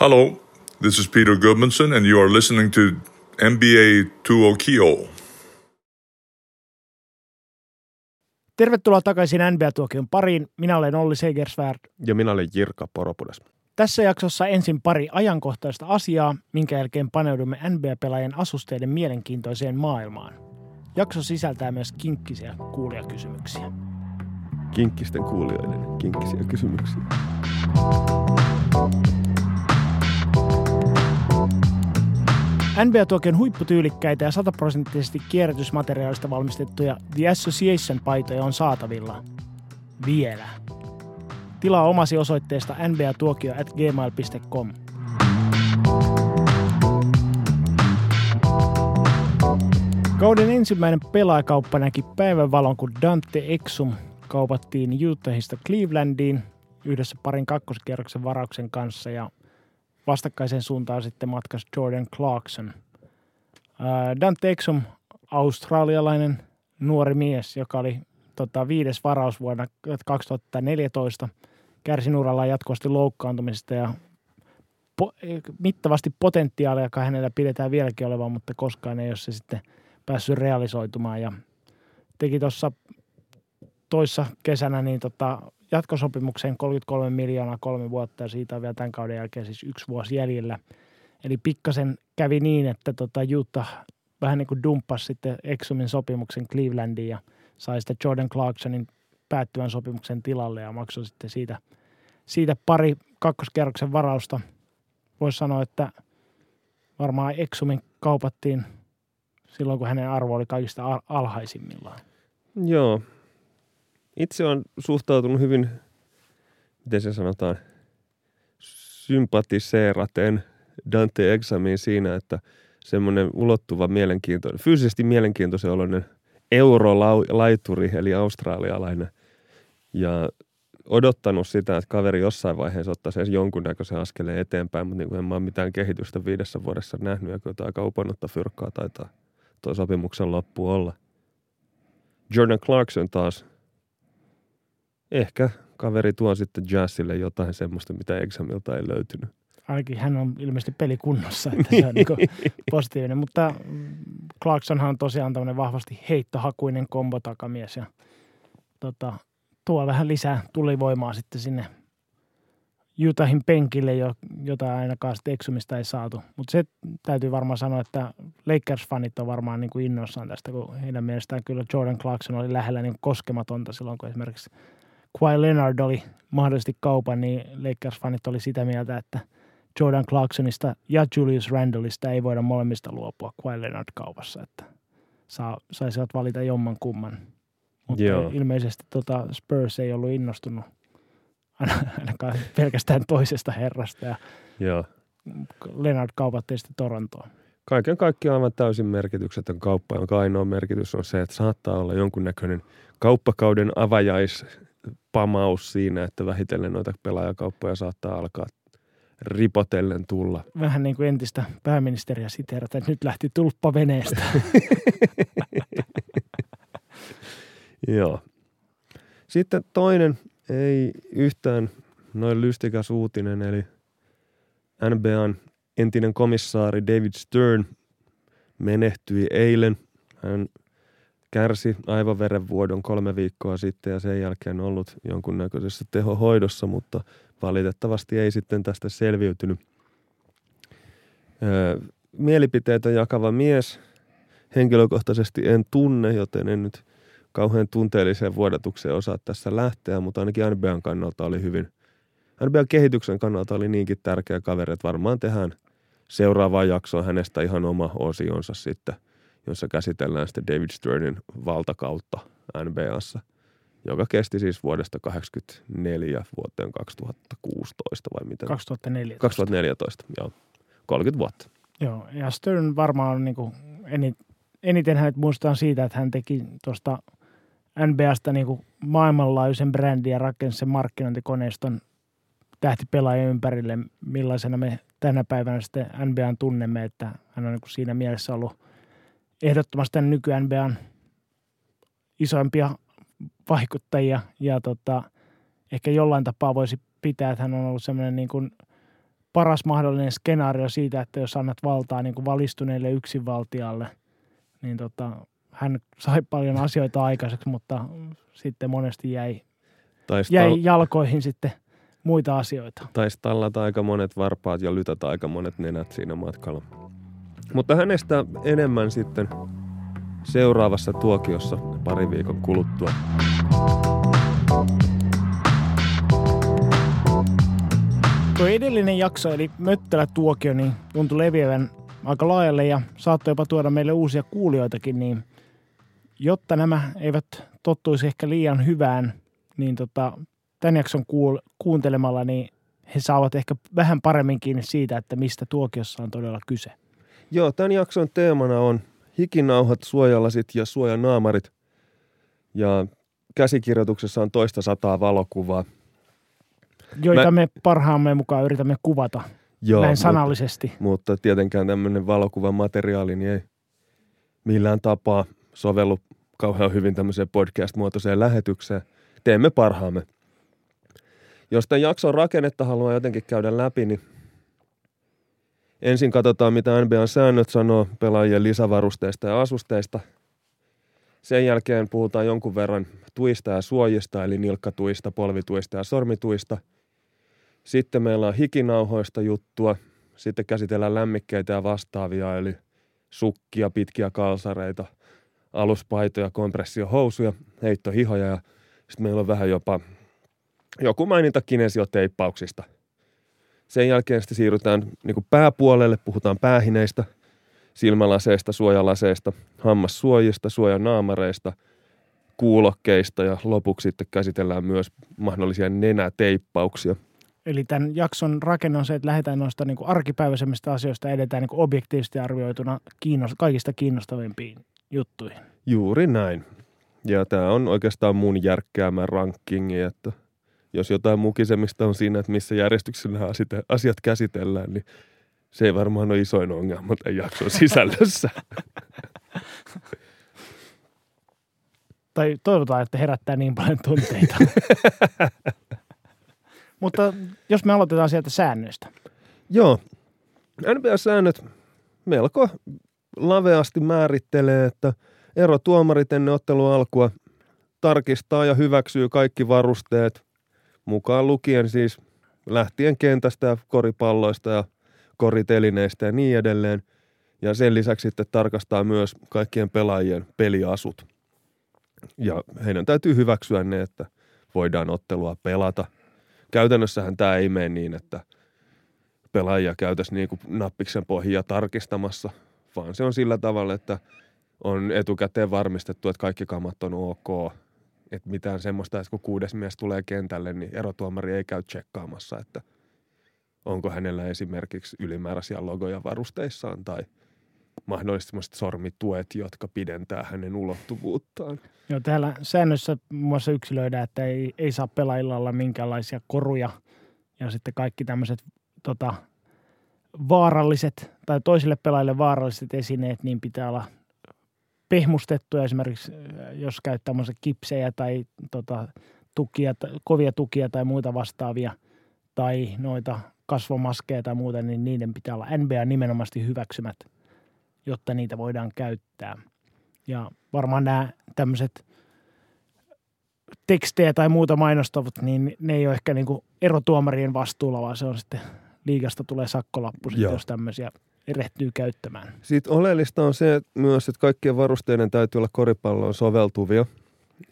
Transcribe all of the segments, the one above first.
Hello, this is Peter Goodmanson, and you are listening to NBA 2Okio. Tervetuloa takaisin NBA-tuokion pariin. Minä olen Olli Seigersvärd. Ja minä olen Jirka Poropudas. Tässä jaksossa ensin pari ajankohtaista asiaa, minkä jälkeen paneudumme NBA-pelaajien asusteiden mielenkiintoiseen maailmaan. Jakso sisältää myös kinkkisiä kuulijakysymyksiä. Kinkkisten kuulijoiden kinkkisiä kysymyksiä. NBA-tuokion huipputyylikkäitä ja 100% kierrätysmateriaalista valmistettuja The Association-paitoja on saatavilla. Vielä. Tilaa omasi osoitteesta nbatuokio@gmail.com. Kauden ensimmäinen pelaajakauppa näki päivänvalon, kun Dante Exum kaupattiin Utahista Clevelandiin yhdessä parin kakkoskierroksen varauksen kanssa ja vastakkaiseen suuntaan sitten matkasi Jordan Clarkson. Dante Exum, australialainen nuori mies, joka oli viides varaus vuonna 2014, kärsi urallaan jatkuvasti loukkaantumisesta ja mittavasti potentiaalia, joka hänellä pidetään vieläkin olevan, mutta koskaan ei ole se sitten päässyt realisoitumaan. Ja teki tuossa toissa kesänä jatkosopimukseen 33 miljoonaa 3 vuotta ja siitä on vielä tämän kauden jälkeen siis 1 vuosi jäljellä. Eli pikkasen kävi niin, että Utah vähän niin kuin dumppasi sitten Exumin sopimuksen Clevelandiin ja sai sitten Jordan Clarksonin päättyvän sopimuksen tilalle ja maksoi sitten siitä pari kakkoskierroksen varausta. Voisi sanoa, että varmaan Exumin kaupattiin silloin, kun hänen arvo oli kaikista alhaisimmillaan. Joo. Itse on suhtautunut hyvin, miten se sanotaan, sympatiseeraten Dante Exumiin siinä, että semmoinen ulottuva mielenkiintoinen, fyysisesti mielenkiintoisen oloinen eurolaituri, eli australialainen, ja odottanut sitä, että kaveri jossain vaiheessa ottaisi edes jonkunnäköisen askeleen eteenpäin, mutta niin kuin en mä ole mitään kehitystä 5 vuodessa nähnyt, ja kyllä tämä aika uponnutta fyrkkaa taitaa tuo sopimuksen loppu olla. Jordan Clarkson taas. Ehkä kaveri tuo sitten Jazzille jotain semmoista, mitä Exumilta ei löytynyt. Ainakin hän on ilmeisesti pelikunnossa, että se on niin positiivinen. Mutta Clarksonhan on tosiaan tämmöinen vahvasti heittohakuinen kombotakamies ja tuo vähän lisää tulivoimaa sitten sinne Utahin penkille, jota ainakaan sitten Exumista ei saatu. Mutta se täytyy varmaan sanoa, että Lakers-fanit on varmaan niin kuin innoissaan tästä, kun heidän mielestään kyllä Jordan Clarkson oli lähellä niin koskematonta silloin, kun esimerkiksi Kawhi Leonard oli mahdollisesti kaupan, niin Lakers-fanit oli sitä mieltä, että Jordan Clarksonista ja Julius Randallista ei voida molemmista luopua Kawhi Leonard-kaupassa, että saisivat valita jomman kumman. Mutta ilmeisesti Spurs ei ollut innostunut ainakaan pelkästään toisesta herrasta ja Leonard kaupattiin sitten Torontoon. Kaiken kaikkiaan aivan täysin merkityksetön kauppa, jonka ainoa merkitys on se, että saattaa olla jonkunnäköinen kauppakauden avajaispamaus siinä, että vähitellen noita pelaajakauppoja saattaa alkaa ripotellen tulla. Vähän niin kuin entistä pääministeriä siteerata, että nyt lähti tulppa veneestä. Joo. Sitten toinen ei yhtään noin lystikäs uutinen, eli NBAn entinen komissaari David Stern menehtyi eilen. Hän kärsi aivoverenvuodon 3 viikkoa sitten ja sen jälkeen ollut jonkunnäköisessä tehohoidossa, mutta valitettavasti ei sitten tästä selviytynyt. Mielipiteitä jakava mies. Henkilökohtaisesti en tunne, joten en nyt kauhean tunteelliseen vuodatukseen osaa tässä lähteä, mutta ainakin NBAn kannalta oli hyvin. NBAn kehityksen kannalta oli niinkin tärkeä kaveri, että varmaan tehdään seuraavaan jaksoon hänestä ihan oma osionsa sitten, jossa käsitellään sitten David Sternin valtakautta NBAssa, joka kesti siis vuodesta 1984 vuoteen 2016 vai miten? 2014, joo. 30 vuotta. Joo, ja Stern varmaan on eniten hänet muistetaan siitä, että hän teki tuosta NBAsta maailmanlaajuisen brändin ja rakensi sen markkinointikoneiston tähtipelaajan ympärille, millaisena me tänä päivänä sitten NBAn tunnemme, että hän on siinä mielessä ollut ehdottomasti tämän nyky-NBAn isoimpia vaikuttajia ja ehkä jollain tapaa voisi pitää, että hän on ollut semmoinen paras mahdollinen skenaario siitä, että jos annat valtaa niin kuin valistuneelle yksinvaltialle, niin hän sai paljon asioita aikaiseksi, mutta sitten monesti jäi jalkoihin sitten muita asioita. Taisi tallata aika monet varpaat ja lytätä aika monet nenät siinä matkalla. Mutta hänestä enemmän sitten seuraavassa tuokiossa pari viikon kuluttua. Tuo edellinen jakso, eli Möttölä-tuokio, niin tuntui leviävän aika laajalle ja saattoi jopa tuoda meille uusia kuulijoitakin, niin jotta nämä eivät tottuisi ehkä liian hyvään, niin tämän jakson kuuntelemalla niin he saavat ehkä vähän paremmin kiinni siitä, että mistä tuokiossa on todella kyse. Joo, tämän jakson teemana on hikinauhat, suojalasit ja suojanaamarit. Ja käsikirjoituksessa on 200 valokuvaa. Joita me parhaamme mukaan yritämme kuvata, joo, näin sanallisesti. Mutta tietenkään tämmöinen valokuvan materiaali niin ei millään tapaa sovellu kauhean hyvin tämmöiseen podcast-muotoiseen lähetykseen. Teemme parhaamme. Jos tämän jakson rakennetta haluaa jotenkin käydä läpi, niin ensin katsotaan, mitä NBAn säännöt sanoo pelaajien lisävarusteista ja asusteista. Sen jälkeen puhutaan jonkun verran tuista ja suojista, eli nilkkatuista, polvituista ja sormituista. Sitten meillä on hikinauhoista juttua. Sitten käsitellään lämmikkeitä ja vastaavia, eli sukkia, pitkiä kalsareita, aluspaitoja, kompressiohousuja, heittohihoja. Ja sitten meillä on vähän jopa joku maininta kineesioteippauksista. Sen jälkeen sitten siirrytään niin pääpuolelle, puhutaan päähineistä, silmälaseista, suojalaseista, hammassuojista, suojanaamareista, kuulokkeista ja lopuksi sitten käsitellään myös mahdollisia nenäteippauksia. Eli tämän jakson rakenne on se, että lähdetään noista niin kuin arkipäiväisemmistä asioista, edetään niin kuin objektiivisesti arvioituna kaikista kiinnostavimpiin juttuihin. Juuri näin. Ja tämä on oikeastaan mun järkkäämä rankingi, että jos jotain mukisemista on siinä, että missä järjestyksessä asiat käsitellään, niin se ei varmaan ole isoin ongelma tämän jakson sisällössä. Tai toivotaan, että herättää niin paljon tunteita. Mutta jos me aloitetaan sieltä säännöistä. Joo. NBA-säännöt melko laveasti määrittelee, että erotuomarit ennen ottelun alkua tarkistaa ja hyväksyy kaikki varusteet, mukaan lukien siis lähtien kentästä ja koripalloista ja koritelineistä ja niin edelleen. Ja sen lisäksi sitten tarkastaa myös kaikkien pelaajien peliasut. Ja heidän täytyy hyväksyä ne, että voidaan ottelua pelata. Käytännössähän tämä ei mene niin, että pelaajia käytäisi niin kuin nappiksen pohjia tarkistamassa, vaan se on sillä tavalla, että on etukäteen varmistettu, että kaikki kamat on ok. Että mitään semmoista, että kun kuudes mies tulee kentälle, niin erotuomari ei käy tsekkaamassa, että onko hänellä esimerkiksi ylimääräisiä logoja varusteissaan tai mahdollisesti semmoiset sormituet, jotka pidentää hänen ulottuvuuttaan. Joo, täällä säännössä muun muassa yksilöidään, että ei saa pelaajilla olla minkäänlaisia koruja ja sitten kaikki tämmöiset vaaralliset tai toisille pelaajille vaaralliset esineet, niin pitää olla pehmustettuja esimerkiksi, jos käyttää kipsejä tai tukia, kovia tukia tai muita vastaavia tai noita kasvomaskeja tai muuta, niin niiden pitää olla NBA nimenomaisesti hyväksymät, jotta niitä voidaan käyttää. Ja varmaan nämä tämmöiset tekstejä tai muuta mainostavat, niin ne ei ole ehkä niinku erotuomarien vastuulla, vaan se on sitten liigasta tulee sakkolappu sitten, jos tämmöisiä erehtyy käyttämään. Sitten oleellista on se että myös, että kaikkien varusteiden täytyy olla koripalloon soveltuvia,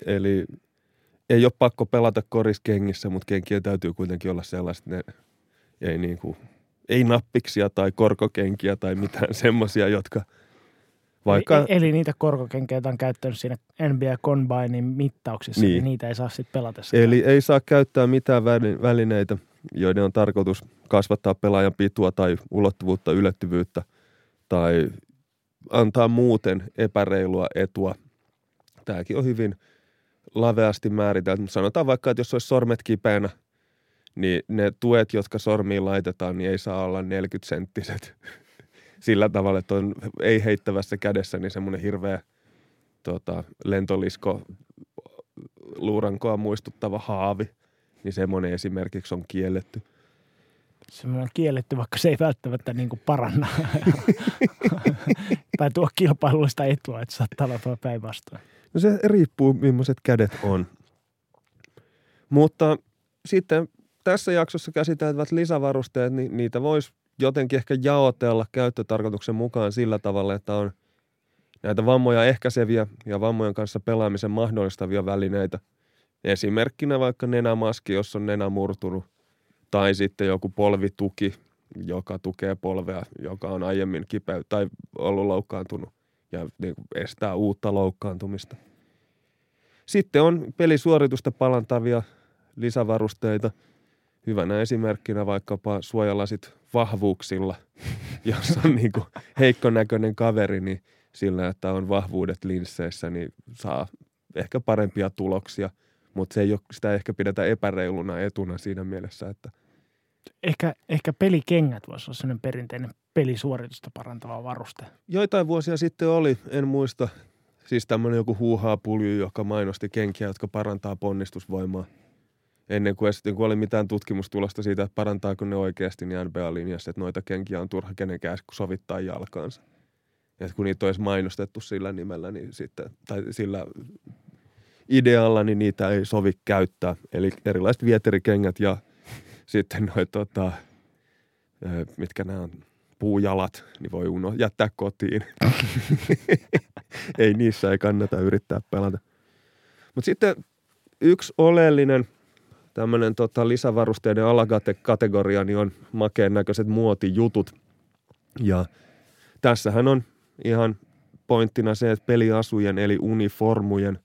eli ei ole pakko pelata koriskengissä, mutta kenkien täytyy kuitenkin olla sellaiset, ne ei nappiksia tai korkokenkiä tai mitään semmoisia, jotka vaikka... Eli niitä korkokenkiä, joita on käyttänyt siinä NBA Combinein mittauksissa, niin niitä ei saa sitten pelatessa. Eli ei saa käyttää mitään välineitä, joiden on tarkoitus kasvattaa pelaajan pituutta tai ulottuvuutta, ylettyvyyttä tai antaa muuten epäreilua etua. Tämäkin on hyvin laveasti määritelty, mutta sanotaan vaikka, että jos olisi sormet kipeänä, niin ne tuet, jotka sormiin laitetaan, niin ei saa olla 40-senttiset. Sillä tavalla, että on ei heittävässä kädessä, niin semmoinen hirveä lentolisko luurankoa muistuttava haavi, niin semmoinen esimerkiksi on kielletty. Se on kielletty, vaikka se ei välttämättä niin kuin paranna tai tuo kilpailuista etua, että saattaa olla päinvastoin. No se riippuu, millaiset kädet on. Mutta sitten tässä jaksossa käsiteltävät lisävarusteet, niin niitä voisi jotenkin ehkä jaotella käyttötarkoituksen mukaan sillä tavalla, että on näitä vammoja ehkäiseviä ja vammojen kanssa pelaamisen mahdollistavia välineitä. Esimerkkinä vaikka nenämaski, jos on nenä murtunut, tai sitten joku polvituki, joka tukee polvea, joka on aiemmin kipeä tai ollut loukkaantunut ja niin kuin estää uutta loukkaantumista. Sitten on pelisuoritusta palantavia lisävarusteita. Hyvänä esimerkkinä vaikkapa suojalasit vahvuuksilla, jos on niin kuin heikkonäköinen kaveri, niin sillä, että on vahvuudet linsseissä, niin saa ehkä parempia tuloksia, mutta se ei ole, sitä ehkä pidetä epäreiluna etuna siinä mielessä, että Ehkä pelikengät voisi olla sellainen perinteinen pelisuoritusta parantava varuste. Joitain vuosia sitten oli, en muista. Siis tämmöinen joku huuhaapulju, joka mainosti kenkiä, jotka parantaa ponnistusvoimaa. Ennen kuin oli mitään tutkimustulosta siitä, että parantaako ne oikeasti, niin NBA-linjassa, että noita kenkiä on turha kenenkään sovittaa jalkaansa. Että kun niitä olisi mainostettu sillä nimellä, niin sitten, tai sillä idealla, niin niitä ei sovi käyttää. Eli erilaiset vieterikengät ja sitten noin, mitkä nämä on, puujalat, niin voi jättää kotiin. Ei niissä, ei kannata yrittää pelata. Mutta sitten yksi oleellinen tämmöinen lisävarusteiden alakategoria, niin on makeen näköiset muotijutut. Ja tässähän on ihan pointtina se, että peliasujen eli uniformujen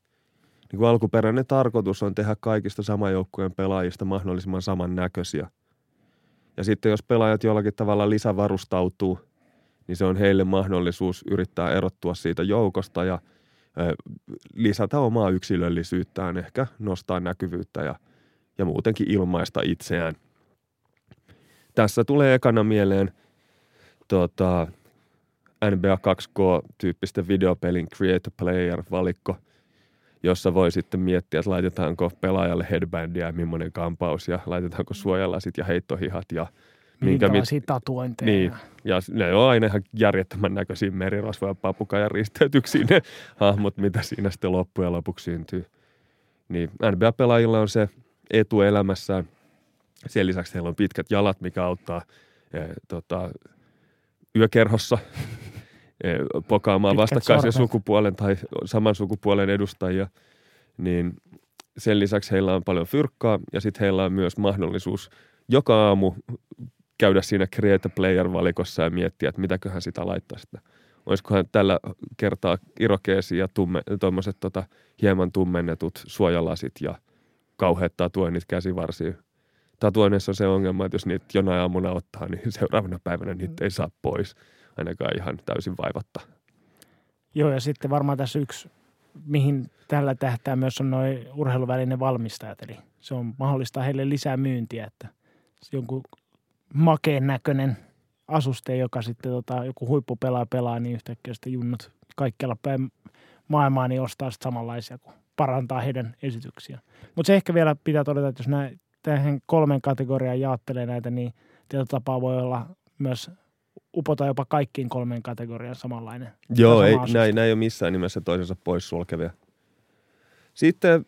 niin kuin alkuperäinen tarkoitus on tehdä kaikista saman joukkueen pelaajista mahdollisimman samannäköisiä. Ja sitten jos pelaajat jollakin tavalla lisävarustautuu, niin se on heille mahdollisuus yrittää erottua siitä joukosta ja lisätä omaa yksilöllisyyttään, ehkä nostaa näkyvyyttä ja muutenkin ilmaista itseään. Tässä tulee ekana mieleen NBA 2K-tyyppisten videopelin Create a Player-valikko, jossa voi sitten miettiä, että laitetaanko pelaajalle headbandia ja millainen kampaus ja laitetaanko suojalasit ja heittohihat ja minkälaisia tatuointeja. Niin, ja ne on aina ihan järjettömän näköisiä merirosvoja, papukajan risteytyksiä ne hahmot, mitä siinä sitten loppujen lopuksi syntyy. Niin NBA-pelaajilla on se etu elämässään. Sen lisäksi heillä on pitkät jalat, mikä auttaa yökerhossa pokaamaan vastakkaisen sukupuolen tai saman sukupuolen edustajia, niin sen lisäksi heillä on paljon fyrkkaa ja sitten heillä on myös mahdollisuus joka aamu käydä siinä Create Player-valikossa ja miettiä, että mitäköhän sitä laittaisi. Olisikohan tällä kertaa irokeesi ja tuommoiset hieman tummennetut suojalasit ja kauheat tatuoinnit käsivarsiin. Tatuoinnissa on se ongelma, että jos niitä jonain aamuna ottaa, niin seuraavana päivänä niitä ei saa pois. Ainakaan ihan täysin vaivatta. Joo, ja sitten varmaan tässä yksi, mihin tällä tähtää myös on noi urheiluvälinen valmistajat. Eli se on mahdollista heille lisää myyntiä, että jonkun makeen näköinen asuste, joka sitten joku huippupelaaja pelaa, niin yhtäkkiä sitten junnut kaikkialla päin maailmaa, niin ostaa sitten samanlaisia, kun parantaa heidän esityksiä. Mutta se ehkä vielä pitää todeta, että jos tähän kolmen kategoriaan jaottelee näitä, niin tietotapaa voi olla myös upotaan jopa kaikkiin kolmeen kategoriaan samanlainen. Joo, ei, näin ei ole missään nimessä toisensa poissulkevia. Sitten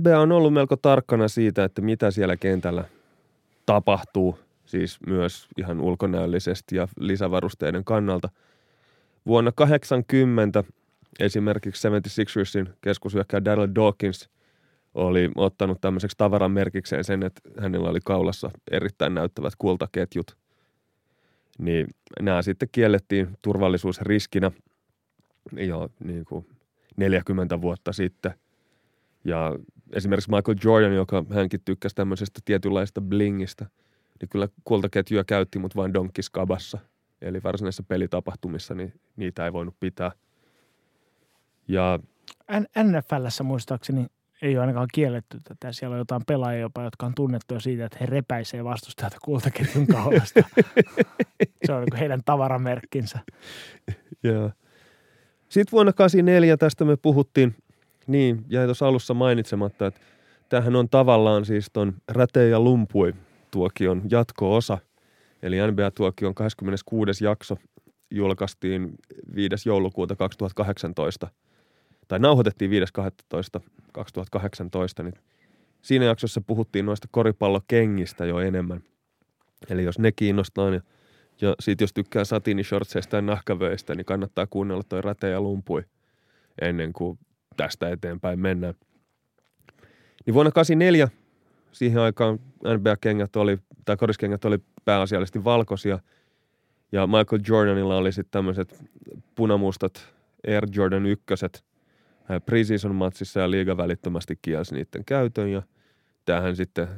NBA on ollut melko tarkkana siitä, että mitä siellä kentällä tapahtuu, siis myös ihan ulkonäöllisesti ja lisävarusteiden kannalta. Vuonna 1980 esimerkiksi 76ersin keskushyökkääjä Daryl Dawkins oli ottanut tämmöiseksi tavaran merkikseen sen, että hänellä oli kaulassa erittäin näyttävät kultaketjut. Niin nämä sitten kiellettiin turvallisuusriskinä jo niin kuin 40 vuotta sitten. Ja esimerkiksi Michael Jordan, joka hänkin tykkäsi tämmöisestä tietynlaista blingistä, niin kyllä kultaketjuja käytti, mutta vain donkkiskabassa. Eli varsinaisissa pelitapahtumissa niin niitä ei voinut pitää. Ja NFL:ssä muistaakseni ei ole ainakaan kielletty tätä. Siellä on jotain pelaajia jopa, jotka on tunnettuja siitä, että he repäisee vastustajalta kultaketjun kaulasta. Se on niin kuin heidän tavaramerkkinsä. Joo. Sitten vuonna 1984 tästä me puhuttiin, jäi tuossa alussa mainitsematta, että tämähän on tavallaan siis ton Räte ja Lumpui NBA-tuokion jatko-osa. Eli NBA-tuokion 26. jakso julkaistiin 5. joulukuuta 2018. Tai nauhoitettiin 5.12.2018. Niin siinä jaksossa puhuttiin noista koripallokengistä jo enemmän. Eli jos ne kiinnostaa, niin ja sit jos tykkää satiinishortseista ja nahkavöistä, niin kannattaa kuunnella toi Rate ja Lumpui ennen kuin tästä eteenpäin mennään. Niin vuonna 1984 siihen aikaan NBA-kengät oli, tai koriskengät oli pääasiallisesti valkoisia. Ja Michael Jordanilla oli sitten tämmöiset punamustat Air Jordan 1. Preseason matsissa ja liiga välittömästi kielsi niiden käytön. Ja tämähän sitten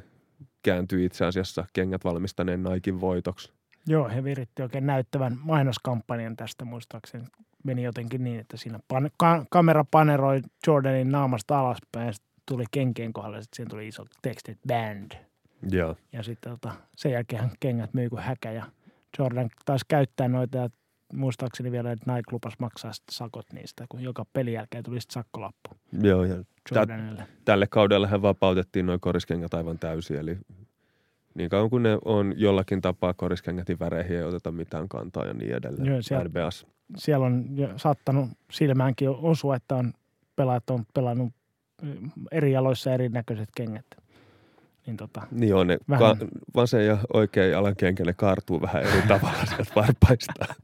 kääntyi itse asiassa kengät valmistaneen Niken voitoksi. Joo, he viritti oikein näyttävän mainoskampanjan tästä muistaakseni. Meni jotenkin niin, että siinä kamera paneroi Jordanin naamasta alaspäin ja tuli kenkien kohdalle ja siihen tuli iso teksti, band. Joo. Ja sitten sen jälkeen kengät myi kuin häkä ja Jordan taisi käyttää noita ja muistaakseni vielä, että Nike lupas maksaa sitten sakot niistä, kun joka pelin jälkeen tuli sitten sakkolappu. Joo, ja tälle kaudelle hän vapautettiin noin koriskengät aivan täysin, eli niin kauan kuin ne on jollakin tapaa koriskengätin väreihin, ei oteta mitään kantaa ja niin edelleen. Joo, siellä on saattanut silmäänkin osua, että on pelaajat on pelannut eri aloissa erinäköiset kengät. Niin, niin on, ne vähän vasen ja oikein jalan kenkä, ne kaartuu vähän eri tavalla sieltä varpaistaan.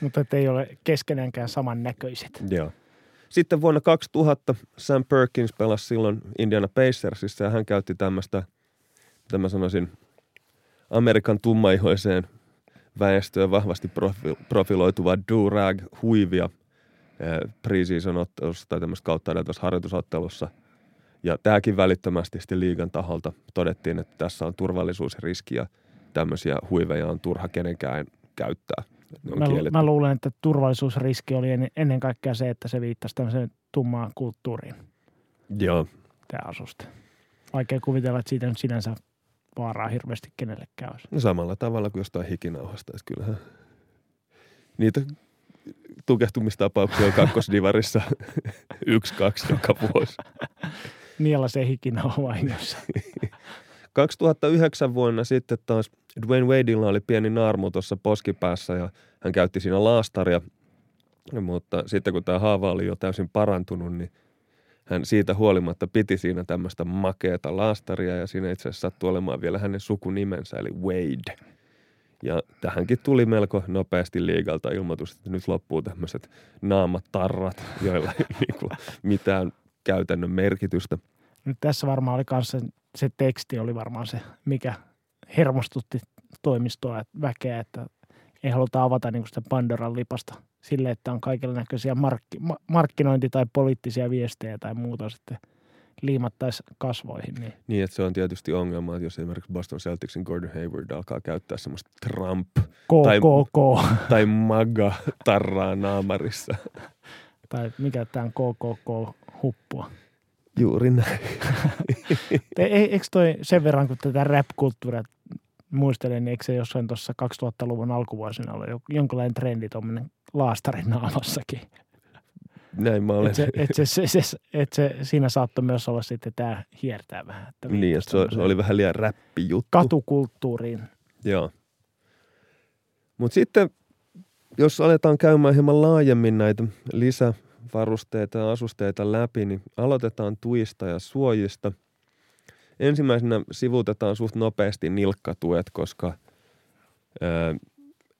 Mutta ei ole keskenäänkään samannäköiset. Joo. Sitten vuonna 2000 Sam Perkins pelasi silloin Indiana Pacersissa ja hän käytti tämmöistä, mitä mä sanoisin, Amerikan tummaihoiseen väestöön vahvasti profiloituvaa do-rag-huivia pre-season-ottelussa tai tämmöistä kautta edeltävässä harjoitusottelussa. Ja tämäkin välittömästi sitten liigan taholta todettiin, että tässä on turvallisuusriski ja tämmöisiä huiveja on turha kenenkään käyttää. Mä luulen, että turvallisuusriski oli ennen kaikkea se, että se viittasi tämmöiseen tummaan kulttuuriin. Joo. Tämä asuste. Vaikea kuvitella, että siitä nyt sinänsä vaaraa hirveästi kenellekään olisi. No samalla tavalla kuin jostain hikinauhasta. Kyllähän niitä tukehtumistapauksia on kakkosdivarissa 1-2 joka vuosi. Niillä se hikinauha vahingossa. 2009 vuonna sitten taas Dwayne Wadella oli pieni naarmu tuossa poskipäässä ja hän käytti siinä laastaria, mutta sitten kun tämä haava oli jo täysin parantunut, niin hän siitä huolimatta piti siinä tämmöistä makeata laastaria ja siinä itse asiassa sattui olemaan vielä hänen sukunimensä eli Wade. Ja tähänkin tuli melko nopeasti liigalta ilmoitus, että nyt loppuu tämmöiset naamatarrat, joilla ei niinku mitään käytännön merkitystä. Nyt tässä varmaan oli kanssa se teksti oli varmaan se, mikä hermostutti toimistoa väkeä, että ei haluta avata niin kuin sitä Pandoran lipasta sille, että on kaikilla näköisiä markkinointi- tai poliittisia viestejä tai muuta sitten liimattaisiin kasvoihin. Niin, että se on tietysti ongelma, että jos esimerkiksi Boston Celticsin Gordon Hayward alkaa käyttää semmoista Trump tai MAGA-tarraa naamarissa. Tai mikä tämä on KKK-huppua. Juuri näin. Eikö toi sen verran, kun tätä rap-kulttuuria muistelen, niin eikö se jossain tuossa 2000-luvun alkuvuosina ole jonkinlainen trendi tuommoinen laastarin naamassakin? Näin mä olen. Et se siinä saattoi myös olla sitten tämä hiertää vähän. Että niin, se oli vähän liian räppijuttu. Katukulttuuriin. Joo. Mutta sitten, jos aletaan käymään hieman laajemmin näitä lisävarusteita ja asusteita läpi, niin aloitetaan tuista ja suojista. Ensimmäisenä sivutetaan suht nopeasti nilkkatuet, koska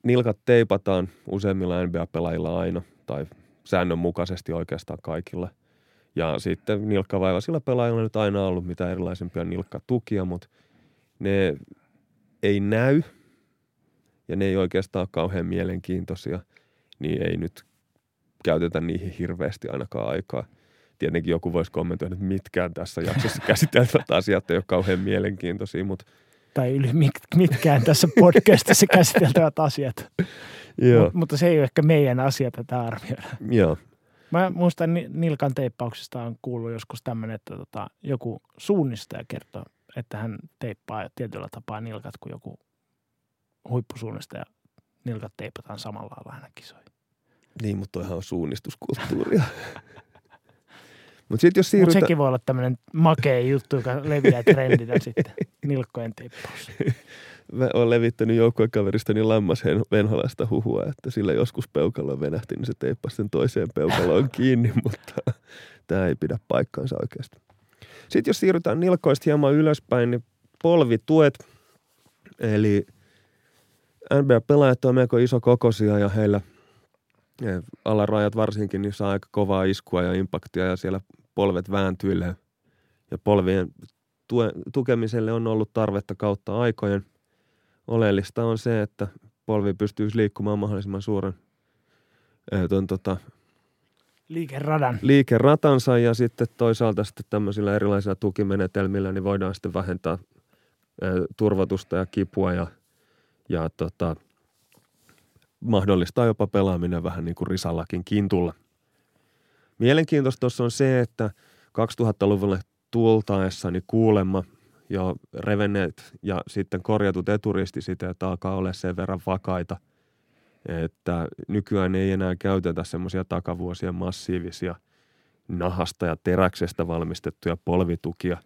nilkat teipataan useimmilla NBA-pelaajilla aina, tai säännönmukaisesti oikeastaan kaikilla. Ja sitten nilkkavaivaisilla pelaajilla on nyt aina ollut mitä erilaisempia nilkkatukia, mutta ne ei näy ja ne ei oikeastaan kauhean mielenkiintoisia, niin ei nyt käytetä niihin hirveästi ainakaan aikaa. Tietenkin joku voisi kommentoida, että mitkään tässä jaksossa käsiteltävät asiat ei ole kauhean mielenkiintoisia, mutta tai mitkään tässä podcastissa käsiteltävät asiat. Mutta se ei ole ehkä meidän asia tätä arvioida. Joo. Mä muistan nilkan teippauksesta on kuullut joskus tämmöinen, että joku suunnistaja kertoo, että hän teippaa tietyllä tapaa nilkat, kun joku huippusuunnistaja nilkat teipataan samalla lailla aina kisoihin. Niin, mutta toihan on suunnistuskulttuuria. Mutta sekin voi olla tämmöinen makea juttu, joka leviää trendinä sitten nilkkojen tippaus. Mä oon levittänyt joukkuekaveristani Lammasheen Venholasta huhua, että sillä joskus peukaloon venähti, niin se teippasi sen toiseen peukaloon kiinni, mutta tämä ei pidä paikkaansa oikeasti. Sitten jos siirrytään nilkoista hieman ylöspäin, niin polvituet, eli NBA-pelaajat on melko isokokoisia ja heillä alarajat varsinkin niin saa aika kovaa iskua ja impaktia ja siellä polvet vääntyille ja polvien tukemiselle on ollut tarvetta kautta aikojen. Oleellista on se, että polvi pystyisi liikkumaan mahdollisimman suuren liikeratansa ja sitten toisaalta sitten tämmöisillä erilaisilla tukimenetelmillä niin voidaan sitten vähentää turvatusta ja kipua ja mahdollistaa jopa pelaaminen vähän niin kuin risallakin kintulla. Mielenkiintoista tuossa on se, että 2000-luvulle tultaessa niin kuulemma jo revenneet ja sitten korjatut eturistisiteet alkaa olla sen verran vakaita, että nykyään ei enää käytetä semmoisia takavuosien massiivisia nahasta ja teräksestä valmistettuja polvitukia.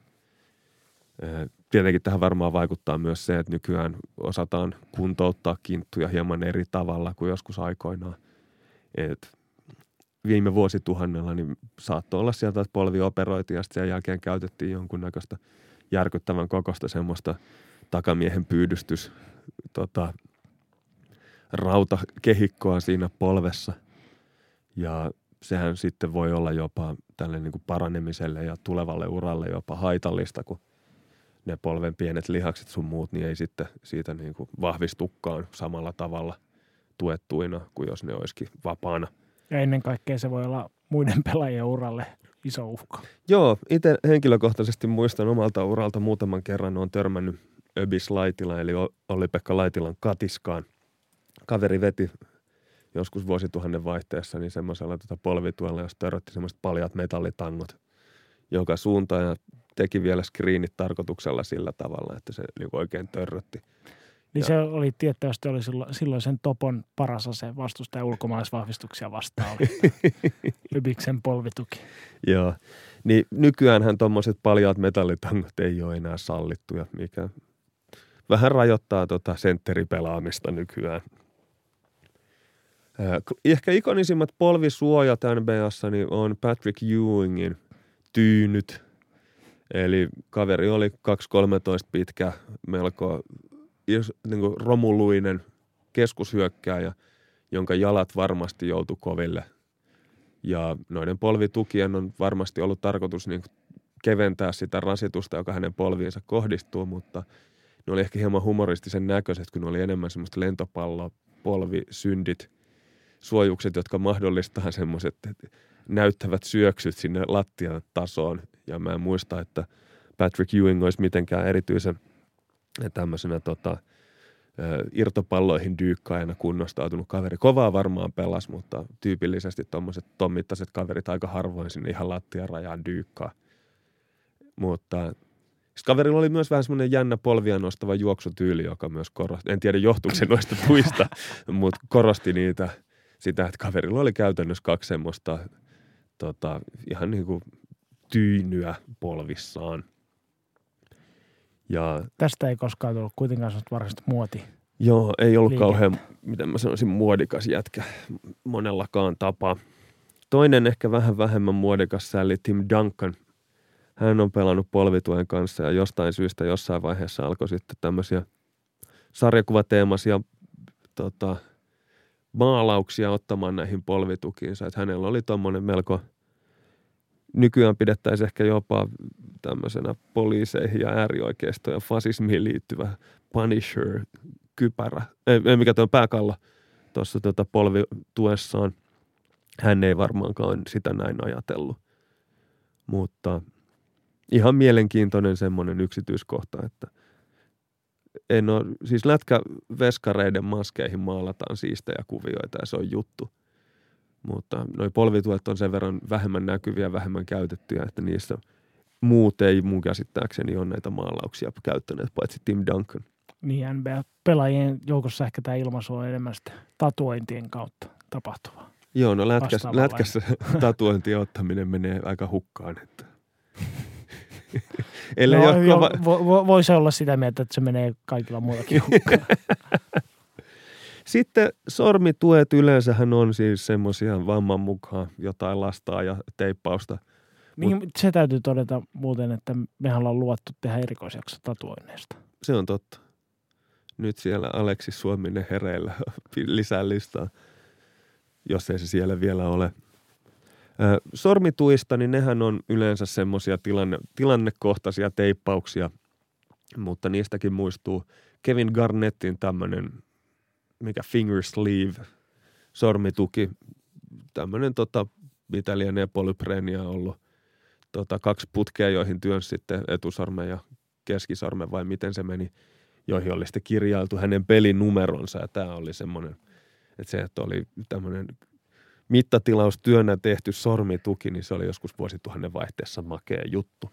Tietenkin tähän varmaan vaikuttaa myös se, että nykyään osataan kuntouttaa kinttuja hieman eri tavalla kuin joskus aikoinaan. Et viime vuosituhannella niin saattoi olla sieltä, että polvi operoitiin ja sen jälkeen käytettiin jonkunnäköistä järkyttävän kokosta semmoista takamiehen pyydystys rautakehikkoa siinä polvessa. Ja sehän sitten voi olla jopa tälle niin kuin paranemiselle ja tulevalle uralle jopa haitallista, kun ne polven pienet lihakset sun muut, niin ei sitten siitä niin kuin vahvistukaan samalla tavalla tuettuina kuin jos ne olisikin vapaana. Ja ennen kaikkea se voi olla muiden pelaajien uralle iso uhka. Joo, itse henkilökohtaisesti muistan omalta uralta muutaman kerran on törmännyt Öbis Laitilan, eli Olli-Pekka Laitilan katiskaan. Kaveri veti joskus vuosituhannen vaihteessa niin semmoisella polvituella, jos törötti semmoiset paljat metallitangot joka suuntaan ja teki vielä screenit tarkoituksella sillä tavalla, että se oikein törrötti. Niin ja se oli tiettävästi oli silloin sen topon paras ase vastustaja ulkomaalaisvahvistuksia vastaan oli Öbiksen polvituki. Joo, niin nykyäänhän tuommoiset paljaat metallitangot ei ole enää sallittuja, mikä vähän rajoittaa sentteripelaamista nykyään. Ehkä ikonisimmat polvisuojat NBA:ssa niin on Patrick Ewingin tyynyt. Eli kaveri oli 2,13 pitkä, melko niin kuin romuluinen keskushyökkääjä, jonka jalat varmasti joutui koville. Ja noiden polvitukien on varmasti ollut tarkoitus niin kuin keventää sitä rasitusta, joka hänen polviinsa kohdistuu, mutta ne oli ehkä hieman humoristisen näköiset, kun ne oli enemmän semmoista lentopallopolvisyndit, suojukset, jotka mahdollistaa semmoiset näyttävät syöksyt sinne lattian tasoon. Ja mä en muista, että Patrick Ewing olisi mitenkään erityisen tämmöisenä irtopalloihin dyykkaajana kunnostautunut kaveri. Kovaa varmaan pelasi, mutta tyypillisesti tommoiset tommittaiset kaverit aika harvoin sinne ihan lattian rajaan dyykkaa. Mutta kaverilla oli myös vähän semmoinen jännä polvia nostava juoksutyyli, joka myös korosti, en tiedä johtuuko se noista tuista, mutta korosti sitä, että kaverilla oli käytännössä kaksi semmoista ihan niin kuin tyynyä polvissaan. Ja tästä ei koskaan tullut kuitenkaan sellaista varsinaista muoti. Joo, ei ollut liikettä. Kauhean, miten mä sanoisin, muodikas jätkä monellakaan tapaa. Toinen ehkä vähän vähemmän muodikas sälli Tim Duncan. Hän on pelannut polvituen kanssa ja jostain syystä jossain vaiheessa alkoi sitten tämmöisiä sarjakuvateemaisia maalauksia ottamaan näihin polvitukiinsa. Että hänellä oli tommoinen melko, nykyään pidettäisiin ehkä jopa tämmöisenä poliiseihin ja äärioikeistoon ja fasismiin liittyvä Punisher-kypärä. Ei mikä tuo pääkalla tuossa polvituessaan. Hän ei varmaankaan sitä näin ajatellut, mutta ihan mielenkiintoinen semmoinen yksityiskohta, että siis lätkäveskareiden maskeihin maalataan siistejä kuvioita ja se on juttu. Mutta noi polvituet on sen verran vähemmän näkyviä, vähemmän käytettyjä, että niissä muut ei mun käsittääkseni ole näitä maalauksia käyttäneet, paitsi Tim Duncan. Niin, NBA-pelaajien joukossa ehkä tämä ilmaisu on enemmän sitä tatuointien kautta tapahtuvaa. Joo, no lätkässä tatuointien ottaminen menee aika hukkaan. Että. No, jo, voisi olla sitä mieltä, että se menee kaikilla muillakin hukkaan. Sitten sormituet yleensähän on siis semmoisia vamman mukaan jotain lastaa ja teippausta. Niin, se täytyy todeta muuten, että mehän ollaan luvattu tehdä erikoisjakso tatuoinneista. Se on totta. Nyt siellä Aleksi Suominen hereillä lisää listaa, jos ei se siellä vielä ole. Sormituista, niin nehän on yleensä semmoisia tilannekohtaisia teippauksia, mutta niistäkin muistuu Kevin Garnettin tämmöinen, mikä finger sleeve, sormituki, tämmöinen mitä lienee polypreenia ollut. Kaksi putkea, joihin työnsi sitten etusormen ja keskisormen, vai miten se meni, joihin oli sitten kirjailtu hänen pelinumeronsa. Ja tämä oli semmoinen, että se, että oli tämmöinen mittatilaustyönä tehty sormituki, niin se oli joskus vuosituhannen vaihteessa makea juttu.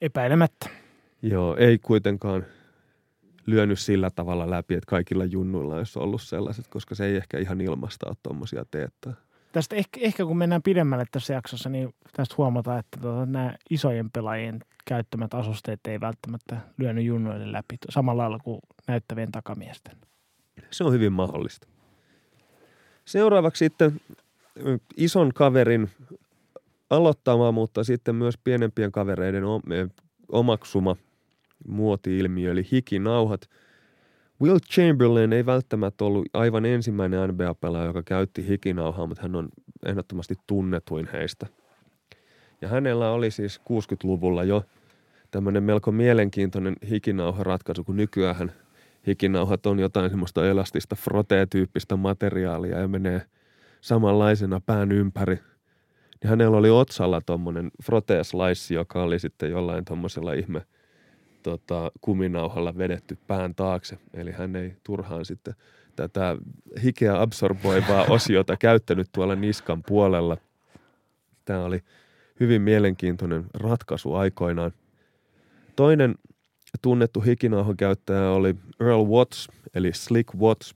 Epäilemättä. Joo, ei kuitenkaan lyönyt sillä tavalla läpi, että kaikilla junnuilla olisi ollut sellaiset, koska se ei ehkä ihan ilmasta ole tuommoisia teettää. Tästä ehkä kun mennään pidemmälle tässä jaksossa, niin tästä huomataan, että nämä isojen pelaajien käyttämät asusteet ei välttämättä lyönyt junnoille läpi samalla lailla kuin näyttävien takamiesten. Se on hyvin mahdollista. Seuraavaksi sitten ison kaverin aloittama, mutta sitten myös pienempien kavereiden omaksuma muoti-ilmiö, eli hikinauhat. Will Chamberlain ei välttämättä ollut aivan ensimmäinen NBA-pelaaja, joka käytti hikinauhaa, mutta hän on ehdottomasti tunnetuin heistä. Ja hänellä oli siis 60-luvulla jo tämmöinen melko mielenkiintoinen hikinauharatkaisu, kun nykyään hikinauhat on jotain semmoista elastista frotee-tyyppistä materiaalia ja menee samanlaisena pään ympäri. Ja hänellä oli otsalla tommoinen frotee-slice, joka oli sitten jollain tommosella ihme kuminauhalla vedetty pään taakse. Eli hän ei turhaan sitten tätä hikeä absorboivaa osiota käyttänyt tuolla niskan puolella. Tämä oli hyvin mielenkiintoinen ratkaisu aikoinaan. Toinen tunnettu hikinauhan käyttäjä oli Earl Watts, eli Slick Watts,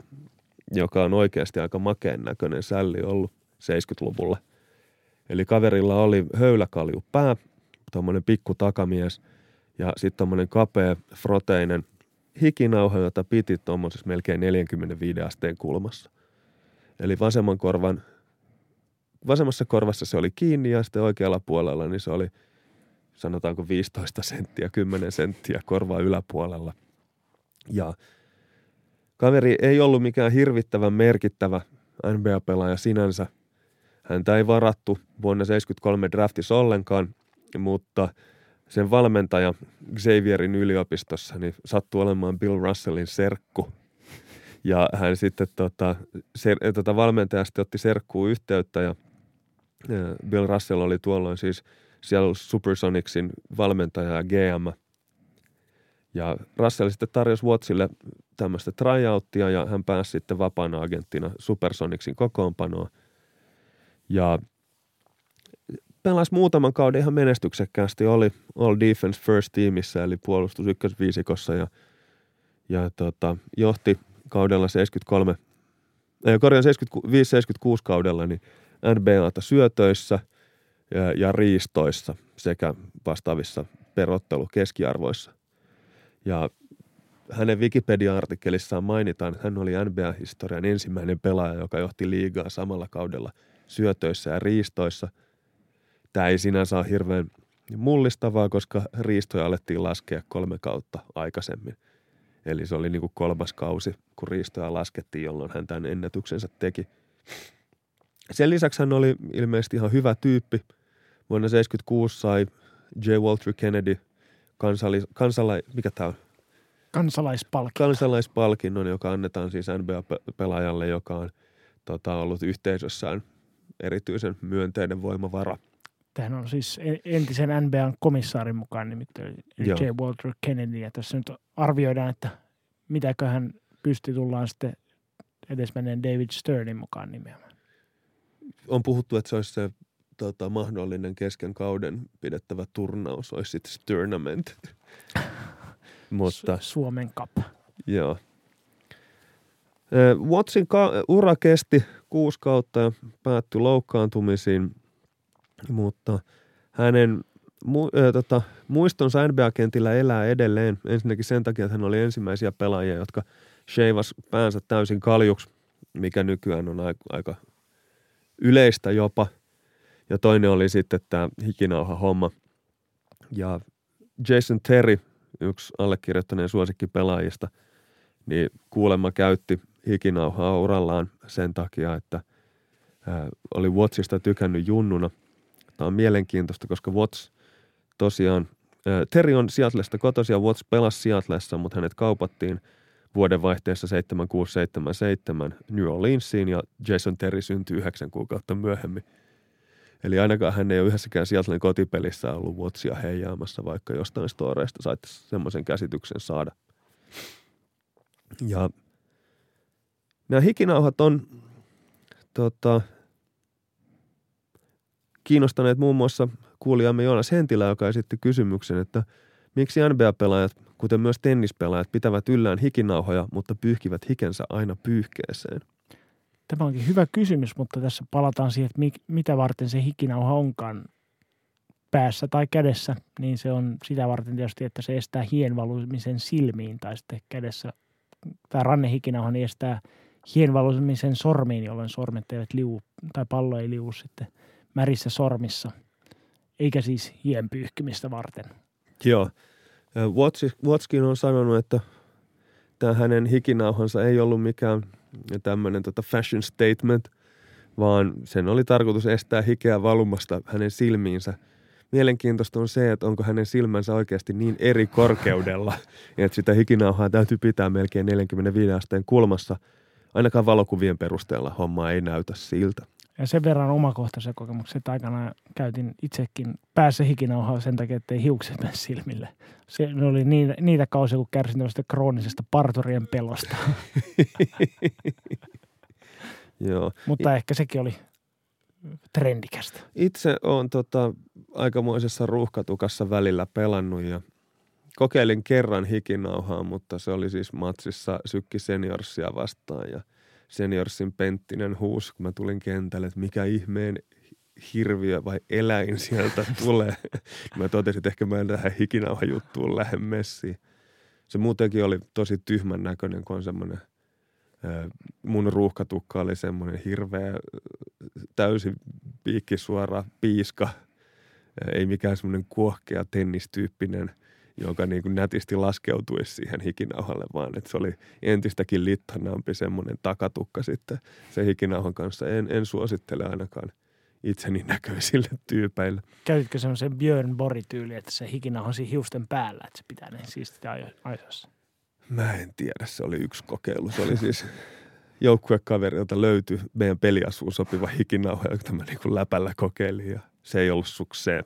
joka on oikeasti aika makeen näköinen sälli ollut 70-luvulla. Eli kaverilla oli höyläkalju pää, tuommoinen pikku takamies, ja sitten tuommoinen kapea, froteinen hikinauha, jota piti tuommoisessa melkein 45 asteen kulmassa. Eli vasemmassa korvassa se oli kiinni ja sitten oikealla puolella niin se oli sanotaanko 15 senttiä, 10 senttiä korvaa yläpuolella. Ja kaveri ei ollut mikään hirvittävän merkittävä NBA-pelaaja sinänsä. Häntä ei varattu vuonna 1973 draftissa ollenkaan, mutta sen valmentaja Xavierin yliopistossa niin sattui olemaan Bill Russellin serkku. Ja hän sitten valmentaja sitten otti serkkuun yhteyttä ja Bill Russell oli tuolloin siis siellä Supersonicsin valmentaja ja GM. Ja Russell sitten tarjosi Wattsille tämmöistä tryouttia ja hän pääsi sitten vapaana agenttina Supersonicsin kokoonpanoon. Ja pelasi muutaman kauden ihan menestyksekkäästi, oli All Defense First Teamissä, eli puolustus ykkösviisikossa ja johti kaudella 75-76 kaudella niin NBA:ta syötöissä ja riistoissa sekä vastaavissa perottelukeskiarvoissa. Ja hänen Wikipedia-artikkelissaan mainitaan, että hän oli NBA-historian ensimmäinen pelaaja, joka johti liigaa samalla kaudella syötöissä ja riistoissa. Tämä ei sinänsä ole hirveän mullistavaa, koska riistoja alettiin laskea 3 kautta aikaisemmin. Eli se oli niin kuin 3. kausi, kun riistoja laskettiin, jolloin hän tämän ennätyksensä teki. Sen lisäksi hän oli ilmeisesti ihan hyvä tyyppi. Vuonna 1976 sai J. Walter Kennedy kansalaispalkinnon, joka annetaan siis NBA-pelaajalle, joka on ollut yhteisössään erityisen myönteinen voimavara. Tähän on siis entisen NBA:n komissaarin mukaan nimittäin J. Walter Kennedy. Ja tässä nyt arvioidaan, että mitäköhän tullaan sitten edesmenneen David Sternin mukaan nimeämään. On puhuttu, että se olisi se mahdollinen kesken kauden pidettävä turnaus, olisi sitten Sternament. Mutta Suomen Cup. Joo. Wattsin ura kesti 6 kautta ja päättyi loukkaantumisiin, mutta hänen muistonsa NBA-kentillä elää edelleen. Ensinnäkin sen takia, että hän oli ensimmäisiä pelaajia, jotka sheivasi päänsä täysin kaljuksi, mikä nykyään on aika yleistä jopa. Ja toinen oli sitten tämä hikinauha homma. Ja Jason Terry, yksi allekirjoittaneen suosikkipelaajista, niin kuulemma käytti hikinauhaa urallaan sen takia, että oli Wattsista tykännyt junnuna. Tämä on mielenkiintoista, koska Watts tosiaan, Terry on Seattlesta kotoisin ja Watts pelasi Seattlessa, mutta hänet kaupattiin vuodenvaihteessa 76-77 New Orleansiin ja Jason Terry syntyi 9 kuukautta myöhemmin. Eli ainakaan hän ei ole yhdessäkään Seattlen kotipelissä ollut Wattsia heijaamassa, vaikka jostain storeista saitte semmoisen käsityksen saada. Ja nämä hikinauhat on kiinnostaneet muun muassa kuulijamme Joonas Hentilä, joka esitti kysymyksen, että miksi NBA-pelaajat, kuten myös tennispelaajat, pitävät yllään hikinauhoja, mutta pyyhkivät hikensä aina pyyhkeeseen? Tämä onkin hyvä kysymys, mutta tässä palataan siihen, että mitä varten se hikinauha onkaan päässä tai kädessä, niin se on sitä varten tietysti, että se estää hien valumisen silmiin tai sitten kädessä. Tämä rannehikinauha niin estää hien valumisen sormiin, jolloin sormet eivät liu tai pallo ei liu sitten märissä sormissa, eikä siis hien pyyhkimistä varten. Joo. Wattskin on sanonut, että tämä hänen hikinauhansa ei ollut mikään tämmöinen fashion statement, vaan sen oli tarkoitus estää hikeä valumasta hänen silmiinsä. Mielenkiintoista on se, että onko hänen silmänsä oikeasti niin eri korkeudella, että sitä hikinauhaa täytyy pitää melkein 45 asteen kulmassa. Ainakaan valokuvien perusteella homma ei näytä siltä. Ja sen verran omakohtaisen kokemuksen, että aikanaan käytin itsekin päässä hikinauhaa sen takia, ettei hiukset mene silmille. Se oli niitä kausia, kun kärsin tämmöistä kroonisesta parturien pelosta. Joo. Mutta ehkä sekin oli trendikästä. Itse olen aikamoisessa ruuhkatukassa välillä pelannut ja kokeilin kerran hikinauhaa, mutta se oli siis matsissa Sykki Seniorsia vastaan ja Seniorsin Penttinen huusi, kun mä tulin kentälle, että mikä ihmeen hirviö vai eläin sieltä tulee. Mä totesin, että ehkä mä en tähän hikinauhan juttuun lähde messiin. Se muutenkin oli tosi tyhmän näköinen, kun on semmoinen, mun ruuhkatukka oli semmoinen hirveä, täysin piikkisuora piiska. Ei mikään semmoinen kuohkea tennistyyppinen, joka niin kuin nätisti laskeutuisi siihen hikinauhalle, vaan että se oli entistäkin littanampi semmoinen takatukka sitten se hikinauhan kanssa. En suosittele ainakaan itseni näköisille tyypeille. Käytitkö semmoisen Björn Borg-tyyli, että se hikinauha on siinä hiusten päällä, että se pitää ne siistitä aisoissa? Mä en tiedä, se oli yksi kokeilu. Se oli siis joukkuekaveri, jolta löytyi meidän peliasuun sopiva hikinauha, jota mä niin kuin läpällä kokeilin ja se ei ollut sukseen.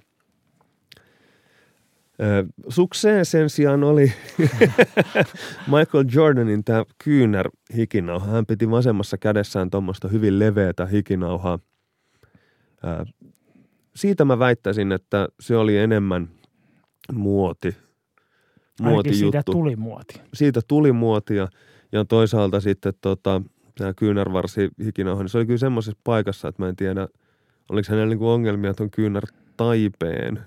Sukseen sen sijaan oli Michael Jordanin tämä kyynärhikinauha. Hän piti vasemmassa kädessään tuommoista hyvin leveätä hikinauhaa. Siitä mä väittäisin, että se oli enemmän muoti juttu. Siitä tuli muoti. Siitä tuli muotia ja toisaalta sitten tämä kyynärvarsihikinauha, niin se oli kyllä semmoisessa paikassa, että mä en tiedä, oliko hänellä niinku ongelmia tuon kyynärtaipeen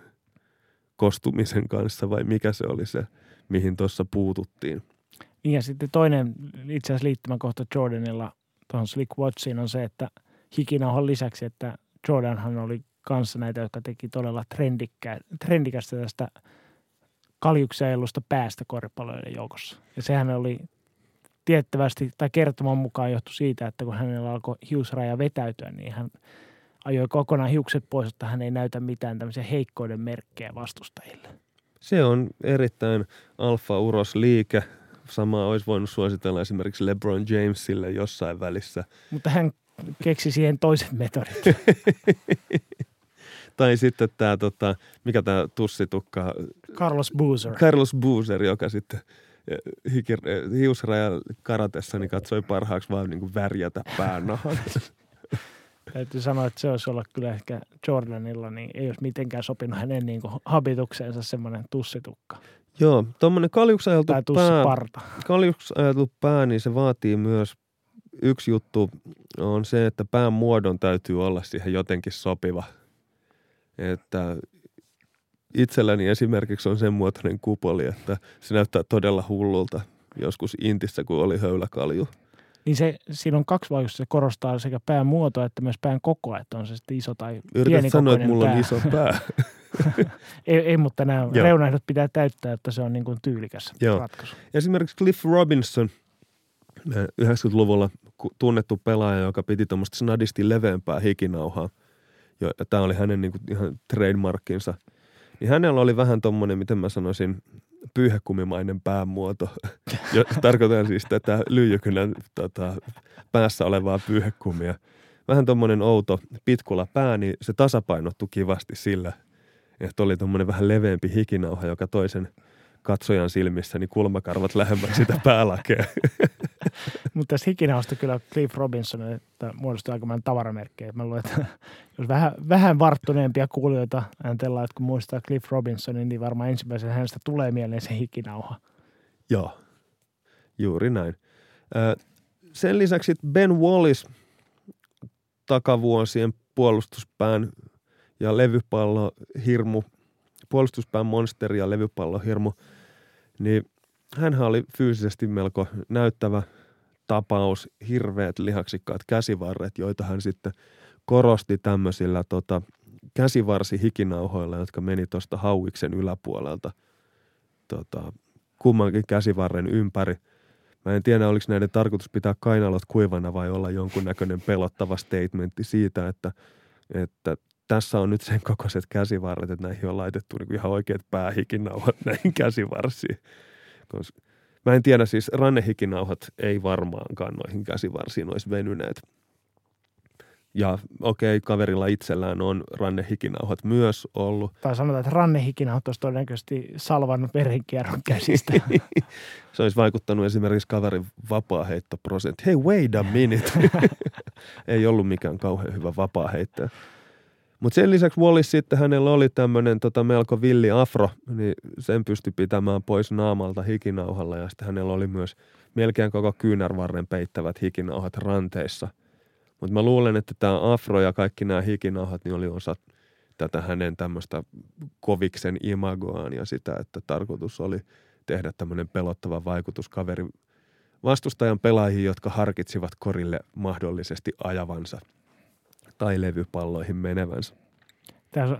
kostumisen kanssa vai mikä se oli se, mihin tuossa puututtiin. Niin ja sitten toinen itse asiassa liittymäkohta Jordanilla tuohon Slick Wattsiin on se, että hikinauhan lisäksi, että Jordanhan oli kanssa näitä, jotka teki todella trendikästä tästä kaljuksia elusta päästä koripalloiden joukossa. Ja sehän oli tiettävästi, tai kertoman mukaan johtui siitä, että kun hänellä alkoi hiusraja vetäytyä, niin hän ajoi kokonaan hiukset pois, että hän ei näytä mitään tämmöisiä heikkouden merkkejä vastustajille. Se on erittäin alfa-uros liike. Samaa olisi voinut suositella esimerkiksi LeBron Jamesille jossain välissä. Mutta hän keksi siihen toiset metodit. Tai sitten tämä, mikä tämä tussitukka? Carlos Boozer. Carlos Boozer, joka sitten hiusrajan karatessa niin katsoi parhaaksi vaan niin kuin värjätä päänahan. Täytyy sanoa, että se olisi olla kyllä ehkä Jordanilla, niin ei olisi mitenkään sopinut hänen niin kuin habitukseensa semmoinen tussitukka. Joo, tuommoinen kaljuksi ajateltu pää, niin se vaatii myös yksi juttu on se, että pään muodon täytyy olla siihen jotenkin sopiva. Että itselläni esimerkiksi on sen muotoinen kupoli, että se näyttää todella hullulta joskus Intissä, kun oli höyläkalju. Niin se, siinä on kaksi vaikutusta, se korostaa sekä pään muotoa että myös pään kokoa, että on se sitten iso tai pienikokoinen pää. Yrität sanoa, että mulla on iso pää. Ei, mutta nämä reunaehdot pitää täyttää, että se on niin kuin tyylikäs ratkaisu. Esimerkiksi Cliff Robinson, 90-luvulla tunnettu pelaaja, joka piti tuommoista snadisti leveämpää hikinauhaa. Ja tämä oli hänen niin kuin ihan trademarkkinsa. Niin hänellä oli vähän tuommoinen, miten mä sanoisin, pyyhäkumimainen päämuoto. Tarkoitan siis tätä lyijykynän päässä olevaa pyyhäkumia. Vähän tuommoinen outo pitkula pää, niin se tasapainottui kivasti sillä, että oli tuommoinen vähän leveämpi hikinauha, joka toisen katsojan silmissä, niin kulmakarvat lähemmäksi sitä päälakea. Mutta tässä hikinausta kyllä Cliff Robinson, että muodostui aikamoinen tavaramerkki. Mä luulen, että jos vähän varttuneempia kuulijoita ajatellaan, että kun muistaa Cliff Robinsonin, niin varmaan ensimmäisenä hänestä tulee mieleen se hikinauha. Joo, juuri näin. Sen lisäksi Ben Wallace takavuosien puolustuspään ja levypallohirmu, puolustuspään monsteri ja levypallohirmu, niin hänhän oli fyysisesti melko näyttävä tapaus, hirveät lihaksikkaat käsivarret, joita hän sitten korosti tämmöisillä käsivarsihikinauhoilla, jotka meni tuosta hauiksen yläpuolelta kummankin käsivarren ympäri. Mä en tiedä, oliko näiden tarkoitus pitää kainalot kuivana vai olla jonkunnäköinen pelottava statementti siitä, että tässä on nyt sen kokoiset käsivarret, että näihin on laitettu niin kuin ihan oikeat päähikinauhat näihin käsivarsiin. Mä en tiedä, siis rannehikinauhat ei varmaankaan noihin käsivarsiin olisi venyneet. Ja okei, kaverilla itsellään on rannehikinauhat myös ollut. Tai sanotaan, että rannehikinauhat olisi todennäköisesti salvannut verenkierron käsistä. Se olisi vaikuttanut esimerkiksi kaverin vapaaheittoprosentti. Hei, wait a minute. Ei ollut mikään kauhean hyvä vapaaheitto. Mutta sen lisäksi Wallis sitten hänellä oli tämmöinen melko villi afro, niin sen pystyi pitämään pois naamalta hikinauhalla. Ja sitten hänellä oli myös melkein koko kyynärvarren peittävät hikinauhat ranteissa. Mutta mä luulen, että tämä afro ja kaikki nämä hikinauhat niin oli osa tätä hänen tämmöistä koviksen imagoaan ja sitä, että tarkoitus oli tehdä tämmöinen pelottava vaikutus kaveri vastustajan pelaajiin, jotka harkitsivat korille mahdollisesti ajavansa tai levypalloihin menevänsä.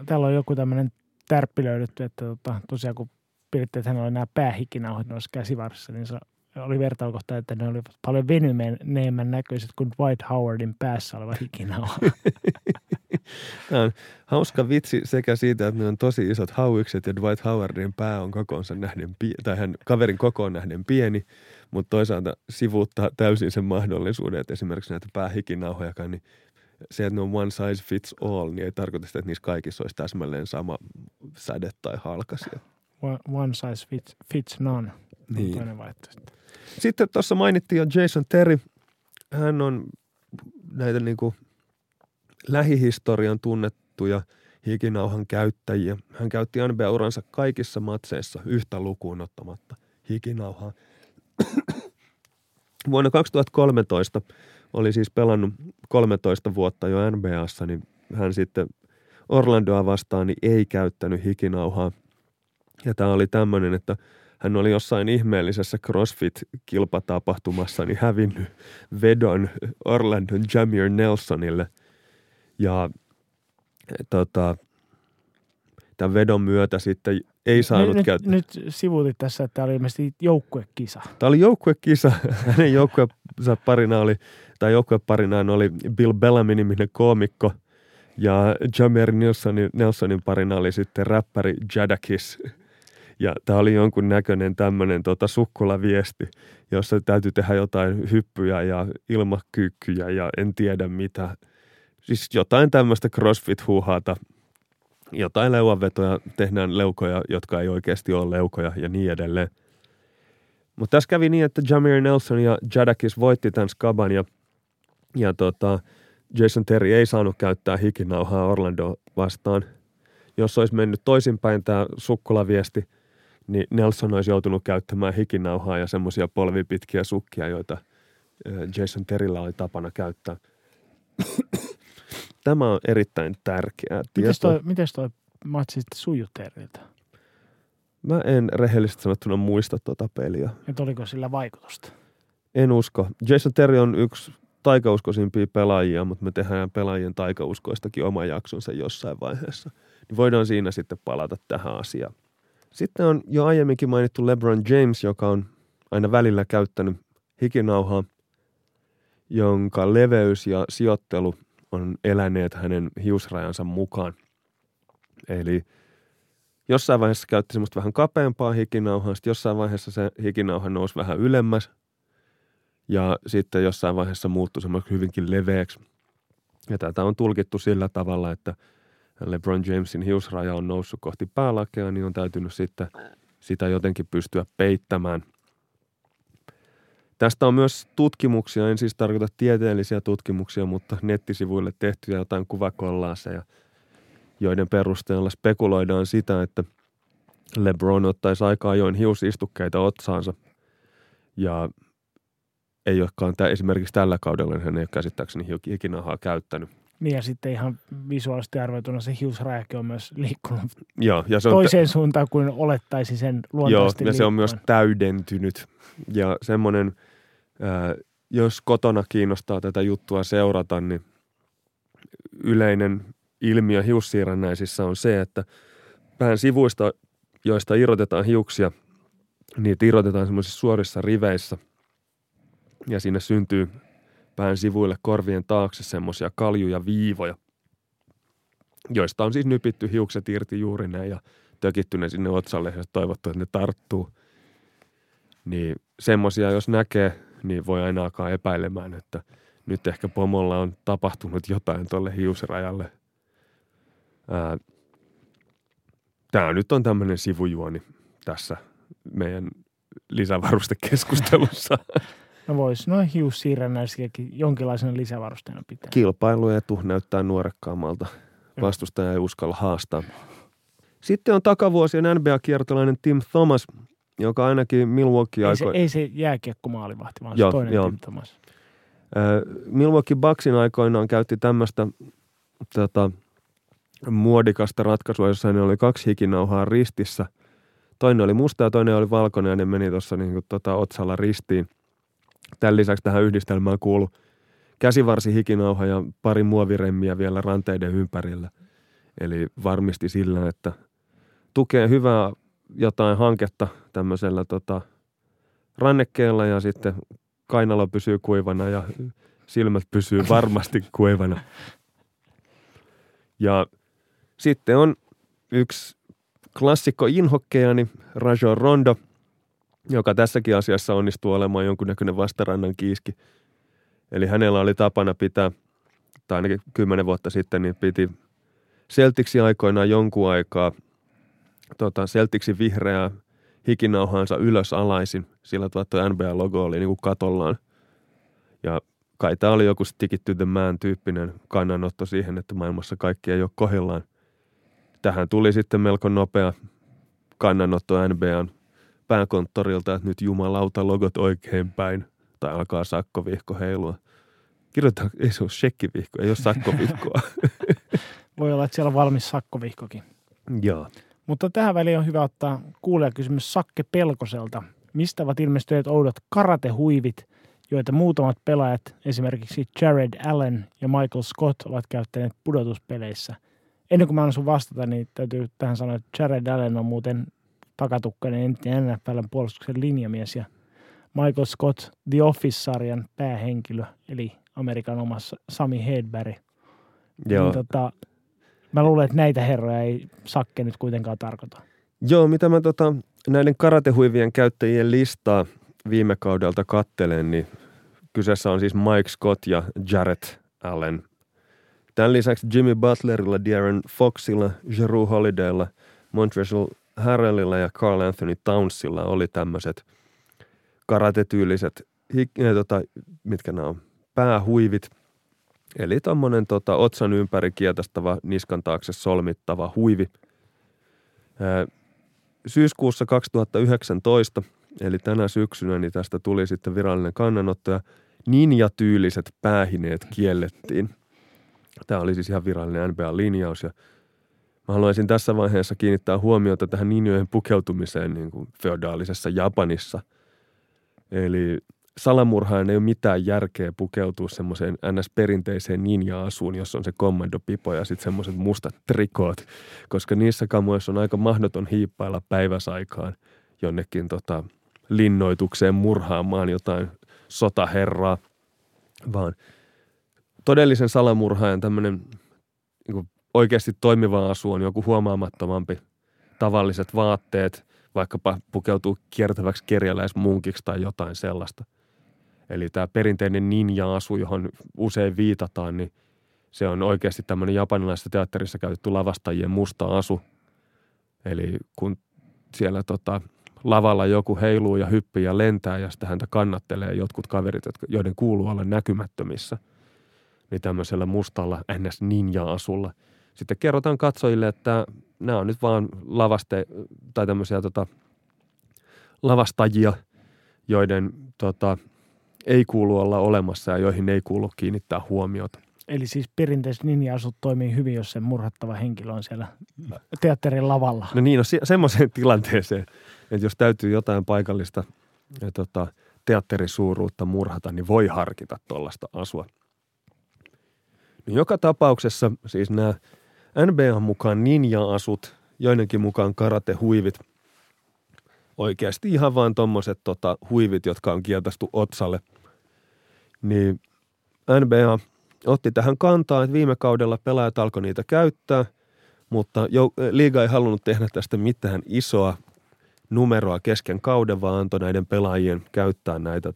Täällä on joku tämmöinen tärppi löydetty, että tosiaan kun piditte, että hänellä oli nämä päähikinauhat noissa käsivarsissa, niin se oli vertailukohta, että ne olivat paljon venyneemmän näköiset kuin Dwight Howardin päässä oleva hikinauha. Tämä on hauska vitsi sekä siitä, että ne on tosi isot hauikset ja Dwight Howardin pää on kokoonsa nähden, tai hän kaverin kokoon nähden pieni, mutta toisaalta sivuuttaa täysin sen mahdollisuuden, että esimerkiksi näitä päähikinauhojakaan, niin se, että ne on one size fits all, niin ei tarkoita sitä, että niissä kaikissa olisi täsmälleen sama säde tai halkas. One size fits none. Niin. Toinen vaihtoehto. Sitten tuossa mainittiin jo Jason Terry. Hän on näitä niin kuin lähihistorian tunnettuja hikinauhan käyttäjiä. Hän käytti NBA-uransa kaikissa matseissa yhtä lukuun ottamatta hikinauhaa. Vuonna 2013 oli siis pelannut 13 vuotta jo NBA:ssa, niin hän sitten Orlandoa vastaan niin ei käyttänyt hikinauhaa. Ja tämä oli tämmöinen, että hän oli jossain ihmeellisessä CrossFit-kilpatapahtumassa niin hävinnyt vedon Orlandon Jameer Nelsonille. Ja tämän vedon myötä sitten ei saanut käyttää. Nyt sivuutit tässä, että tämä oli ilmeisesti joukkuekisa. Tämä oli joukkuekisa. Hänen joukkueparinaan oli Bill Bellamy-niminen koomikko ja Jameer Nelsonin parina oli sitten räppäri Jadakiss. Ja tämä oli jonkun näköinen tämmöinen sukkulaviesti, jossa täytyy tehdä jotain hyppyjä ja ilmakyykkyjä ja en tiedä mitä. Siis jotain tämmöistä CrossFit-huuhaata. Jotain leuanvetoja, tehdään leukoja, jotka ei oikeasti ole leukoja ja niin edelleen. Mutta tässä kävi niin, että Jameer Nelson ja Jadakiss voitti tämän skaban ja Jason Terry ei saanut käyttää hikinauhaa Orlandoa vastaan. Jos olisi mennyt toisinpäin tämä sukkulaviesti, niin Nelson olisi joutunut käyttämään hikinauhaa ja semmoisia polvipitkiä sukkia, joita Jason Terryllä oli tapana käyttää. Tämä on erittäin tärkeää. Mites toi matsi sujui Terriltä? Mä en rehellisesti sanottuna muista tuota peliä. Et oliko sillä vaikutusta? En usko. Jason Terry on yksi taikauskoisimpia pelaajia, mutta me tehdään pelaajien taikauskoistakin oma jaksonsa jossain vaiheessa. Niin voidaan siinä sitten palata tähän asiaan. Sitten on jo aiemminkin mainittu LeBron James, joka on aina välillä käyttänyt hikinauhaa, jonka leveys ja sijoittelu on eläneet hänen hiusrajansa mukaan. Eli jossain vaiheessa käytti semmoista vähän kapeampaa hikinauhaa, sitten jossain vaiheessa se hikinauha nousi vähän ylemmäs ja sitten jossain vaiheessa muuttui semmoiseksi hyvinkin leveäksi. Ja tätä on tulkittu sillä tavalla, että LeBron Jamesin hiusraja on noussut kohti päälakea, niin on täytynyt sitten sitä jotenkin pystyä peittämään. Tästä on myös tutkimuksia, en siis tarkoita tieteellisiä tutkimuksia, mutta nettisivuille tehtyjä jotain kuvakollaaseja, joiden perusteella spekuloidaan sitä, että LeBron ottaisi aika ajoin hiusistukkeita otsaansa. Ja ei olekaan esimerkiksi tällä kaudella, hän ei ole käsittääkseni hikinauhaa käyttänyt. Niin ja sitten ihan visuaalisesti arvoituna se hiusrajakin on myös liikkunut toiseen suuntaan kuin olettaisi sen luontaisesti liikkuvan. Se on myös täydentynyt ja semmoinen, jos kotona kiinnostaa tätä juttua seurata, niin yleinen ilmiö hiussiirrännäisissä on se, että pään sivuista, joista irrotetaan hiuksia, niitä irrotetaan semmoisissa suorissa riveissä ja siinä syntyy pään sivuille korvien taakse semmoisia kaljuja viivoja, joista on siis nypitty hiukset irti juuri näin ja tökitty ne sinne otsalle ja toivottu, että ne tarttuu. Niin semmoisia jos näkee, niin voi aina alkaa epäilemään, että nyt ehkä pomolla on tapahtunut jotain tuolle hiusrajalle. Tämä nyt on tämmöinen sivujuoni tässä meidän lisävarustekeskustelussa. No voisi noin hiussiirrännäisiäkin jonkinlaisena lisävarusteena pitää. Kilpailuetu näyttää nuorekkaamalta. Vastustaja ei uskalla haastaa. Sitten on takavuosien NBA-kiertolainen Tim Thomas, joka ainakin Milwaukee aikoina... Ei se jääkiekkomaalivahti, vaan se toinen Tim Thomas. Milwaukee Bucksin aikoinaan käytti tämmöistä muodikasta ratkaisua, jossa ne oli kaksi hikinauhaa ristissä. Toinen oli musta ja toinen oli valkoinen ja ne meni tuossa niin otsalla ristiin. Tämän lisäksi tähän yhdistelmään kuului käsivarsi hikinauha ja pari muoviremmiä vielä ranteiden ympärillä. Eli varmisti sillä, että tukee hyvää jotain hanketta tämmöisellä rannekkeella ja sitten kainalo pysyy kuivana ja silmät pysyy varmasti kuivana. Ja sitten on yksi klassikko inhokkejani, Rajon Rondo, joka tässäkin asiassa onnistuu olemaan jonkunnäköinen vastarannan kiiski. Eli hänellä oli tapana pitää, tai ainakin 10 vuotta sitten, niin piti Celticsi aikoinaan jonkun aikaa Celticsin vihreää hikinauhaansa ylös alaisin. Sillä tuo NBA-logo oli niin kuin katollaan. Ja kai tämä oli joku stick it to the man -tyyppinen kannanotto siihen, että maailmassa kaikki ei ole kohdillaan. Tähän tuli sitten melko nopea kannanotto NBAn pääkonttorilta, että nyt jumalauta logot oikeinpäin, tai alkaa sakkovihko heilua. Kirjoitetaan, ei se ole shekkivihko, ei ole sakkovihkoa. Voi olla, että siellä on valmis sakkovihkokin. Joo. Mutta tähän väliin on hyvä ottaa kuulijakysymys Sakke Pelkoselta. Mistä ovat ilmestyneet oudot karatehuivit, joita muutamat pelaajat, esimerkiksi Jared Allen ja Michael Scott, ovat käyttäneet pudotuspeleissä? Ennen kuin mä annan sun vastata, niin täytyy tähän sanoa, että Jared Allen on muuten takatukkainen entinen NFL:n puolustuksen linjamies ja Michael Scott The Office-sarjan päähenkilö, eli Amerikan oma Sammy Hedberg. Joo. Niin, mä luulen, että näitä herroja ei Sakke nyt kuitenkaan tarkoita. Joo, mitä mä näiden karatehuivien käyttäjien listaa viime kaudelta katselen, niin kyseessä on siis Mike Scott ja Jared Allen. Tämän lisäksi Jimmy Butlerilla, De'Aaron Foxilla, Jrue Holidaylla, Montrezl Harrellilla ja Karl Anthony Townsilla oli tämmöiset karatetyyliset, mitkä nämä on, päähuivit. Eli tommonen otsan ympäri kietastava, niskan taakse solmittava huivi. Syyskuussa 2019, eli tänä syksynä, niin tästä tuli sitten virallinen kannanotto. Ja ninjatyyliset päähineet kiellettiin. Tämä oli siis ihan virallinen NBA-linjaus, ja mä haluaisin tässä vaiheessa kiinnittää huomiota tähän ninjojen pukeutumiseen niin kuin feodaalisessa Japanissa. Eli salamurhaan ei ole mitään järkeä pukeutua semmoiseen NS-perinteiseen ninja-asuun, jossa on se kommandopipo ja sitten semmoiset mustat trikoot, koska niissä kamoissa on aika mahdoton hiippailla päiväsaikaan jonnekin linnoitukseen murhaamaan jotain sotaherraa, vaan todellisen salamurhaajan tämmöinen niin oikeasti toimiva asu on joku huomaamattomampi. Tavalliset vaatteet, vaikkapa pukeutuu kiertäväksi kerjäläismunkiksi tai jotain sellaista. Eli tämä perinteinen ninja-asu, johon usein viitataan, niin se on oikeasti tämmöinen japanilaisessa teatterissa käytetty lavastajien musta asu. Eli kun siellä lavalla joku heiluu ja hyppii ja lentää ja sitten häntä kannattelee jotkut kaverit, joiden kuuluu olla näkymättömissä, niin tämmöisellä mustalla NS-ninja-asulla. Sitten kerrotaan katsojille, että nämä on nyt vaan lavastajia, joiden ei kuulu olla olemassa ja joihin ei kuulu kiinnittää huomiota. Eli siis perinteiset ninja-asut toimii hyvin, jos se murhattava henkilö on siellä teatterin lavalla. No niin, semmoiseen tilanteeseen, että jos täytyy jotain paikallista teatterisuuruutta murhata, niin voi harkita tuollaista asua. No joka tapauksessa siis nämä NBA:n mukaan ninja-asut, joidenkin mukaan karatehuivit, oikeasti ihan vaan tommoset huivit, jotka on kieltästy otsalle, niin NBA otti tähän kantaa, että viime kaudella pelaajat alkoi niitä käyttää, mutta liiga ei halunnut tehdä tästä mitään isoa numeroa kesken kauden, vaan antoi näiden pelaajien käyttää näitä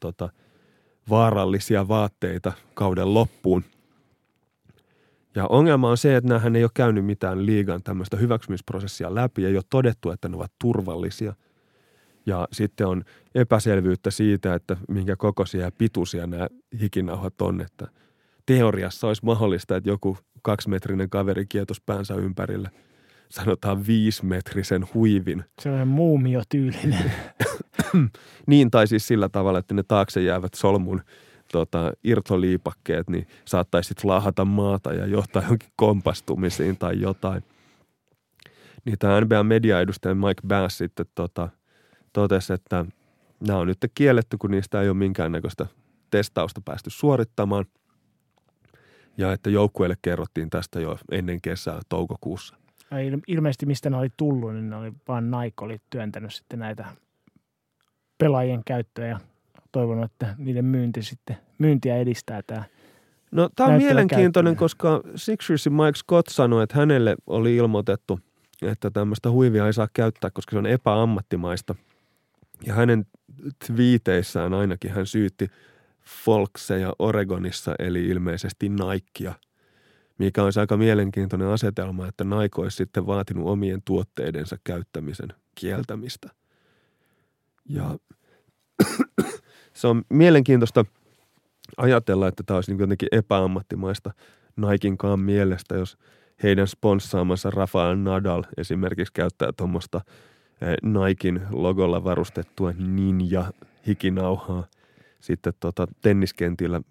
vaarallisia vaatteita kauden loppuun. Ja ongelma on se, että näähän ei ole käynyt mitään liigan tämmöistä hyväksymisprosessia läpi ja ei ole todettu, että ne ovat turvallisia. Ja sitten on epäselvyyttä siitä, että minkä kokoisia ja pituisia nämä hikinauhat on. Että teoriassa olisi mahdollista, että joku 2-metrinen kaveri kietos päänsä ympärillä, sanotaan 5-metrisen huivin. Sellainen muumiotyylinen. Niin, tai siis sillä tavalla, että ne taakse jäävät solmun irtoliipakkeet, niin saattaisi sitten laahata maata ja johtaa johonkin kompastumisiin tai jotain. Niin tämä NBA-mediaedustaja Mike Bass sitten totesi, että nämä on nyt kielletty, kun niistä ei ole minkäännäköistä testausta päästy suorittamaan. Ja että joukkueelle kerrottiin tästä jo ennen kesää toukokuussa. Ilmeisesti mistä ne oli tullut, niin ne oli vaan Nike oli työntänyt sitten näitä pelaajien käyttöä ja toivon, että niiden myyntiä edistää tämä. No tämä on mielenkiintoinen, koska Sixersin Mike Scott sanoi, että hänelle oli ilmoitettu, että tämmöistä huivia ei saa käyttää, koska se on epäammattimaista. Ja hänen twiiteissään ainakin hän syytti Folkseja Oregonissa, eli ilmeisesti Nikea, mikä on aika mielenkiintoinen asetelma, että Nike olisi sitten vaatinut omien tuotteidensa käyttämisen kieltämistä. Ja se on mielenkiintoista ajatella, että tämä olisi jotenkin epäammattimaista Nikenkaan mielestä, jos heidän sponssaamansa Rafael Nadal esimerkiksi käyttää tuommoista Niken logolla varustettua ninja-hikinauhaa sitten tenniskentillä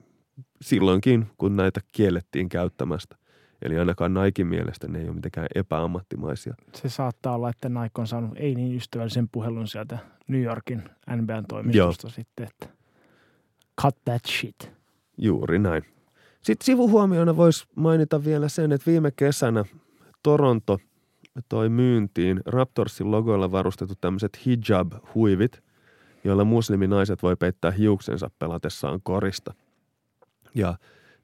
silloinkin, kun näitä kiellettiin käyttämästä. Eli ainakaan Niken mielestä ne ei ole mitenkään epäammattimaisia. Se saattaa olla, että Nike on saanut ei niin ystävällisen puhelun sieltä New Yorkin NBA-toimistosta sitten, että cut that shit. Juuri näin. Sitten sivuhuomiona voisi mainita vielä sen, että viime kesänä Toronto toi myyntiin Raptorsin logoilla varustetut tämmöiset hijab-huivit, joilla musliminaiset voi peittää hiuksensa pelatessaan korista. Ja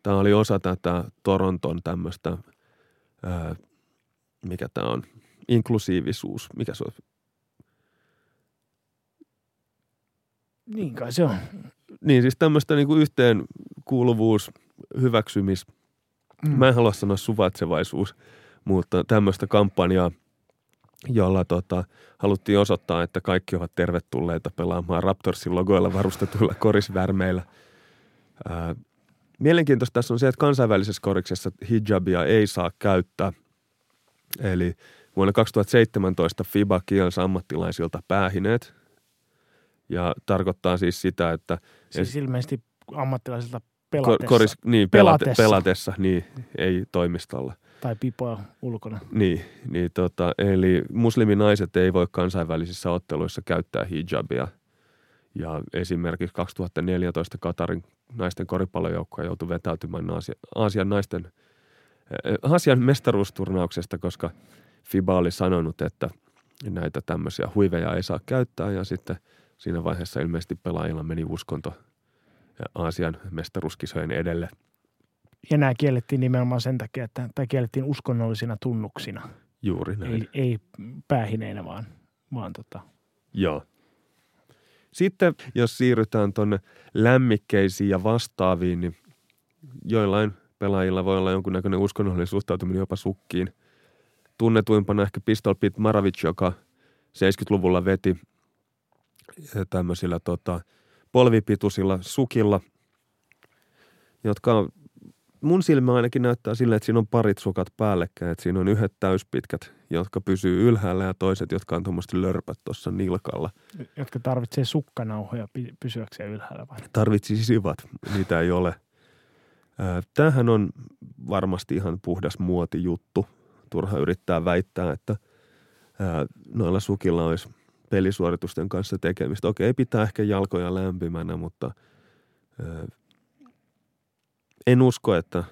tämä oli osa tätä Toronton tämmöistä, mikä tämä on, inklusiivisuus, mikä se on? Niin kai se on. Niin siis tämmöistä niinku yhteenkuuluvuus, hyväksymis, mä en halua sanoa suvaitsevaisuus, mutta tämmöistä kampanjaa, jolla haluttiin osoittaa, että kaikki ovat tervetulleita pelaamaan Raptorsin logoilla varustetuilla korisvärmeillä. Mielenkiintoista tässä on se, että kansainvälisessä koriksessa hijabia ei saa käyttää. Eli vuonna 2017 FIBA kielsi ammattilaisilta päähineet. Ja tarkoittaa siis sitä, että... Siis ilmeisesti ammattilaisilta pelatessa. Pelatessa, niin ei toimistolla. Tai pipoa ulkona. Eli musliminaiset ei voi kansainvälisissä otteluissa käyttää hijabia. Ja esimerkiksi 2014 Katarin naisten koripallojoukkoja joutui vetäytymään Aasian mestaruusturnauksesta, koska FIBA oli sanonut, että näitä tämmöisiä huiveja ei saa käyttää, ja sitten siinä vaiheessa ilmeisesti pelaajilla meni uskonto Aasian mestaruuskisojen edelle. Ja nämä kiellettiin nimenomaan sen takia, että tämä kiellettiin uskonnollisina tunnuksina. Juuri näin. Ei päähineinä, vaan. Joo. Sitten jos siirrytään tuonne lämmikkeisiin ja vastaaviin, niin joillain pelaajilla voi olla jonkunnäköinen uskonnollinen suhtautuminen jopa sukkiin. Tunnetuimpana ehkä Pistol Pete Maravich, joka 70-luvulla veti tämmöisillä polvipituisilla sukilla, jotka mun silmä ainakin näyttää silleen, että siinä on parit sukat päällekkäin. Että siinä on yhdet täyspitkät, jotka pysyy ylhäällä, ja toiset, jotka on tuommoisesti lörpät tuossa nilkalla. Jotka tarvitsee sukkanauhoja pysyäkseen ylhäällä vai? Tarvitsisivat, niitä ei ole. Tämähän on varmasti ihan puhdas muotijuttu. Turha yrittää väittää, että noilla sukilla olisi pelisuoritusten kanssa tekemistä. Okei, pitää ehkä jalkoja lämpimänä, mutta en usko, että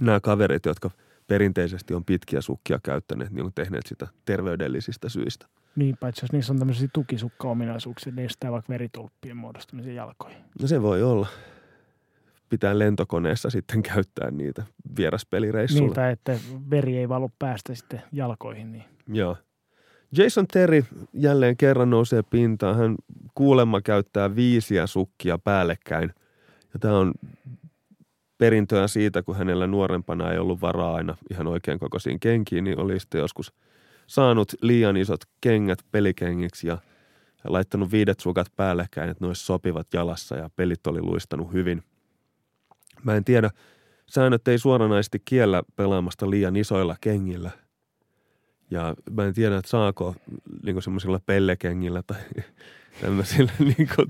nämä kaverit, jotka perinteisesti on pitkiä sukkia käyttäneet, niin on tehneet sitä terveydellisistä syistä. Niin, paitsi jos niissä on tämmöisiä tukisukka-ominaisuuksia, niin estää vaikka veritulppien muodostumisen jalkoihin. No se voi olla. Pitää lentokoneessa sitten käyttää niitä vieraspelireissulla. Niitä, että veri ei valu päästä sitten jalkoihin. Niin. Joo. Jason Terry jälleen kerran nousee pintaan. Hän kuulemma käyttää 5 sukkia päällekkäin. Ja tämä on perintöä siitä, kun hänellä nuorempana ei ollut varaa aina ihan oikein kokoisiin kenkiin, niin oli sitten joskus saanut liian isot kengät pelikengiksi ja laittanut 5 sukat päällekkäin, että ne olisi sopivat jalassa ja pelit oli luistanut hyvin. Mä en tiedä, säännöt ei suoranaisesti kiellä pelaamasta liian isoilla kengillä. Ja mä en tiedä, että saako niin semmoisilla pellekengillä tai tämmöisillä niin kuin,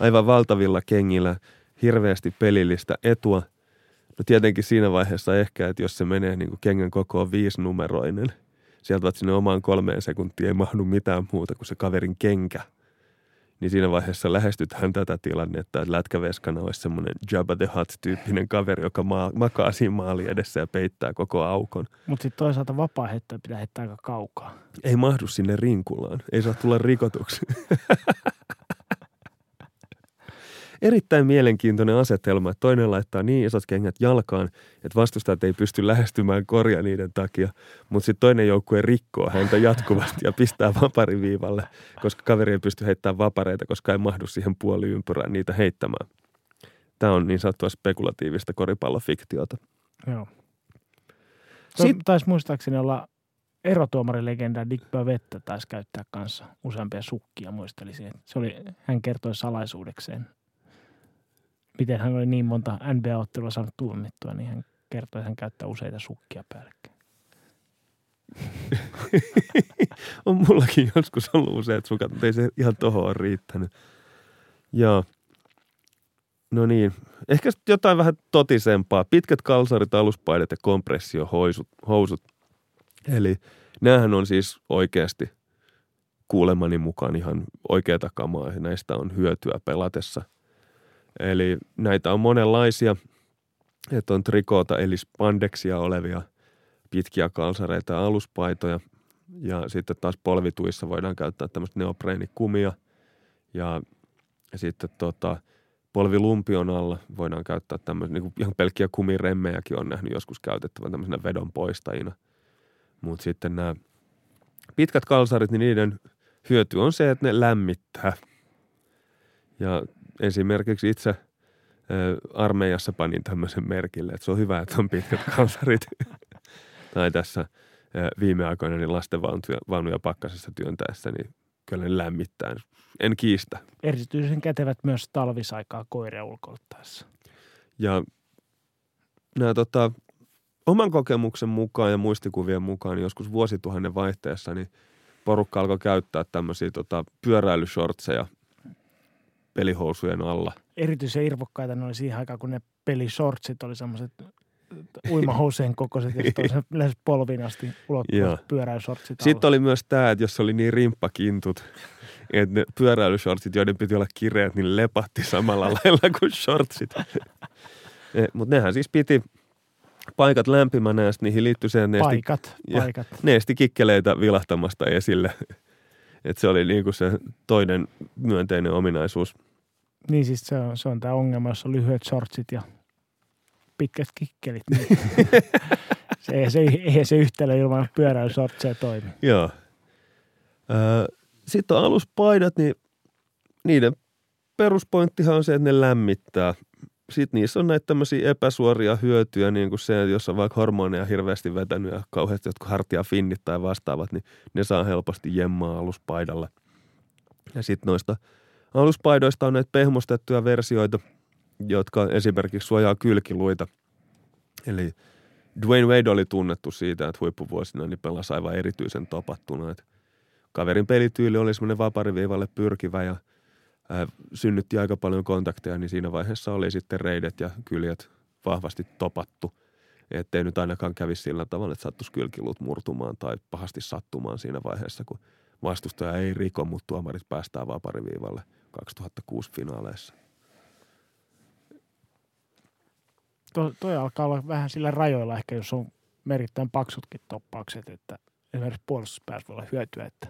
aivan valtavilla kengillä hirveästi pelillistä etua. No tietenkin siinä vaiheessa ehkä, että jos se menee niin kuin kengän kokoon 5-numeroinen, sieltä sinne omaan 3 sekuntiin ei mahdu mitään muuta kuin se kaverin kenkä. Niin siinä vaiheessa lähestytään tätä tilannetta, että lätkäveskana olisi semmoinen Jabba the Hutt-tyyppinen kaveri, joka makaa siinä maali edessä ja peittää koko aukon. Mutta sitten toisaalta vapaaheittoa pitää heittää aika kaukaa. Ei mahdu sinne rinkulaan. Ei saa tulla rikotuksi. Erittäin mielenkiintoinen asetelma, että toinen laittaa niin isot kengät jalkaan, että vastustajat ei pysty lähestymään korja niiden takia, mutta sitten toinen joukkue rikkoo häntä jatkuvasti ja pistää vapariviivalle, koska kaveri ei pysty heittämään vapareita, koska ei mahdu siihen puoliympyrään niitä heittämään. Tämä on niin sanottua spekulatiivista koripallofiktiota. Joo. Sitten taisi muistaakseni olla erotuomarilegenda Dick Bavetta taisi käyttää kanssa useampia sukkia, muistelisin. Se oli, hän kertoi salaisuudekseen. Miten hän oli niin monta NBA-ottelua saanut tuomittua, niin hän kertoi, että hän käyttää useita sukkia päällekkäin. On mullakin joskus ollut useat sukat, mutta ei se ihan tohon ole riittänyt. Joo. No niin. Ehkä jotain vähän totisempaa. Pitkät kalsarit, aluspaidat ja kompressiohousut. Eli näähän on siis oikeasti kuulemani mukaan ihan oikeata kamaa. Näistä on hyötyä pelatessa. Eli näitä on monenlaisia, että on trikoota eli spandexia olevia pitkiä kalsareita ja aluspaitoja. Ja sitten taas polvituissa voidaan käyttää tämmöistä neopreenikumia. Ja sitten polvilumpion alla voidaan käyttää tämmöisiä, niin kuin ihan pelkkiä kumiremmejäkin on nähnyt joskus käytettävän tämmöisenä vedonpoistajina. Mutta sitten nämä pitkät kalsarit, niin niiden hyöty on se, että ne lämmittää. Ja esimerkiksi itse armeijassa panin tämmöisen merkille, että se on hyvä, että on pitkät kalsarit. Tai tässä viime aikoina niin lastenvaunuja pakkasessa työntäessä, niin kyllä ne lämmittää. En kiistä. Erityisen kätevät myös talvisaikaa koiria ulkoiltaessa. Ja nämä oman kokemuksen mukaan ja muistikuvien mukaan niin joskus vuosituhannen vaihteessa niin porukka alkoi käyttää tämmöisiä pyöräilyshortseja pelihousujen alla. Erityisen irvokkaita ne oli siihen aikaan, kun ne pelishortsit oli semmoiset uimahouseen kokoiset, josta oli lähes polviin asti ulottuvat pyöräilyshortsit. Sitten oli myös tämä, että jos oli niin rimppakintut, että ne pyöräilyshortsit, joiden piti olla kireät, niin lepatti samalla lailla kuin shortsit. Mutta nehän siis piti paikat lämpimänä ja niihin liittyi se, että ne esti kikkeleitä vilahtamasta esille. Että se oli niinku se toinen myönteinen ominaisuus. Niin siis se on tämä ongelma, jossa on lyhyet shortsit ja pitkät kikkelit. Eihän se yhtälö ilman pyöräilyshortseja toimi. Joo. Sitten on aluspaidat, niin niiden peruspointtihan on se, että ne lämmittää. Sitten niissä on näitä tämmöisiä epäsuoria hyötyjä, niin kuin se, että jos on vaikka hormoneja hirveästi vetänyt ja kauheasti jotkut hartiafinnit tai vastaavat, niin ne saa helposti jemmaa aluspaidalla. Ja sitten noista aluspaidoista on näitä pehmostettuja versioita, jotka esimerkiksi suojaa kylkiluita. Eli Dwayne Wade oli tunnettu siitä, että huippuvuosina niin pelasi aivan erityisen tapattuna. Että kaverin pelityyli oli semmoinen vapariviivalle pyrkivä ja synnytti aika paljon kontakteja, niin siinä vaiheessa oli sitten reidet ja kyljet vahvasti topattu. Ettei nyt ainakaan kävisi sillä tavalla, että sattuisi kylkiluut murtumaan tai pahasti sattumaan siinä vaiheessa, kun vastustaja ei riko, mutta tuomarit päästään vapariviivalle 2006 finaaleissa. Toi alkaa olla vähän sillä rajoilla ehkä, jos on merittäin paksutkin toppaukset, että esimerkiksi puolustuspäässä voi olla hyötyä, että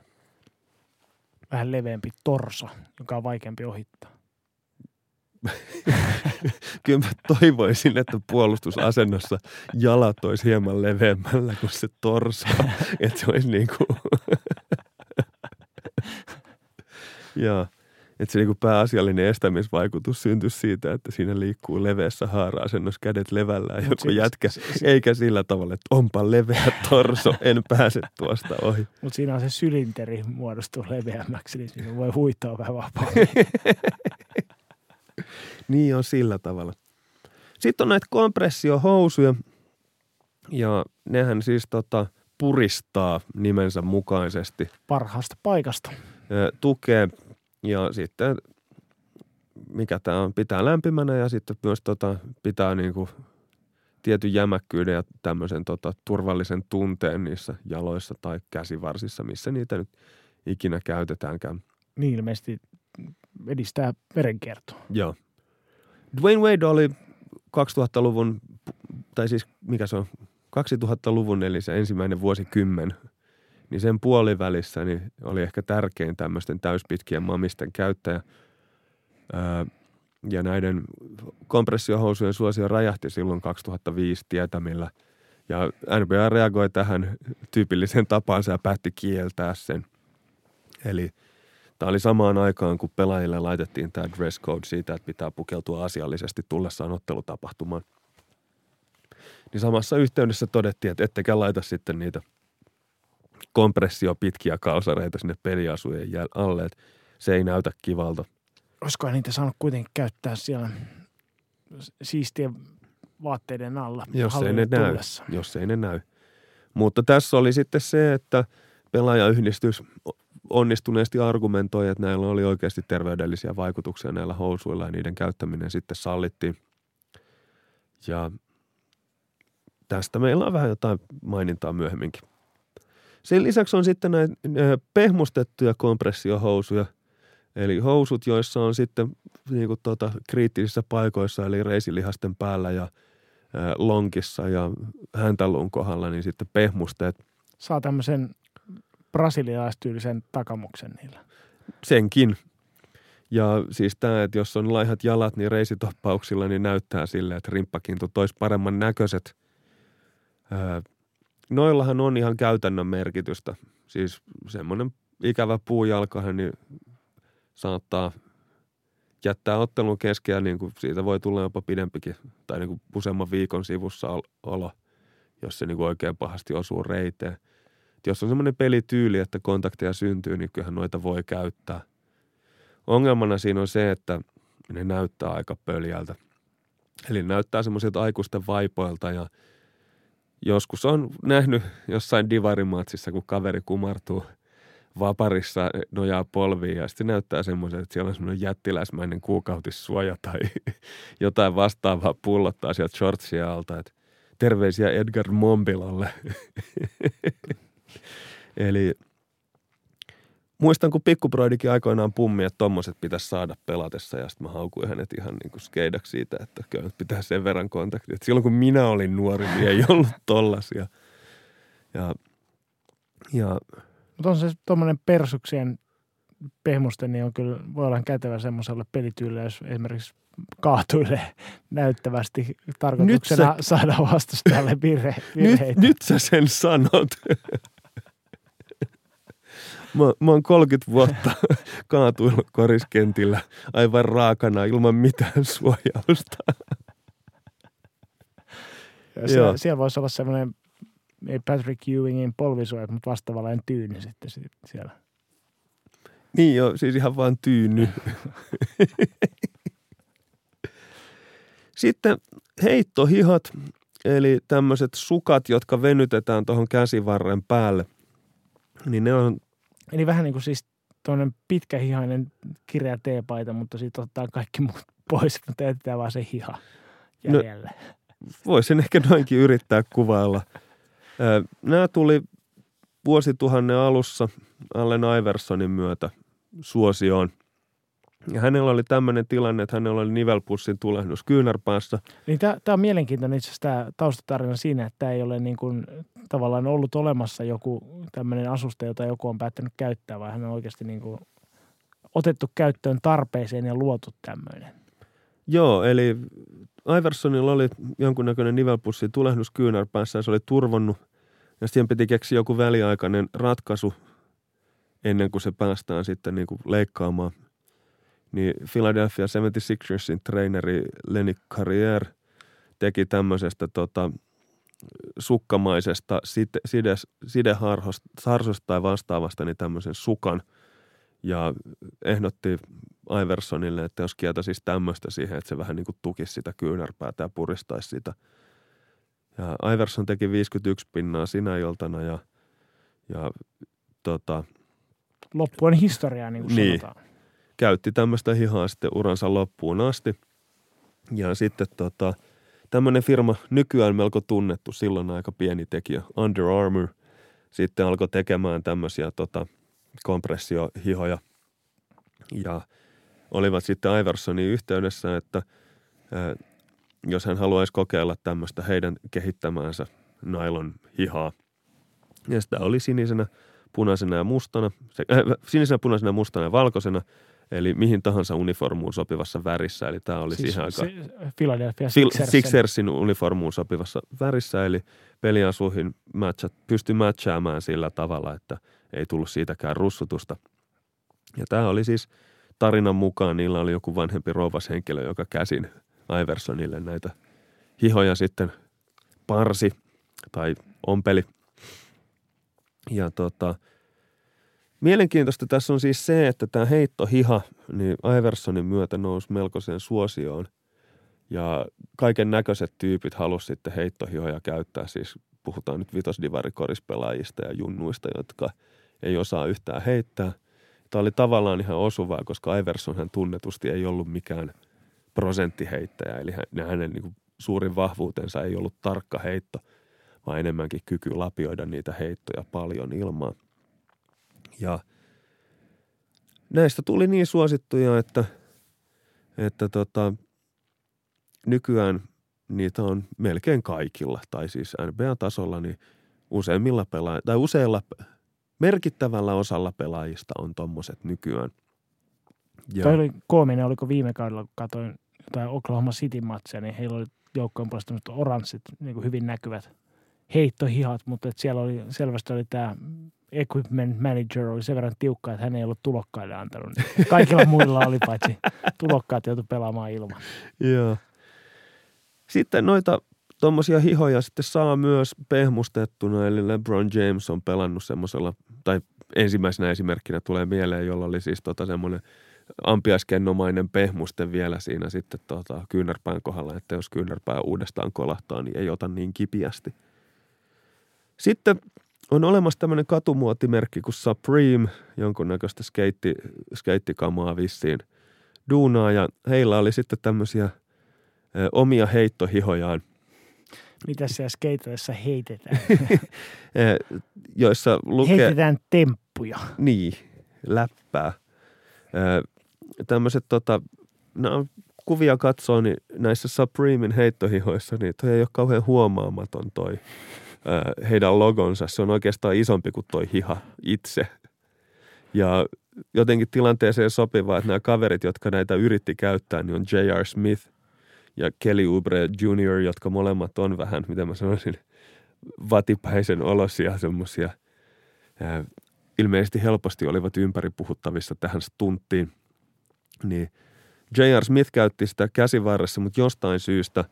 vähän leveämpi torso, joka on vaikeampi ohittaa. Kyllä mä toivoisin, että puolustusasennossa jalat olisi hieman leveämmällä kuin se torso. Että se olisi niin kuin ja että se niin kuin pääasiallinen estämisvaikutus syntyisi siitä, että siinä liikkuu leveässä haara-asennossa kädet levällään joku jätkä. Eikä sillä tavalla, että onpa leveä torso, en pääse tuosta ohi. Mutta siinä on se sylinteri muodostuu leveämmäksi, niin siinä voi huitaa vähän vapaammin. Niin on sillä tavalla. Sitten on näitä kompressiohousuja ja nehän siis puristaa nimensä mukaisesti. Parhaasta paikasta. Tukee. Ja sitten, mikä tämä on, pitää lämpimänä ja sitten myös pitää niinku tietyn jämäkkyyden ja tämmöisen turvallisen tunteen niissä jaloissa tai käsivarsissa, missä niitä nyt ikinä käytetäänkään. Niin ilmeisesti edistää verenkiertoa. Joo. Dwayne Wade oli 2000-luvun, tai siis mikä se on, 2000-luvun eli se ensimmäinen vuosikymmen, niin sen puolivälissä niin oli ehkä tärkein tämmöisten täyspitkien mamisten käyttäjä. Ja näiden kompressiohousujen suosio räjähti silloin 2005 tietämillä. Ja NBA reagoi tähän tyypilliseen tapaansa ja päätti kieltää sen. Eli tämä oli samaan aikaan, kun pelaajille laitettiin tämä dress code siitä, että pitää pukeutua asiallisesti tullessaan ottelutapahtumaan. Niin samassa yhteydessä todettiin, että ettekä laita sitten niitä kompressio pitkiä kalsareita sinne peliasujen alle, että se ei näytä kivalta. Olisikohan niitä saanut kuitenkin käyttää siellä siistien vaatteiden alla? Jos ei ne näy. Mutta tässä oli sitten se, että pelaajayhdistys onnistuneesti argumentoi, että näillä oli oikeasti terveydellisiä vaikutuksia näillä housuilla ja niiden käyttäminen sitten sallittiin. Ja tästä meillä on vähän jotain mainintaa myöhemminkin. Sen lisäksi on sitten näitä pehmustettuja kompressiohousuja, eli housut, joissa on sitten niin kuin kriittisissä paikoissa, eli reisilihasten päällä ja lonkissa ja häntäluun kohdalla, niin sitten pehmusteet. Saa tämmöisen brasilialaistyylisen takamuksen niillä. Senkin. Ja siis tämä, että jos on laihat jalat, niin reisitoppauksilla niin näyttää sille, että rimppakintu toisi paremman näköiset. Noillahan on ihan käytännön merkitystä. Siis semmoinen ikävä puujalkahan niin saattaa jättää ottelun kesken ja niin kuin siitä voi tulla jopa pidempikin tai niin kuin useamman viikon sivussa olo, jos se niin kuin oikein pahasti osuu reiteen. Et jos on semmoinen pelityyli, että kontakteja syntyy, niin kyllähän noita voi käyttää. Ongelmana siinä on se, että ne näyttää aika pöljältä. Eli näyttää semmoisilta aikuisten vaipoilta ja joskus on nähnyt jossain divarimatsissa, kun kaveri kumartuu vaparissa nojaa polviin ja sitten näyttää semmoisen, että siellä on semmoinen jättiläismäinen kuukautissuoja tai jotain vastaavaa pullottaa sieltä shortsia alta, että terveisiä Edgar Mombilalle. Eli muistan, kun pikkuproidikin aikoinaan pummi, että tommoset pitäisi saada pelatessa ja sitten mä haukuin hänet ihan niin kuin skeidaksi siitä, että kyllä nyt pitää sen verran kontaktia. Et silloin kun minä olin nuori, niin ei ollut tollasia. Mutta on se tuommoinen persuksien pehmusten, niin on kyllä, voi olla kätevä semmoiselle pelityylille, jos esimerkiksi kaatuilee näyttävästi tarkoituksena saada vastustajalle virheitä. Nyt sä sen sanot. Mä oon 30 vuotta kaatuillut koriskentillä aivan raakana ilman mitään suojausta. Siellä voisi olla semmoinen Patrick Ewingin polvisuojat, mutta vastaavallainen tyyny sitten siellä. Niin joo, siis ihan vaan tyyny. Sitten heittohihat, eli tämmöiset sukat, jotka venytetään tuohon käsivarren päälle, niin ne on... Eli vähän niin kuin siis tuollainen pitkähihainen kireä teepaita, mutta siitä ottaa kaikki muut pois, mutta jätetään vaan se hiha jäljelle. No, voisin ehkä noinkin yrittää kuvailla. Nämä tuli vuosituhannen alussa Allen Iversonin myötä suosioon. Ja hänellä oli tämmöinen tilanne, että hänellä oli nivelpussin tulehdus kyynärpäässä. Niin tämä on mielenkiintoinen itse asiassa tämä taustatarina siinä, että tämä ei ole niin kuin tavallaan ollut olemassa joku tämmöinen asuste, jota joku on päättänyt käyttää, vaan hän on oikeasti niin kuin otettu käyttöön tarpeeseen ja luotu tämmöinen. Joo, eli Iversonilla oli jonkunnäköinen nivelpussin tulehdus kyynärpäässä ja se oli turvonnut. Ja siihen piti keksiä joku väliaikainen ratkaisu ennen kuin se päästään sitten niin kuin leikkaamaan. Niin Philadelphia 76ersin treeneri Lenny Carrier teki tämmöisestä sukkamaisesta sideharsosta tai vastaavasta niin tämmöisen sukan ja ehdotti Iversonille, että jos kieltäisi tämmöistä siihen, että se vähän niin kuin tukisi sitä kyynärpäätä ja puristaisi sitä. Ja Iverson teki 51 pinnaa sinä iltana ja loppu on historiaa niin kuin sanotaan. Käytti tämmöistä hihaa sitten uransa loppuun asti. Ja sitten tämmöinen firma, nykyään melko tunnettu, silloin aika pieni tekijä, Under Armour, sitten alkoi tekemään tämmöisiä kompressiohihoja. Ja olivat sitten Iversonin yhteydessä, että jos hän haluaisi kokeilla tämmöistä heidän kehittämäänsä nailon hihaa. Ja sitä oli sinisenä, punaisena ja mustana, sinisenä, punaisena, mustana ja valkoisena. Eli mihin tahansa uniformuun sopivassa värissä, eli tämä oli siis siihen aikaan Philadelphia Sixersin uniformuun sopivassa värissä, eli peliasuihin pystyi matchaamaan sillä tavalla, että ei tullut siitäkään russutusta. Ja tämä oli siis tarinan mukaan, niillä oli joku vanhempi rouvashenkilö, joka käsin Iversonille näitä hihoja sitten parsi tai ompeli. Ja mielenkiintoista tässä on siis se, että tämä heittohiha niin Iversonin myötä nousi melkoiseen suosioon ja kaiken näköiset tyypit halusi sitten heittohihoja käyttää. Siis puhutaan nyt vitosdivarikorispelaajista ja junnuista, jotka ei osaa yhtään heittää. Tämä oli tavallaan ihan osuvaa, koska Iversonhan tunnetusti ei ollut mikään prosenttiheittäjä. Eli hänen niin kuin suurin vahvuutensa ei ollut tarkka heitto, vaan enemmänkin kyky lapioida niitä heittoja paljon ilmaan. Ja näistä tuli niin suosittuja, että nykyään niitä on melkein kaikilla, tai siis NBA-tasolla niin useilla merkittävällä osalla pelaajista on tommoset nykyään. Ja toi oli koominen, oliko viime kaudella, kun katsoin jotain Oklahoma City-matsia, niin heillä oli joukkojen puolesta oranssit, niin kuin hyvin näkyvät heittohihat, mutta siellä oli selvästi tämä equipment manager oli sen verran tiukka, että hän ei ollut tulokkaille antanut. Kaikilla muilla oli paitsi tulokkaat joutui pelaamaan ilman. Joo. Sitten noita tuommoisia hihoja sitten saa myös pehmustettuna, eli LeBron James on pelannut semmoisella, tai ensimmäisenä esimerkkinä tulee mieleen, jolla oli siis semmoinen ampiaiskennomainen pehmuste vielä siinä sitten kyynärpään kohdalla, että jos kyynärpää uudestaan kolahtaa, niin ei ota niin kipiästi. Sitten on olemassa tämmöinen katumuotimerkki kuin Supreme, jonkunnäköistä skeittikamaa vissiin duunaa, ja heillä oli sitten tämmöisiä omia heittohihojaan. Mitä siellä skeitoissa heitetään? Joissa lukee... Heitetään temppuja. Niin, läppää. Tämmöiset no, kuvia katsoo, niin näissä Supremen heittohihoissa, niin toi ei ole kauhean huomaamaton toi heidän logonsa. Se on oikeastaan isompi kuin toi hiha itse. Ja jotenkin tilanteeseen sopivaa, että nämä kaverit, jotka näitä yritti käyttää, niin on J.R. Smith ja Kelly Oubre Junior, jotka molemmat on vähän, mitä mä sanoisin, vatipäisen olosia, semmoisia. Ilmeisesti helposti olivat ympäri puhuttavissa tähän stunttiin. Niin J.R. Smith käytti sitä käsivarressa, mutta jostain syystä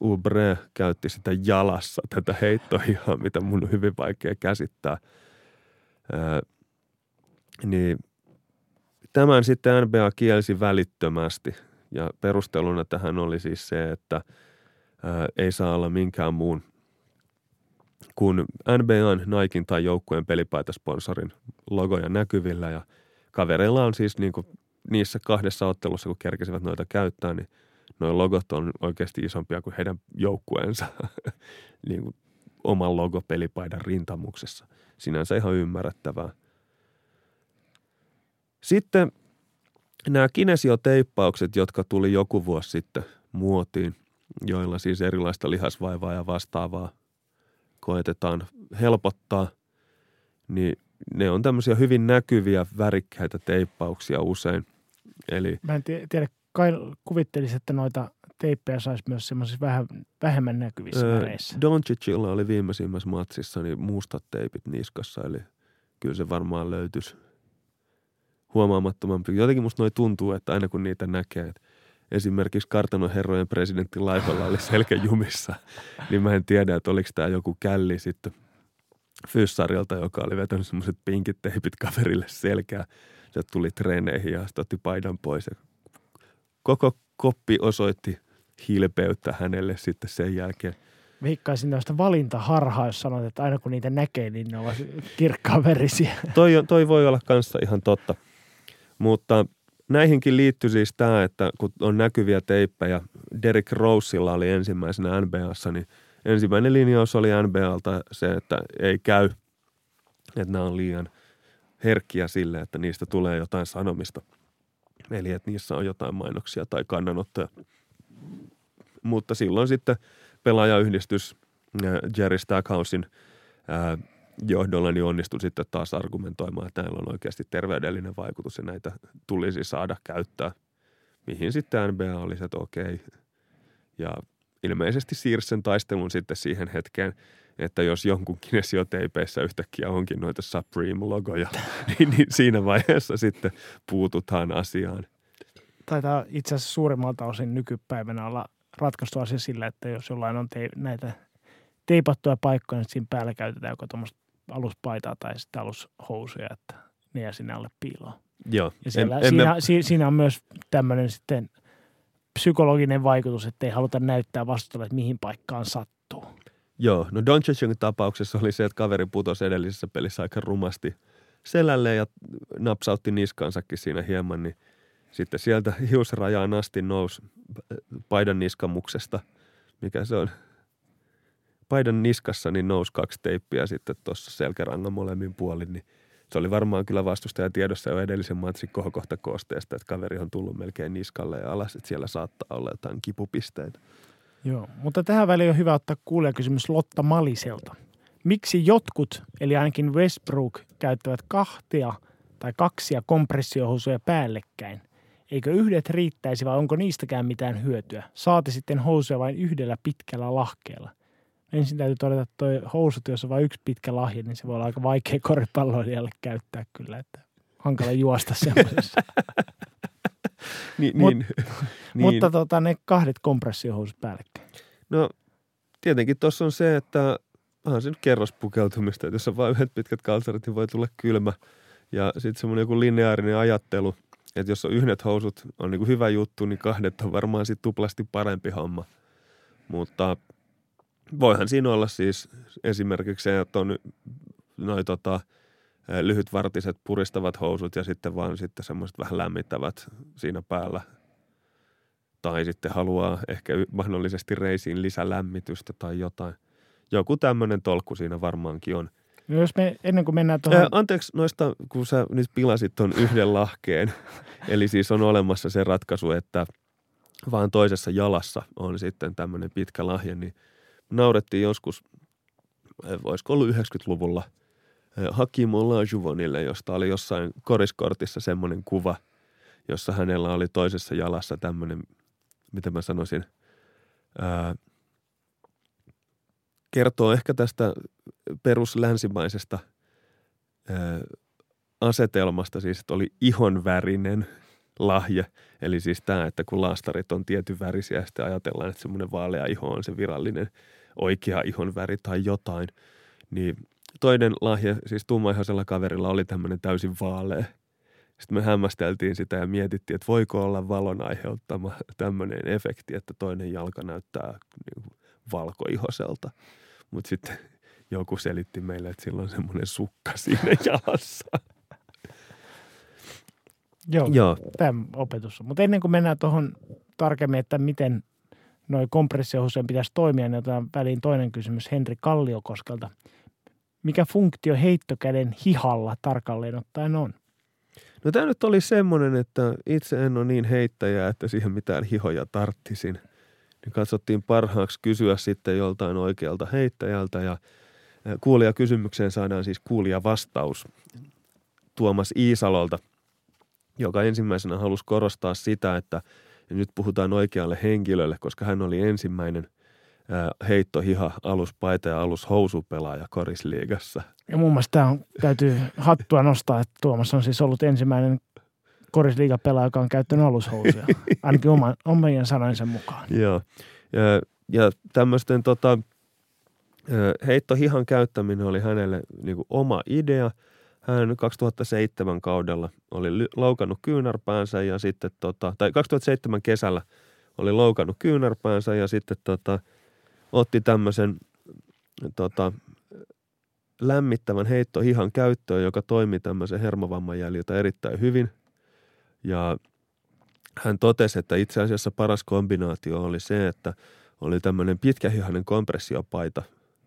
Oubre käytti sitä jalassa, tätä heittohihaa, mitä mun on hyvin vaikea käsittää. Niin tämän sitten NBA kielsi välittömästi. Ja perusteluna tähän oli siis se, että ei saa olla minkään muun kuin NBAn, Niken tai joukkueen pelipaitasponsorin logoja näkyvillä. Ja kavereilla on siis niin kuin niissä kahdessa ottelussa, kun kerkesivät noita käyttää, niin nuo logot on oikeasti isompia kuin heidän joukkueensa niin kuin oman logo pelipaidan rintamuksessa. Sinänsä ihan ymmärrettävää. Sitten nämä kinesioteippaukset, jotka tuli joku vuosi sitten muotiin, joilla siis erilaista lihasvaivaa ja vastaavaa koetetaan helpottaa, niin ne on tämmöisiä hyvin näkyviä, värikkäitä teippauksia usein. Eli mä en tiedä, kai kuvittelisin, että noita teippejä saisi myös semmoisissa vähän vähemmän näkyvissä väreissä. Doncicilla oli viimeisimmässä matsissa niin mustat teipit niskassa, eli kyllä se varmaan löytyisi huomaamattomampi. Jotenkin musta noi tuntuu, että aina kun niitä näkee, että esimerkiksi kartanoherrojen presidentti Laiholla oli selkäjumissa, niin mä en tiedä, että oliko tämä joku källi sitten Fyssarilta, joka oli vetänyt semmoiset pinkit teipit kaverille selkää. Se tuli treeneihin ja sitten otti paidan pois. Ja koko koppi osoitti hilpeyttä hänelle sitten sen jälkeen. Veikkaisin tällaista valintaharhaa, jos sanot, että aina kun niitä näkee, niin ne ovat kirkkaanverisiä. Toi voi olla kanssa ihan totta. Mutta näihinkin liittyy siis tämä, että kun on näkyviä teippejä, Derrick Roseilla oli ensimmäisenä NBAssa, niin ensimmäinen linjaus oli NBAlta se, että ei käy, että nämä on liian herkkiä sille, että niistä tulee jotain sanomista. Eli että niissä on jotain mainoksia tai kannanottoja. Mutta silloin sitten pelaajayhdistys Jerry Stackhousen johdolla niin onnistui sitten taas argumentoimaan, että näillä on oikeasti terveydellinen vaikutus ja näitä tulisi saada käyttää. Mihin sitten NBA oli se, että okei. Ja ilmeisesti siirsi sen taistelun sitten siihen hetkeen, että jos jonkun kinesioteipeissä yhtäkkiä onkin noita Supreme-logoja, niin siinä vaiheessa sitten puututaan asiaan. Taitaa itse asiassa suurimmalta osin nykypäivänä olla ratkaistu asia sillä, että jos jollain on näitä teipattuja paikkoja, niin siinä päällä käytetään joko tuommoista aluspaitaa tai sitten alushousuja, että ne jää sinne alle piiloon. Joo. Ja siinä on myös tämmöinen sitten psykologinen vaikutus, että ei haluta näyttää vastuulle, että mihin paikkaan sattuu. Joo, no Doncicin tapauksessa oli se, että kaveri putosi edellisessä pelissä aika rumasti selälleen ja napsautti niskansakin siinä hieman, niin sitten sieltä hiusrajaan asti nousi paidan niskamuksesta, mikä se on, paidan niskassa, niin nousi 2 teippiä sitten tuossa selkärangan molemmin puolin, niin se oli varmaan kyllä vastustaja tiedossa jo edellisen matsin kohokohta koosteesta, että kaveri on tullut melkein niskalle ja alas, että siellä saattaa olla jotain kipupisteitä. Joo, mutta tähän väliin on hyvä ottaa kuulijakysymys Lotta Maliselta. Miksi jotkut, eli ainakin Westbrook, käyttävät 2 tai 2 kompressiohousuja päällekkäin? Eikö yhdet riittäisi vai onko niistäkään mitään hyötyä? Saati sitten housuja vain yhdellä pitkällä lahkeella. Ensin täytyy todeta, että toi housut, jos on vain yksi pitkä lahja, niin se voi olla aika vaikea koripalloilijalle käyttää kyllä, että hankala juosta semmoisessa. Mutta ne 2 kompressiohousut päällekkäin. No tietenkin tuossa on se, että onhan se nyt kerrospukeutumista, että jos on vain yhdet pitkät kalsarit, niin voi tulla kylmä. Ja sitten semmoinen joku lineaarinen ajattelu, että jos on yhdet housut, on niin kuin hyvä juttu, niin 2 on varmaan sitten tuplasti parempi homma. Mutta voihan siinä olla siis esimerkiksi se, että on noin lyhytvartiset puristavat housut ja sitten vaan sitten semmoiset vähän lämmittävät siinä päällä. Tai sitten haluaa ehkä mahdollisesti reisiin lisälämmitystä tai jotain. Joku tämmöinen tolkku siinä varmaankin on. Jos me ennen kuin mennään tuohon... Anteeksi noista, kun sä nyt pilasit ton yhden lahkeen. Eli siis on olemassa se ratkaisu, että vaan toisessa jalassa on sitten tämmöinen pitkä lahja. Niin naurettiin joskus, olisiko ollut 90-luvulla, Hakim Olajuwonille, josta oli jossain koriskortissa semmoinen kuva, jossa hänellä oli toisessa jalassa tämmöinen, miten mä sanoisin, kertoo ehkä tästä peruslänsimaisesta asetelmasta, siis että oli ihonvärinen lahja. Eli siis tämä, että kun laastarit on tietyn värisiä ja sitten ajatellaan, että semmoinen vaalea iho on se virallinen oikea ihonväri tai jotain, niin toinen lahja, siis tummaihoisella kaverilla oli tämmöinen täysin vaalea. Sitten me hämmästeltiin sitä ja mietittiin, että voiko olla valon aiheuttama tämmöinen efekti, että toinen jalka näyttää niin valkoihoiselta. Mutta sitten joku selitti meille, että sillä on semmoinen sukka siinä jalassa. Joo, tämä opetus on. Mutta ennen kuin mennään tuohon tarkemmin, että miten noi kompressiohousien pitäisi toimia, niin otetaan väliin toinen kysymys Henri Kalliokoskelta. Mikä funktio heittokäden hihalla tarkalleen ottaen on? No tämä nyt oli semmoinen, että itse en ole niin heittäjä, että siihen mitään hihoja tarttisin. Niin katsottiin parhaaksi kysyä sitten joltain oikealta heittäjältä ja kuulija kysymykseen saadaan siis kuulija vastaus Tuomas Iisalolta, joka ensimmäisenä halusi korostaa sitä, että nyt puhutaan oikealle henkilölle, koska hän oli ensimmäinen heittohiha, aluspaita ja alushousupelaaja korisliigassa. Ja muun muassa tämä on, täytyy hattua nostaa, että Tuomas on siis ollut ensimmäinen korisliigapelaaja, joka on käyttänyt alushousuja, ainakin omien sanojensa mukaan. Joo, ja tämmöisten heittohihan käyttäminen oli hänelle niin kuin oma idea. Hän 2007 kaudella oli loukannut kyynärpäänsä ja sitten, tai 2007 kesällä oli loukannut kyynärpäänsä ja sitten otti tämmöisen lämmittävän heittohihan käyttöön, joka toimi tämmöisen hermovamman jäljiltä erittäin hyvin. Ja hän totesi, että itse asiassa paras kombinaatio oli se, että oli tämmöinen pitkähihainen kompressiopaita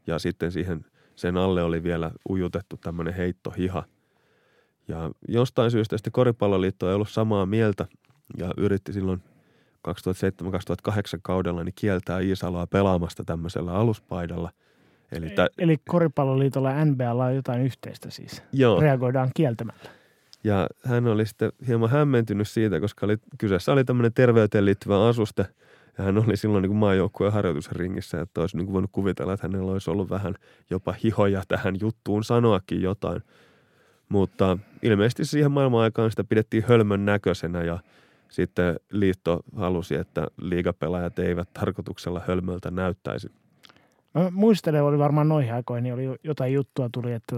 ja sitten siihen sen alle oli vielä ujutettu tämmöinen heittohiha. Ja jostain syystä sitten Koripalloliitto ei ollut samaa mieltä ja yritti silloin 2007-2008 kaudella niin kieltää Iisaloa pelaamasta tämmöisellä aluspaidalla. Eli Koripalloliitolla ja NBAlla on jotain yhteistä siis. Joo. Reagoidaan kieltämällä. Ja hän oli sitten hieman hämmentynyt siitä, koska kyseessä oli tämmöinen terveyteen liittyvä asuste. Ja hän oli silloin niin kuin maajoukkueen harjoitusringissä, että olisi niin kuin voinut kuvitella, että hänellä olisi ollut vähän jopa hihoja tähän juttuun sanoakin jotain. Mutta ilmeisesti siihen maailman aikaan sitä pidettiin hölmön näköisenä ja sitten liitto halusi, että liigapelaajat eivät tarkoituksella hölmöltä näyttäisi. Mä muistelen, oli varmaan noihin aikoihin, niin oli jotain juttua tuli, että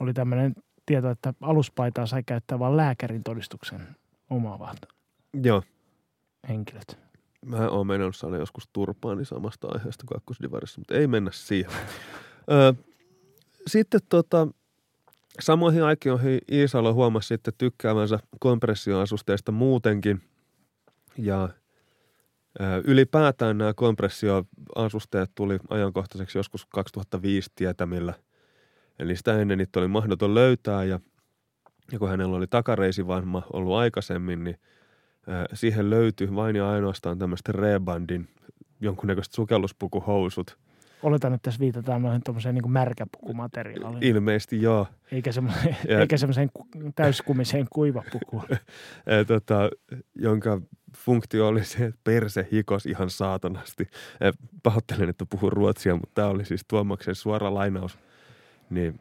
oli tämmöinen tieto, että aluspaitaa sai käyttää vain lääkärin todistuksen omaavat henkilöt. Mä oon mennyt saada joskus turpaani samasta aiheesta kakkosdivarissa, mutta ei mennä siihen. Sitten samoihin aikoihin Iisalo huomasi sitten tykkäävänsä kompressioasusteista muutenkin. Ja ylipäätään nämä kompressioasusteet tuli ajankohtaiseksi joskus 2005 tietämillä. Eli sitä ennen niitä oli mahdoton löytää ja kun hänellä oli takareisivamma ollut aikaisemmin, niin siihen löytyi vain ja ainoastaan tämmöistä Rebandin jonkunnäköiset sukelluspukuhousut. Oletan, että tässä viitataan noihin tuommoiseen niin kuin märkäpukumateriaaliin. Ilmeisesti joo. Eikä semmoiseen täyskumiseen kuivapukuun. Jonka funktio oli se, että perse hikosi ihan saatanasti. Pahoittelen, että puhun ruotsia, mutta tämä oli siis Tuomaksen suora lainaus. Niin.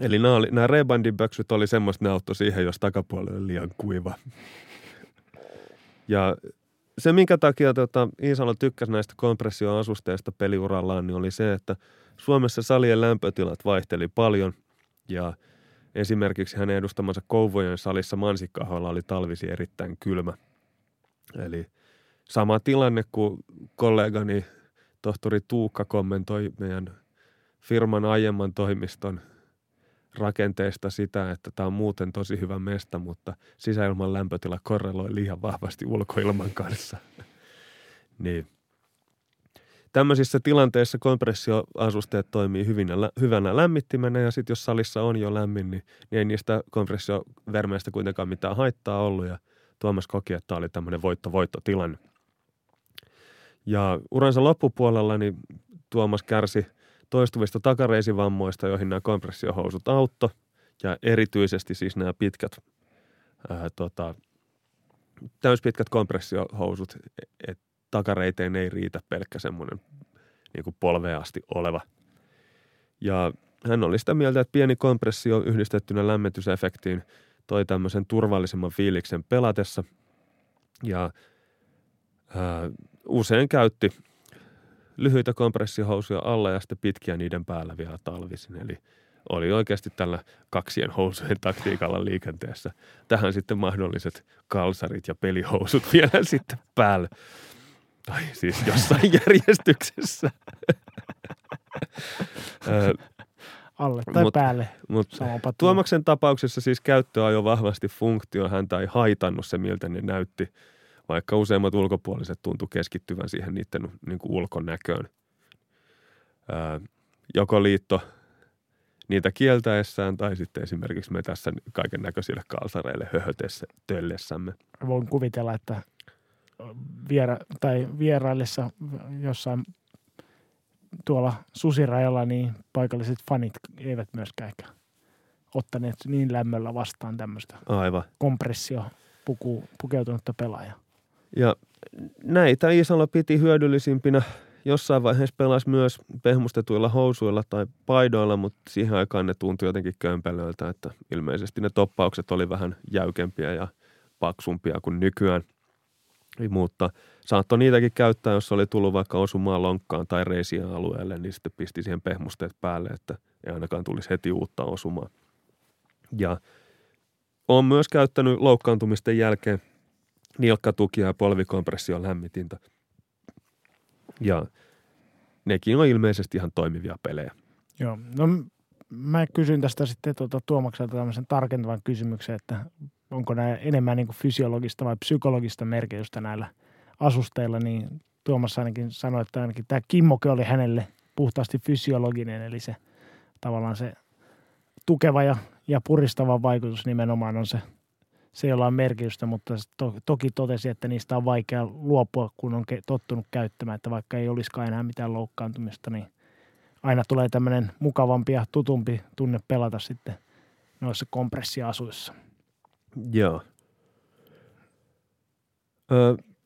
Eli nämä Rebandin böksyt oli semmoista, ne auttoi siihen, jos takapuolella oli liian kuiva. Ja se, minkä takia Iisalo tykkäsi näistä kompressioasusteista peliurallaan, niin oli se, että Suomessa salien lämpötilat vaihteli paljon ja esimerkiksi hänen edustamansa Kouvojen salissa Mansikkahoilla oli talvisi erittäin kylmä. Eli sama tilanne kuin kollegani tohtori Tuukka kommentoi meidän firman aiemman toimiston rakenteesta sitä, että tämä on muuten tosi hyvä mesta, mutta sisäilman lämpötila korreloi liian vahvasti ulkoilman kanssa. Niin. Tämmöisissä tilanteissa kompressioasusteet toimii hyvänä lämmittimenä ja sitten jos salissa on jo lämmin, niin ei niistä kompressiovärmeistä kuitenkaan mitään haittaa ollut ja Tuomas koki, että tämä oli tämmöinen voittotilanne. Ja uransa loppupuolella niin Tuomas kärsi toistuvista takareisivammoista, joihin nämä kompressiohousut auttoi ja erityisesti siis nämä pitkät täyspitkät kompressiohousut, että takareiteen ei riitä pelkkä semmoinen niin kuin polveen asti oleva. Ja hän oli sitä mieltä, että pieni kompressio yhdistettynä lämmitysefektiin toi tämmöisen turvallisemman fiiliksen pelatessa. Ja usein käytti lyhyitä kompressiohousuja alla ja sitten pitkiä niiden päällä vielä talvisin. Eli oli oikeasti tällä kaksien housujen taktiikalla liikenteessä. Tähän sitten mahdolliset kalsarit ja pelihousut vielä sitten päälle. Tai siis jossain järjestyksessä. Alle tai päälle. Tuomaksen tapauksessa siis käyttöajo vahvasti funktio. Häntä ei haitannut se, miltä ne näytti, vaikka useimmat ulkopuoliset tuntu keskittyvän siihen niiden niin kuin ulkonäköön. Joko liitto niitä kieltäessään tai sitten esimerkiksi me tässä kaiken näköisille kalsareille höhötellessämme. Voin kuvitella, että vieraillessa jossain tuolla susirajalla, niin paikalliset fanit eivät myöskään ehkä ottaneet niin lämmöllä vastaan tämmöistä kompressio pukeutunutta pelaajaa. Ja näitä Iisalo piti hyödyllisimpinä. Jossain vaiheessa pelasi myös pehmustetuilla housuilla tai paidoilla, mutta siihen aikaan ne tuntui jotenkin kömpelöiltä, että ilmeisesti ne toppaukset oli vähän jäykempiä ja paksumpia kuin nykyään. Mutta saattoi niitäkin käyttää, jos oli tullut vaikka osumaan lonkkaan tai reisien alueelle, niin sitten pisti siihen pehmusteet päälle, että ei ainakaan tulisi heti uutta osumaa. Ja on myös käyttänyt loukkaantumisten jälkeen nilkkatukia ja polvikompression lämmitintä. Ja nekin on ilmeisesti ihan toimivia pelejä. Joo, no mä kysyn tästä sitten Tuomakselta tämmöisen tarkentavan kysymyksen, että onko nämä enemmän niin kuin fysiologista vai psykologista merkitystä näillä asusteilla, niin Tuomas ainakin sanoi, että ainakin tämä kimmoke oli hänelle puhtaasti fysiologinen, eli se tavallaan se tukeva ja puristava vaikutus nimenomaan on se jolla on merkitystä, mutta toki totesi, että niistä on vaikea luopua, kun on tottunut käyttämään, että vaikka ei olisikaan enää mitään loukkaantumista, niin aina tulee tämmöinen mukavampi ja tutumpi tunne pelata sitten noissa kompressiasuissa. Joo.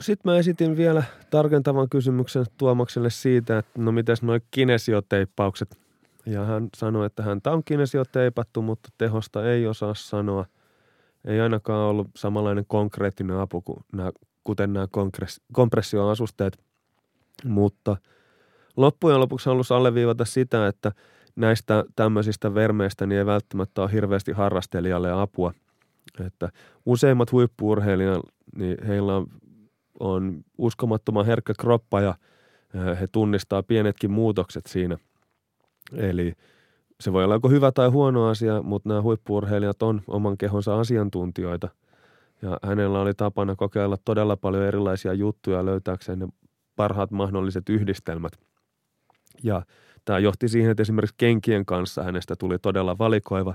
Sitten mä esitin vielä tarkentavan kysymyksen Tuomakselle siitä, että no mitäs noi kinesioteippaukset. Ja hän sanoi, että häntä on kinesioteipattu, mutta tehosta ei osaa sanoa. Ei ainakaan ollut samanlainen konkreettinen apu kuin kuten nämä kompressioasusteet. Mutta loppujen lopuksi halusi alleviivata sitä, että näistä tämmöisistä vermeistä niin ei välttämättä ole hirveästi harrastelijalle apua. Että useimmat huippu-urheilijat, niin heillä on uskomattoman herkkä kroppa ja he tunnistaa pienetkin muutokset siinä. Eli se voi olla joko hyvä tai huono asia, mutta nämä huippu-urheilijat on oman kehonsa asiantuntijoita. Ja hänellä oli tapana kokeilla todella paljon erilaisia juttuja löytääkseen ne parhaat mahdolliset yhdistelmät. Ja tämä johti siihen, että esimerkiksi kenkien kanssa hänestä tuli todella valikoiva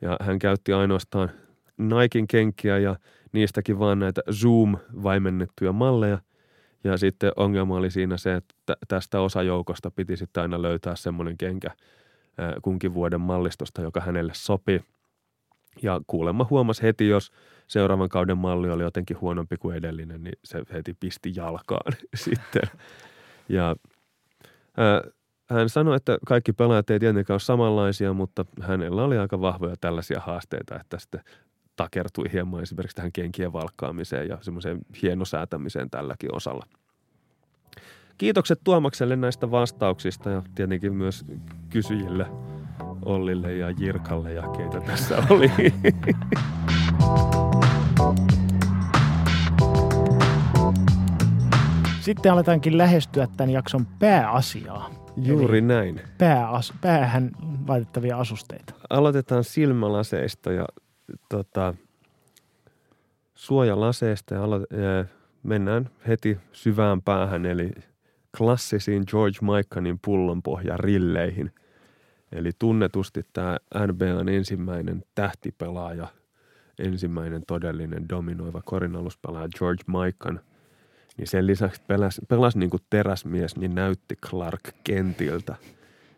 ja hän käytti ainoastaan Niken kenkiä ja niistäkin vaan näitä Zoom-vaimennettuja malleja. Ja sitten ongelma oli siinä se, että tästä osajoukosta piti sitten aina löytää semmoinen kenkä kunkin vuoden mallistosta, joka hänelle sopii. Ja kuulemma huomasi heti, jos seuraavan kauden malli oli jotenkin huonompi kuin edellinen, niin se heti pisti jalkaan sitten. Ja hän sanoi, että kaikki pelaajat ei tietenkään ole samanlaisia, mutta hänellä oli aika vahvoja tällaisia haasteita, että sitten takertui hieman esimerkiksi tähän kenkien valkkaamiseen ja semmoiseen hienosäätämiseen tälläkin osalla. Kiitokset Tuomakselle näistä vastauksista ja tietenkin myös kysyjille Ollille ja Jirkalle ja keitä tässä oli. Sitten aletaankin lähestyä tämän jakson pääasiaa. Juuri näin. Päähän laitettavia asusteita. Aloitetaan silmälaseista ja suojalaseista ja mennään heti syvään päähän, eli klassisiin George Mikanin pullonpohjan rilleihin. Eli tunnetusti tämä NBA:n ensimmäinen tähtipelaaja, ensimmäinen todellinen dominoiva korinaluspelaaja George Mikan. Niin sen lisäksi pelasi niin kuin teräsmies, niin näytti Clark Kentiltä.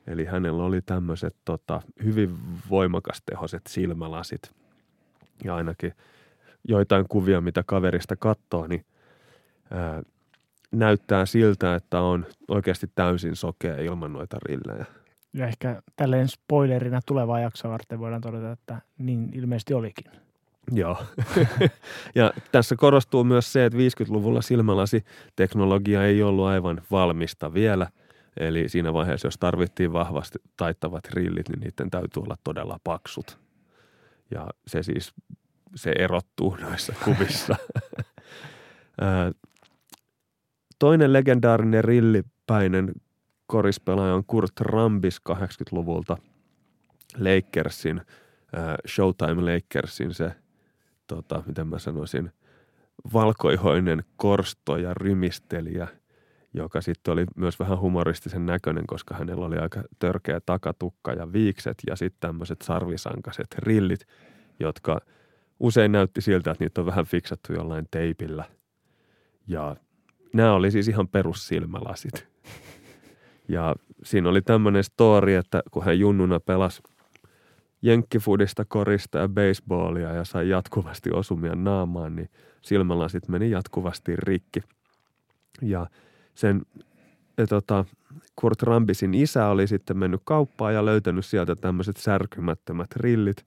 Eli hänellä oli tämmöiset hyvin voimakastehoiset silmälasit. Ja ainakin joitain kuvia, mitä kaverista katsoo, niin näyttää siltä, että on oikeasti täysin sokea ilman noita rillejä. Ja ehkä tälleen spoilerina tulevaa jaksoa varten voidaan todeta, että niin ilmeisesti olikin. Joo. Ja tässä korostuu myös se, että 50-luvulla silmälasiteknologia ei ollut aivan valmista vielä. Eli siinä vaiheessa, jos tarvittiin vahvasti taittavat rillit, niin niiden täytyy olla todella paksut. Ja se erottuu noissa kuvissa. Toinen legendaarinen rillipäinen korispelaaja on Kurt Rambis 80-luvulta Lakersin, Showtime Lakersin se, miten mä sanoisin, valkoihoinen korsto ja rymistelijä, joka sitten oli myös vähän humoristisen näköinen, koska hänellä oli aika törkeä takatukka ja viikset ja sitten tämmöiset sarvisankaset rillit, jotka usein näytti siltä, että niitä on vähän fiksattu jollain teipillä. Ja nämä oli siis ihan perussilmälasit. Ja siinä oli tämmöinen story, että kun hän junnuna pelasi jenkkifudista, korista ja baseballia ja sai jatkuvasti osumia naamaan, niin silmälasit meni jatkuvasti rikki. Ja sen Kurt Rambisin isä oli sitten mennyt kauppaan ja löytänyt sieltä tämmöiset särkymättömät rillit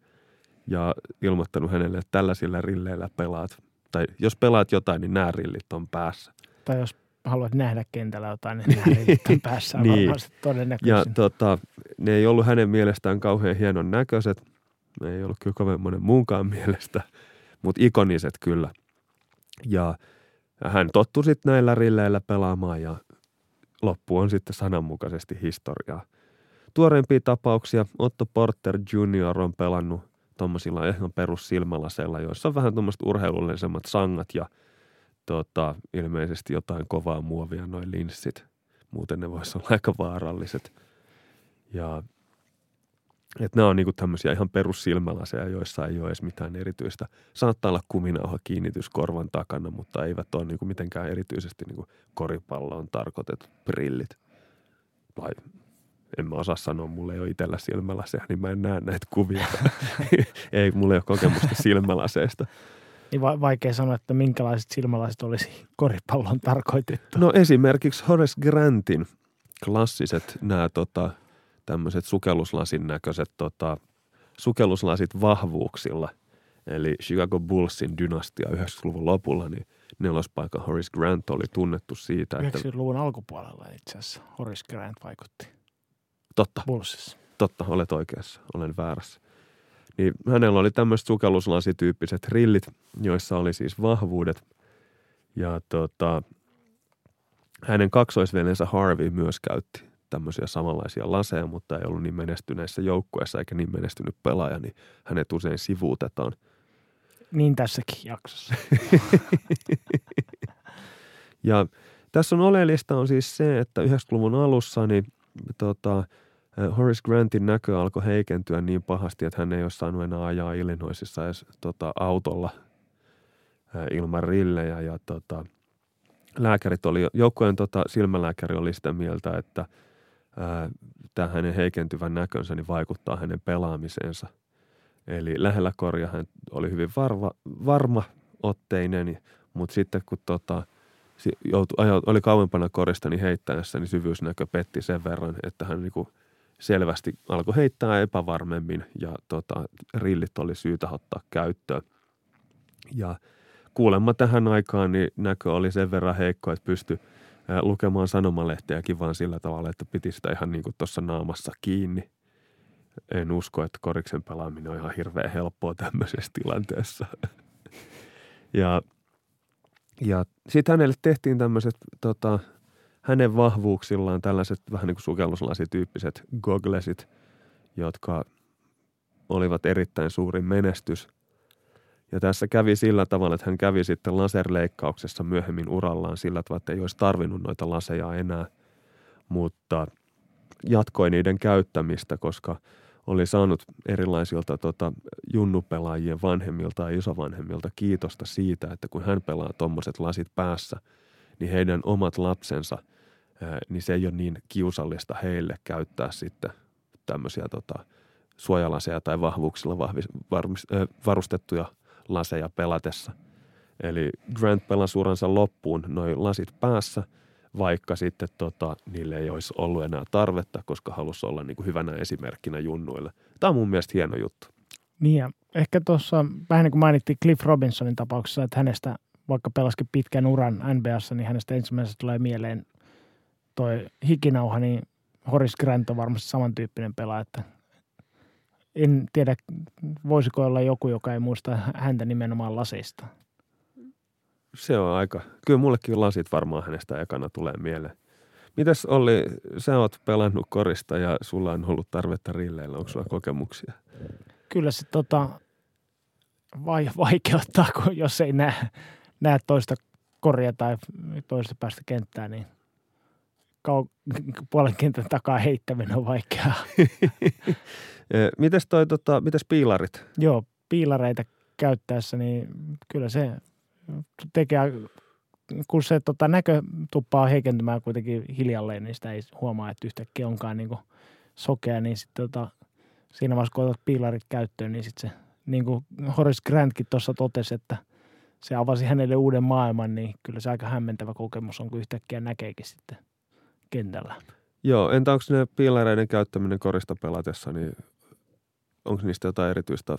ja ilmoittanut hänelle, että tällaisilla rilleillä pelaat. Tai jos pelaat jotain, niin nämä rillit on päässä. Tai jos haluat nähdä kentällä jotain, niin nämä rillit on päässä niin. Varmasti todennäköisesti. Ja ne ei ollut hänen mielestään kauhean hienon näköiset. Ne ei ollut kyllä kovin monen muunkaan mielestä, mutta ikoniset kyllä. Ja hän tottui sitten näillä rilleillä pelaamaan ja loppu on sitten sananmukaisesti historiaa. Tuoreimpia tapauksia, Otto Porter Junior on pelannut tuommoisilla ihan perussilmälaseilla, joissa on vähän tuommoiset urheilullisemmat sangat ja ilmeisesti jotain kovaa muovia noin linssit. Muuten ne voisi olla aika vaaralliset. Ja että nämä on niinku tämmöisiä ihan perussilmälaseja, joissa ei ole edes mitään erityistä. Saattaa olla kuminauha kiinnitys korvan takana, mutta eivät ole niinku mitenkään erityisesti niinku koripalloon tarkoitetut brillit. Tai en mä osaa sanoa, mulla ei ole itsellä silmälaseja, niin mä en näe näitä kuvia. Ei, mulla ei ole kokemusta silmälaseista. Niin vaikea sanoa, että minkälaiset silmälasit olisi koripallon tarkoitettu. No esimerkiksi Horace Grantin klassiset nämä tämmöiset sukelluslasin näköiset sukelluslasit vahvuuksilla. Eli Chicago Bullsin dynastia 90-luvun lopulla, niin nelospaikka Horace Grant oli tunnettu siitä. 90-luvun alkupuolella itse asiassa Horace Grant vaikutti. Totta. Bullsissa. Totta, olet oikeassa. Olen väärässä. Niin hänellä oli tämmöiset sukelluslasityyppiset rillit, joissa oli siis vahvuudet. Ja hänen kaksoisveljensä Harvey myös käytti tämmöisiä samanlaisia laseja, mutta ei ollut niin menestyneissä joukkueissa eikä niin menestynyt pelaaja, niin hänet usein sivuutetaan. Niin tässäkin jaksossa. Ja tässä on oleellista on siis se, että 90-luvun alussa niin Horace Grantin näkö alkoi heikentyä niin pahasti, että hän ei ole saanut enää ajaa Illinoisissa edes autolla ilman rillejä. Ja lääkärit oli, joukkojen silmälääkäri oli sitä mieltä, että tämä hänen heikentyvän näkönsä niin vaikuttaa hänen pelaamiseensa. Eli lähellä korjaa hän oli hyvin varmaotteinen, mutta sitten kun oli kauempana korista niin heittäessä, niin syvyysnäkö petti sen verran, että hän niinku selvästi alkoi heittää epävarmemmin ja rillit oli syytä ottaa käyttöön. Ja kuulemma tähän aikaan niin näkö oli sen verran heikko, että pystyi lukemaan sanomalehtiäkin vaan sillä tavalla, että piti sitä ihan niin kuin tuossa naamassa kiinni. En usko, että koriksen pelaaminen on ihan hirveän helppoa tämmöisessä tilanteessa. Ja Ja sitten hänelle tehtiin tämmöiset hänen vahvuuksillaan tällaiset vähän niin kuin sukelluslasityyppiset gogglesit, jotka olivat erittäin suuri menestys. Ja tässä kävi sillä tavalla, että hän kävi sitten laserleikkauksessa myöhemmin urallaan sillä tavalla, että ei olisi tarvinnut noita laseja enää, mutta jatkoi niiden käyttämistä, koska oli saanut erilaisilta junnupelaajien vanhemmilta ja isovanhemmilta kiitosta siitä, että kun hän pelaa tuommoiset lasit päässä, niin heidän omat lapsensa, niin se ei ole niin kiusallista heille käyttää sitten tämmöisiä suojalaseja tai vahvuuksilla varustettuja laseja pelatessa. Eli Grant pelasi uransa loppuun noi lasit päässä, vaikka sitten niille ei olisi ollut enää tarvetta, koska halusi olla niin kuin hyvänä esimerkkinä junnuille. Tämä on mun mielestä hieno juttu. Niin ja ehkä tuossa vähän niin kuin mainittiin Cliff Robinsonin tapauksessa, että hänestä vaikka pelasikin pitkän uran NBA:ssa, niin hänestä ensimmäisenä tulee mieleen toi hikinauha, niin Horace Grant on varmasti samantyyppinen pelaaja, että en tiedä, voisiko olla joku, joka ei muista häntä nimenomaan laseista. Se on aika. Kyllä mullekin lasit varmaan hänestä ekana tulee mieleen. Mitäs Olli, sä oot pelannut korista ja sulla on ollut tarvetta rilleillä. Onko sulla kokemuksia? Kyllä se vaikeuttaa, kun jos ei näe toista koria tai toista päästä kenttää, niin puolen kentän takaa heittäminen on vaikeaa. Mitäs piilarit? Joo, piilareita käyttäessä, niin kyllä se tekee, kun se näkö tuppaa heikentymään kuitenkin hiljalleen, niin sitä ei huomaa, että yhtäkkiä onkaan niin kuin sokea, niin sitten siinä vaiheessa, kun otat piilarit käyttöön, niin sitten se, niin kuin Horace Grantkin tuossa totesi, että se avasi hänelle uuden maailman, niin kyllä se aika hämmentävä kokemus on, kun yhtäkkiä näkeekin sitten kentällä. Joo, entä onko ne piilareiden käyttäminen korista pelatessa, niin onko niistä jotain erityistä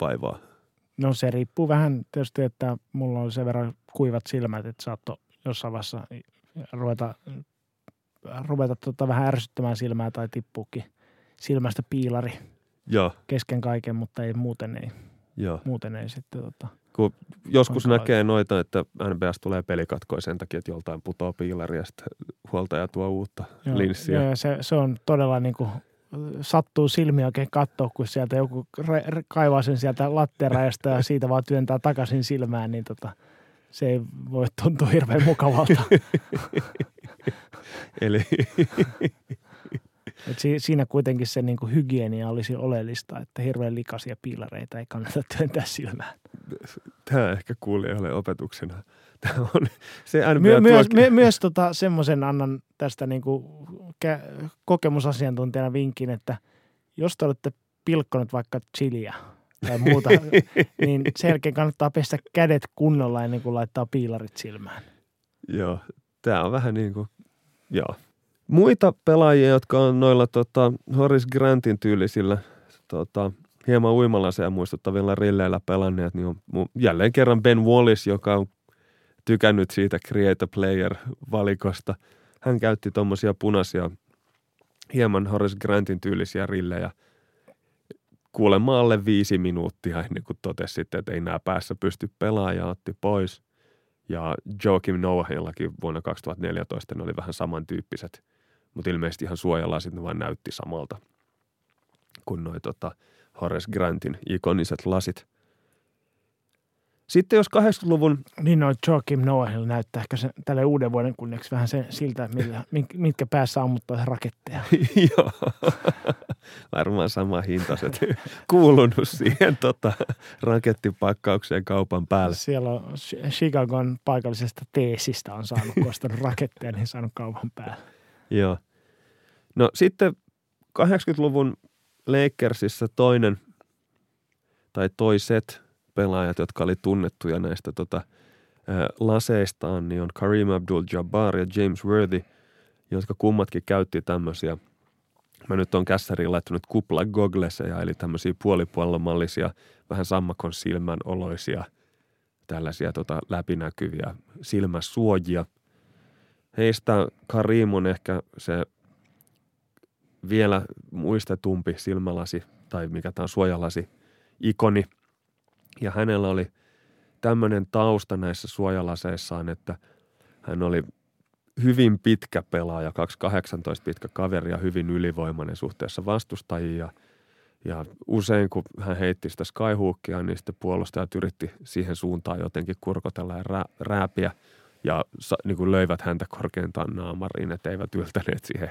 vaivaa? No se riippuu vähän tietysti, että mulla oli sen verran kuivat silmät, että saattoi jossain vaiheessa ruveta vähän ärsyttämään silmää tai tippuukin silmästä piilari. Joo. Kesken kaiken, mutta ei muuten ei. Joo. Muuten ei sitten kun joskus näkee noita, että NBA:ssa tulee pelikatkoja sen takia, että joltain putoaa piilari ja sitten huoltaja tuo uutta linssiä. Joo, se on todella niin kuin sattuu silmiä oikein katsoa, kun sieltä joku kaivaa sen sieltä lattiarajasta ja siitä vaan työntää takaisin silmään, niin se ei voi tuntua hirveän mukavalta. Eli siinä kuitenkin se niin kuin hygienia olisi oleellista, että hirveän likaisia piilareita ei kannata työntää silmään. Tämä ehkä kuulijoille opetuksena. Tämä on se NBA myös semmoisen annan tästä niin kuin kokemusasiantuntijana vinkin, että jos te olette pilkkonut vaikka chiliä tai muuta, niin sen jälkeen kannattaa pestä kädet kunnolla ennen kuin laittaa piilarit silmään. Joo, tämä on vähän niin kuin, joo. Muita pelaajia, jotka on noilla Horace Grantin tyylisillä hieman uimalaisia muistuttavilla rilleillä pelanneet, niin on jälleen kerran Ben Wallace, joka on tykännyt siitä Create a Player-valikosta. Hän käytti tuommoisia punaisia, hieman Horace Grantin tyylisiä rillejä kuulemma alle 5 minuuttia ennen kuin totesi sitten, että ei nämä päässä pysty pelaamaan ja otti pois. Ja Joakim Noahillakin vuonna 2014 ne oli vähän samantyyppiset, mutta ilmeisesti ihan suojalasit ne vaan näytti samalta kuin noi Horace Grantin ikoniset lasit. Sitten jos 80-luvun... Niin noi Joakim Noahil näyttää ehkä sen, tälle uuden vuoden kunneksi vähän sen siltä, mitkä päässä ammuttaa raketteja. Joo, varmaan sama hintaiset. Kuulunut siihen rakettipakkaukseen kaupan päälle. Siellä on Chicagon paikallisesta teesistä on saanut kostanut raketteja, niin saanut kaupan päälle. Joo. No sitten 80-luvun Lakersissa toiset pelaajat, jotka oli tunnettuja näistä laseistaan, niin on Kareem Abdul-Jabbar ja James Worthy, jotka kummatkin käytti tämmöisiä, mä nyt on kässäriin laittanut kuplagogleseja, eli tämmöisiä puolipallomallisia, vähän sammakon silmän oloisia, tällaisia läpinäkyviä silmäsuojia. Heistä Kareem on ehkä se vielä muistetumpi silmälasi, tai mikä tämä on suojalasi, ikoni. Ja hänellä oli tämmöinen tausta näissä suojalaseissaan, että hän oli hyvin pitkä pelaaja, 218 pitkä kaveri ja hyvin ylivoimainen suhteessa vastustajiin. Ja usein kun hän heitti sitä skyhookia, niin sitten puolustajat yritti siihen suuntaan jotenkin kurkotella ja rääpiä ja niin kuin löivät häntä korkeintaan naamariin, että eivät yltäneet siihen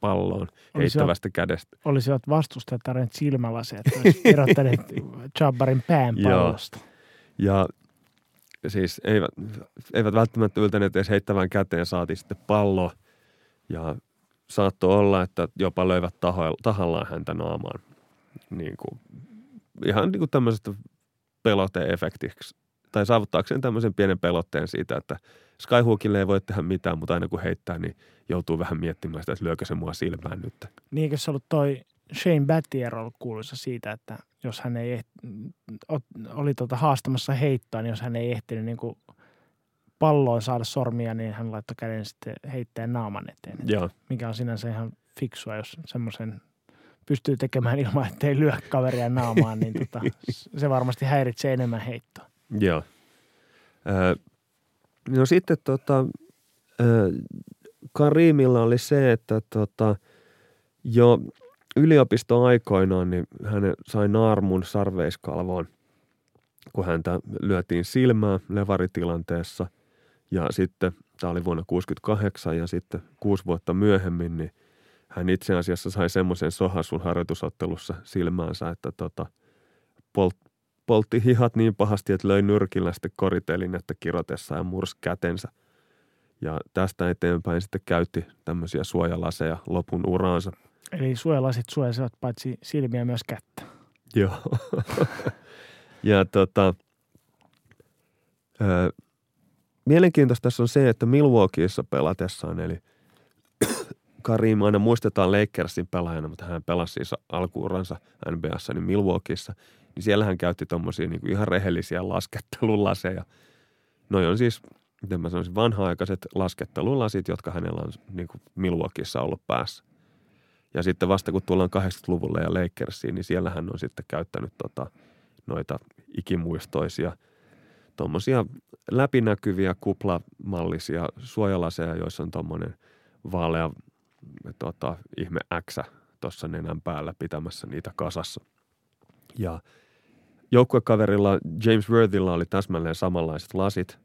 palloon heittävästä kädestä. Olisivat vastustajat tarvinneet silmälaseet, olisivat erottaneet Jabbarin pään pallosta. Ja siis eivät välttämättä yltäneet edes heittävän käteen, saatiin sitten pallo ja saattoi olla, että jopa löivät tahallaan häntä naamaan. Niin kuin, ihan niin kuin tämmöisestä pelote-efektiksi, tai saavuttaakseen tämmöisen pienen pelotteen siitä, että skyhookille ei voi tehdä mitään, mutta aina kun heittää, niin joutuu vähän miettimään sitä, että lyökö se mua silmään nyt. Niin, eikö se ollut toi Shane Battier ollut kuuluisa siitä, että jos hän ei oli haastamassa heittoa, niin jos hän ei ehtinyt niin kuin palloon saada sormia, niin hän laittoi käden sitten heittäen naaman eteen. Joo. Mikä on sinänsä ihan fiksua, jos semmoisen pystyy tekemään ilman, ettei lyö kaveria naamaan, niin se varmasti häiritsee enemmän heittoa. Joo. No sitten Kareemilla oli se, että jo yliopistoaikoinaan niin hän sai naarmun sarveiskalvoon, kun häntä lyötiin silmää levaritilanteessa. Ja sitten, tämä oli vuonna 1968 ja sitten 6 vuotta myöhemmin, niin hän itse asiassa sai semmoisen sohasun harjoitusottelussa silmäänsä, että poltti hihat niin pahasti, että löi nyrkillä sitten koritelinettä kirotessa ja mursi kätensä. Ja tästä eteenpäin sitten käytti tämmöisiä suojalaseja lopun uraansa. Eli suojalasit suojasivat paitsi silmiä myös kättä. Joo. Ja mielenkiintoista tässä on se, että Milwaukeeissa pelatessaan, eli Kareem aina muistetaan Lakersin pelaajana, mutta hän pelasi siis alkuuransa NBA:ssa, niin Milwaukeeissa. Niin siellä hän käytti tommosia niin kuin ihan rehellisiä laskettelulaseja. Noi on siis, miten mä sanoisin, vanha-aikaiset laskettelulasit, jotka hänellä on niin kuin Milwaukeeissa ollut päässä. Ja sitten vasta kun tullaan 80-luvulle ja Lakersiin, niin siellä hän on sitten käyttänyt noita ikimuistoisia, tommosia läpinäkyviä kuplamallisia suojalaseja, joissa on tommonen vaalea ihme X tuossa nenän päällä pitämässä niitä kasassa. Ja joukkuekaverilla James Worthilla oli täsmälleen samanlaiset lasit.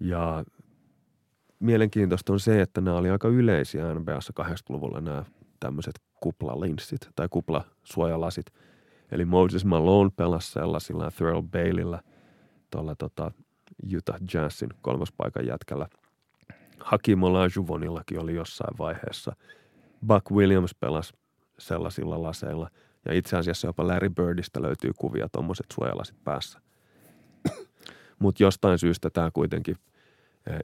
Ja mielenkiintoista on se, että nämä oli aika yleisiä NBA:ssa 80-luvulla nämä tämmöiset kuplalinssit tai kuplasuojalasit. Eli Moses Malone pelasi sellaisilla Thurl Baileyllä tuolla Utah Jazzin 3. paikan jätkällä. Hakeem Olajuwonillakin oli jossain vaiheessa. Buck Williams pelasi sellaisilla laseilla. Ja itse asiassa jopa Larry Birdistä löytyy kuvia, tommoset suojalasit päässä. Mutta jostain syystä tämä kuitenkin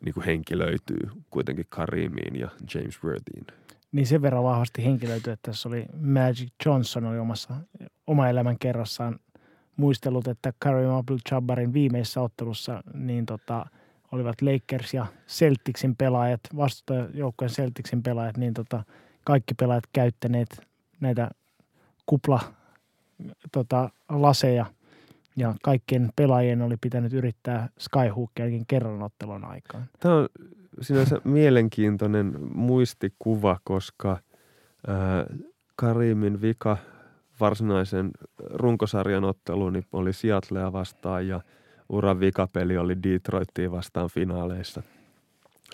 niinku henki löytyy kuitenkin Kareemiin ja James Worthiin. Niin sen verran vahvasti henki löytyy, että tässä oli Magic Johnson oli oma elämän kerrassaan muistellut, että Kareem Abdul-Jabbarin viimeisessä ottelussa niin olivat Lakers ja Celticsin pelaajat, vastustajoukkojen Celticsin pelaajat, niin kaikki pelaajat käyttäneet näitä kuplalaseja ja kaikkien pelaajien oli pitänyt yrittää skyhookiakin kerran ottelun aikaan. Tämä on sinänsä mielenkiintoinen muistikuva, koska Kareemin vika varsinaisen runkosarjan otteluun niin oli Seattlea vastaan ja uran vikapeli oli Detroitia vastaan finaaleissa.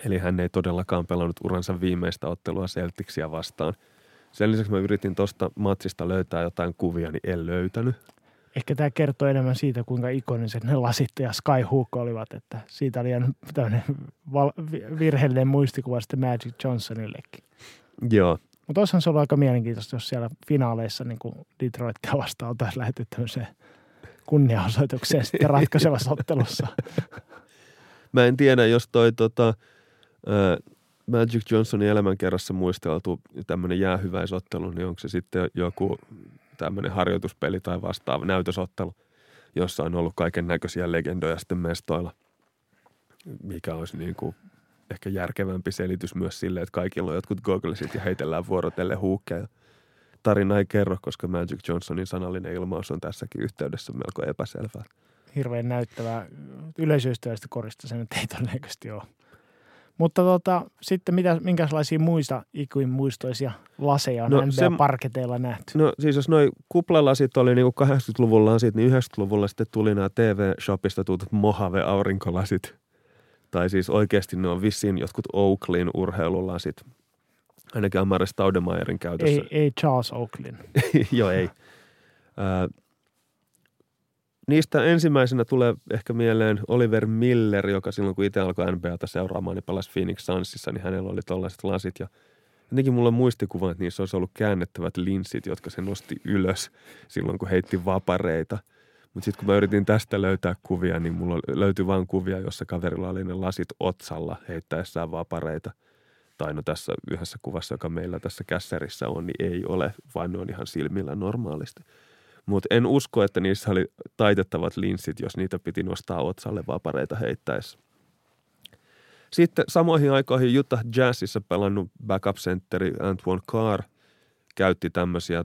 Eli hän ei todellakaan pelannut uransa viimeistä ottelua Celticsia vastaan. Sen lisäksi mä yritin tuosta matsista löytää jotain kuvia, niin en löytänyt. Ehkä tämä kertoo enemmän siitä, kuinka ikoniset ne lasit ja skyhook olivat, että siitä oli jäänyt tämmöinen virheellinen muistikuva sitten Magic Johnsonillekin. Joo. Mutta olisihan se ollut aika mielenkiintoista, jos siellä finaaleissa niin kuin Detroitia vastaan oltaisiin lähdetty tämmöiseen kunniaosoitukseen sitten ratkaisevassa ottelussa. Mä en tiedä, jos toi Magic Johnsonin elämänkerrassa muisteltu tämmöinen jäähyväisottelu, niin onko se sitten joku tämmöinen harjoituspeli tai vastaava näytösottelu, jossa on ollut kaiken näköisiä legendoja sitten mestoilla, mikä olisi niin kuin ehkä järkevämpi selitys myös sille, että kaikilla on jotkut gogglesit ja heitellään vuorotellen huukkeja. Tarina ei kerro, koska Magic Johnsonin sanallinen ilmaus on tässäkin yhteydessä melko epäselvää. hirveän näyttävää yleisöystävästä korista, sen ei todennäköisesti ole. Mutta sitten minkälaisia muista ikuinmuistoisia laseja on NBA-parketeilla nähty? No siis jos noi kuplalasit oli niin 80-luvulla lasit, niin 90-luvulla sitten tuli nämä TV-shopista tutut Mojave-aurinkolasit. Tai siis oikeasti ne on vissiin jotkut Oakleyn urheilulasit. Ainakin Amaris Staudemayerin käytössä. Ei Charles Oakleyn. Joo, ei. Niistä ensimmäisenä tulee ehkä mieleen Oliver Miller, joka silloin kun itse alkoi NBAta seuraamaan, niin palasi Phoenix Sunsissa, niin hänellä oli tällaiset lasit. Ja jotenkin mulla on muistikuva, että niissä olisi ollut käännettävät linssit, jotka se nosti ylös silloin, kun heitti vapareita. Mutta sitten kun mä yritin tästä löytää kuvia, niin mulla löytyi vain kuvia, jossa kaverilla oli ne lasit otsalla heittäessään vapareita. Tai no tässä yhdessä kuvassa, joka meillä tässä kässärissä on, niin ei ole, vaan ne on ihan silmillä normaalisti. Mutta en usko, että niissä oli taitettavat linssit, jos niitä piti nostaa otsalle vapareita heittäessä. Sitten samoihin aikoihin Utah Jazzissa pelannut backup-sentteri Antoine Carr käytti tämmöisiä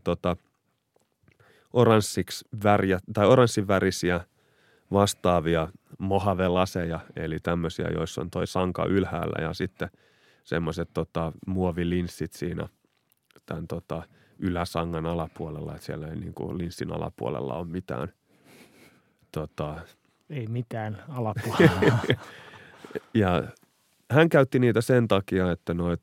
oranssivärisiä vastaavia Mojave-laseja, eli tämmöisiä, joissa on toi sanka ylhäällä ja sitten semmoiset muovilinssit siinä tämän yläsangan alapuolella, että siellä ei niin kuin linssin alapuolella ole mitään. Ei mitään alapuolella. Ja hän käytti niitä sen takia, että noi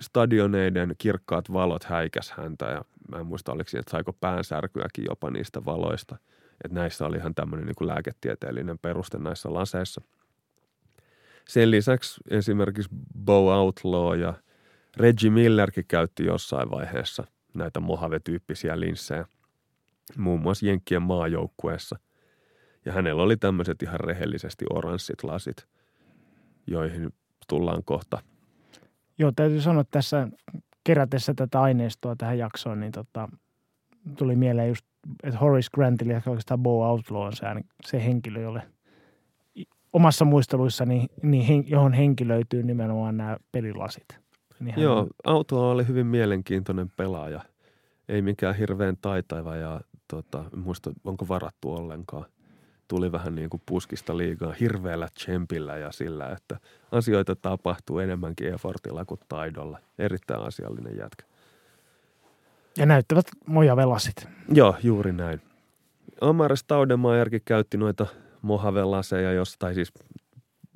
stadioneiden kirkkaat valot häikäs häntä ja mä en muista oliko siinä, että saiko päänsärkyäkin jopa niistä valoista. Että näissä oli ihan tämmöinen niin kuin lääketieteellinen peruste näissä laseissa. Sen lisäksi esimerkiksi Bo Outlaw ja Reggie Millerkin käytti jossain vaiheessa näitä Mojave-tyyppisiä linssejä, muun muassa Jenkkien maajoukkueessa. Ja hänellä oli tämmöiset ihan rehellisesti oranssit lasit, joihin tullaan kohta. Joo, täytyy sanoa, että tässä kerätessä tätä aineistoa tähän jaksoon, niin tuli mieleen just, että Horace Grantille ja oikeastaan Bo Outlaw on se henkilö, jolle omassa muisteluissani, niin johon henkilöityy nimenomaan nämä pelilasit. Niin joo, Outlaw oli hyvin mielenkiintoinen pelaaja. Ei mikään hirveän taitava ja muista, onko varattu ollenkaan. Tuli vähän niin kuin puskista liigaa hirveällä tsempillä ja sillä, että asioita tapahtuu enemmänkin efortilla kuin taidolla. Erittäin asiallinen jätkä. Ja näyttävät Mojave-lasit. Joo, juuri näin. Amare Staudemajerkin käytti noita Mojave-laseja, tai siis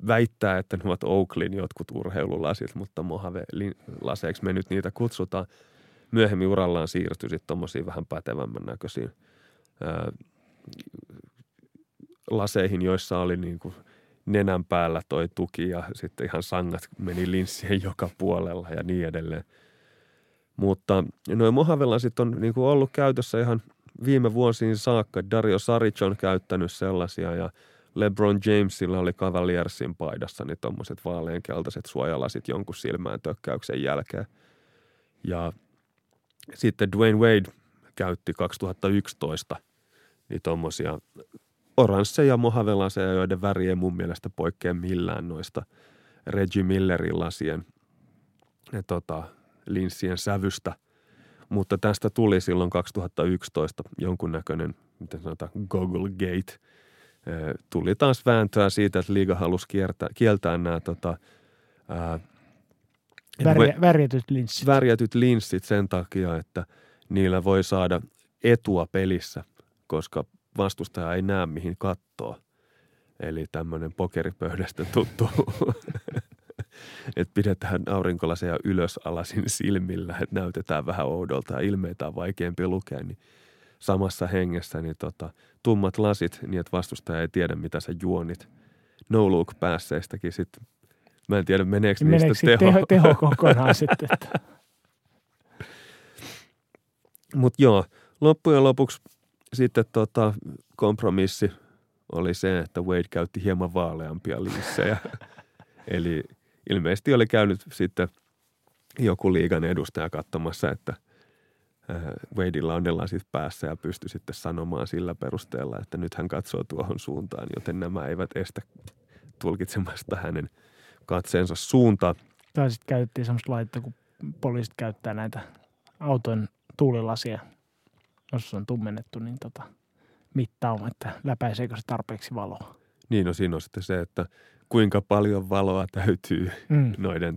väittää, että ne ovat Oakleyn jotkut urheilulasit, mutta Mojave-laseiksi me nyt niitä kutsutaan. Myöhemmin urallaan siirtyi sitten tuommoisiin vähän pätevämmän näköisiin laseihin, joissa oli niin kuin nenän päällä toi tuki ja sitten ihan sangat meni linssien joka puolella ja niin edelleen. Mutta nuo Mojave-lasit on niin kuin ollut käytössä ihan viime vuosiin saakka. Dario Saric on käyttänyt sellaisia ja LeBron Jamesilla oli Cavaliersin paidassa niin tommoset vaaleankeltaiset suojalasit jonkun silmään tökkäyksen jälkeen. Ja sitten Dwayne Wade käytti 2011 niin tommosia oransseja Mojave-laseja, joiden väri ei mun mielestä poikkea millään noista Reggie Millerin lasien linssien sävystä. Mutta tästä tuli silloin 2011 jonkunnäköinen, miten sanotaan, Googlegate. Tuli taas vääntöä siitä, että liiga halusi kieltää nämä värjätyt linssit sen takia, että niillä voi saada etua pelissä, koska vastustaja ei näe mihin kattoo. Eli tämmöinen pokeripöydästä tuttu, että pidetään aurinkolaseja ylösalaisin silmillä, että näytetään vähän oudolta ja ilmeitä on vaikeampi lukea, niin samassa hengessä niin tummat lasit, niin että vastustaja ei tiedä, mitä sä juonit. No look päässeistäkin sitten. Mä en tiedä, meneekö niistä teho kokonaan sitten. Mutta joo, loppujen lopuksi sitten kompromissi oli se, että Wade käytti hieman vaaleampia linssejä. Eli ilmeisesti oli käynyt sitten joku liigan edustaja katsomassa, että Wadeilla on ne lasit päässä ja pystyi sitten sanomaan sillä perusteella, että nyt hän katsoo tuohon suuntaan, joten nämä eivät estä tulkitsemasta hänen katseensa suuntaan. Tai sitten käytettiin semmoista laitetta, kun poliisit käyttää näitä auton tuulilasia, jos on tummennettu, niin mittauma, että läpäiseekö se tarpeeksi valoa. Niin, no siinä on sitten se, että kuinka paljon valoa täytyy noiden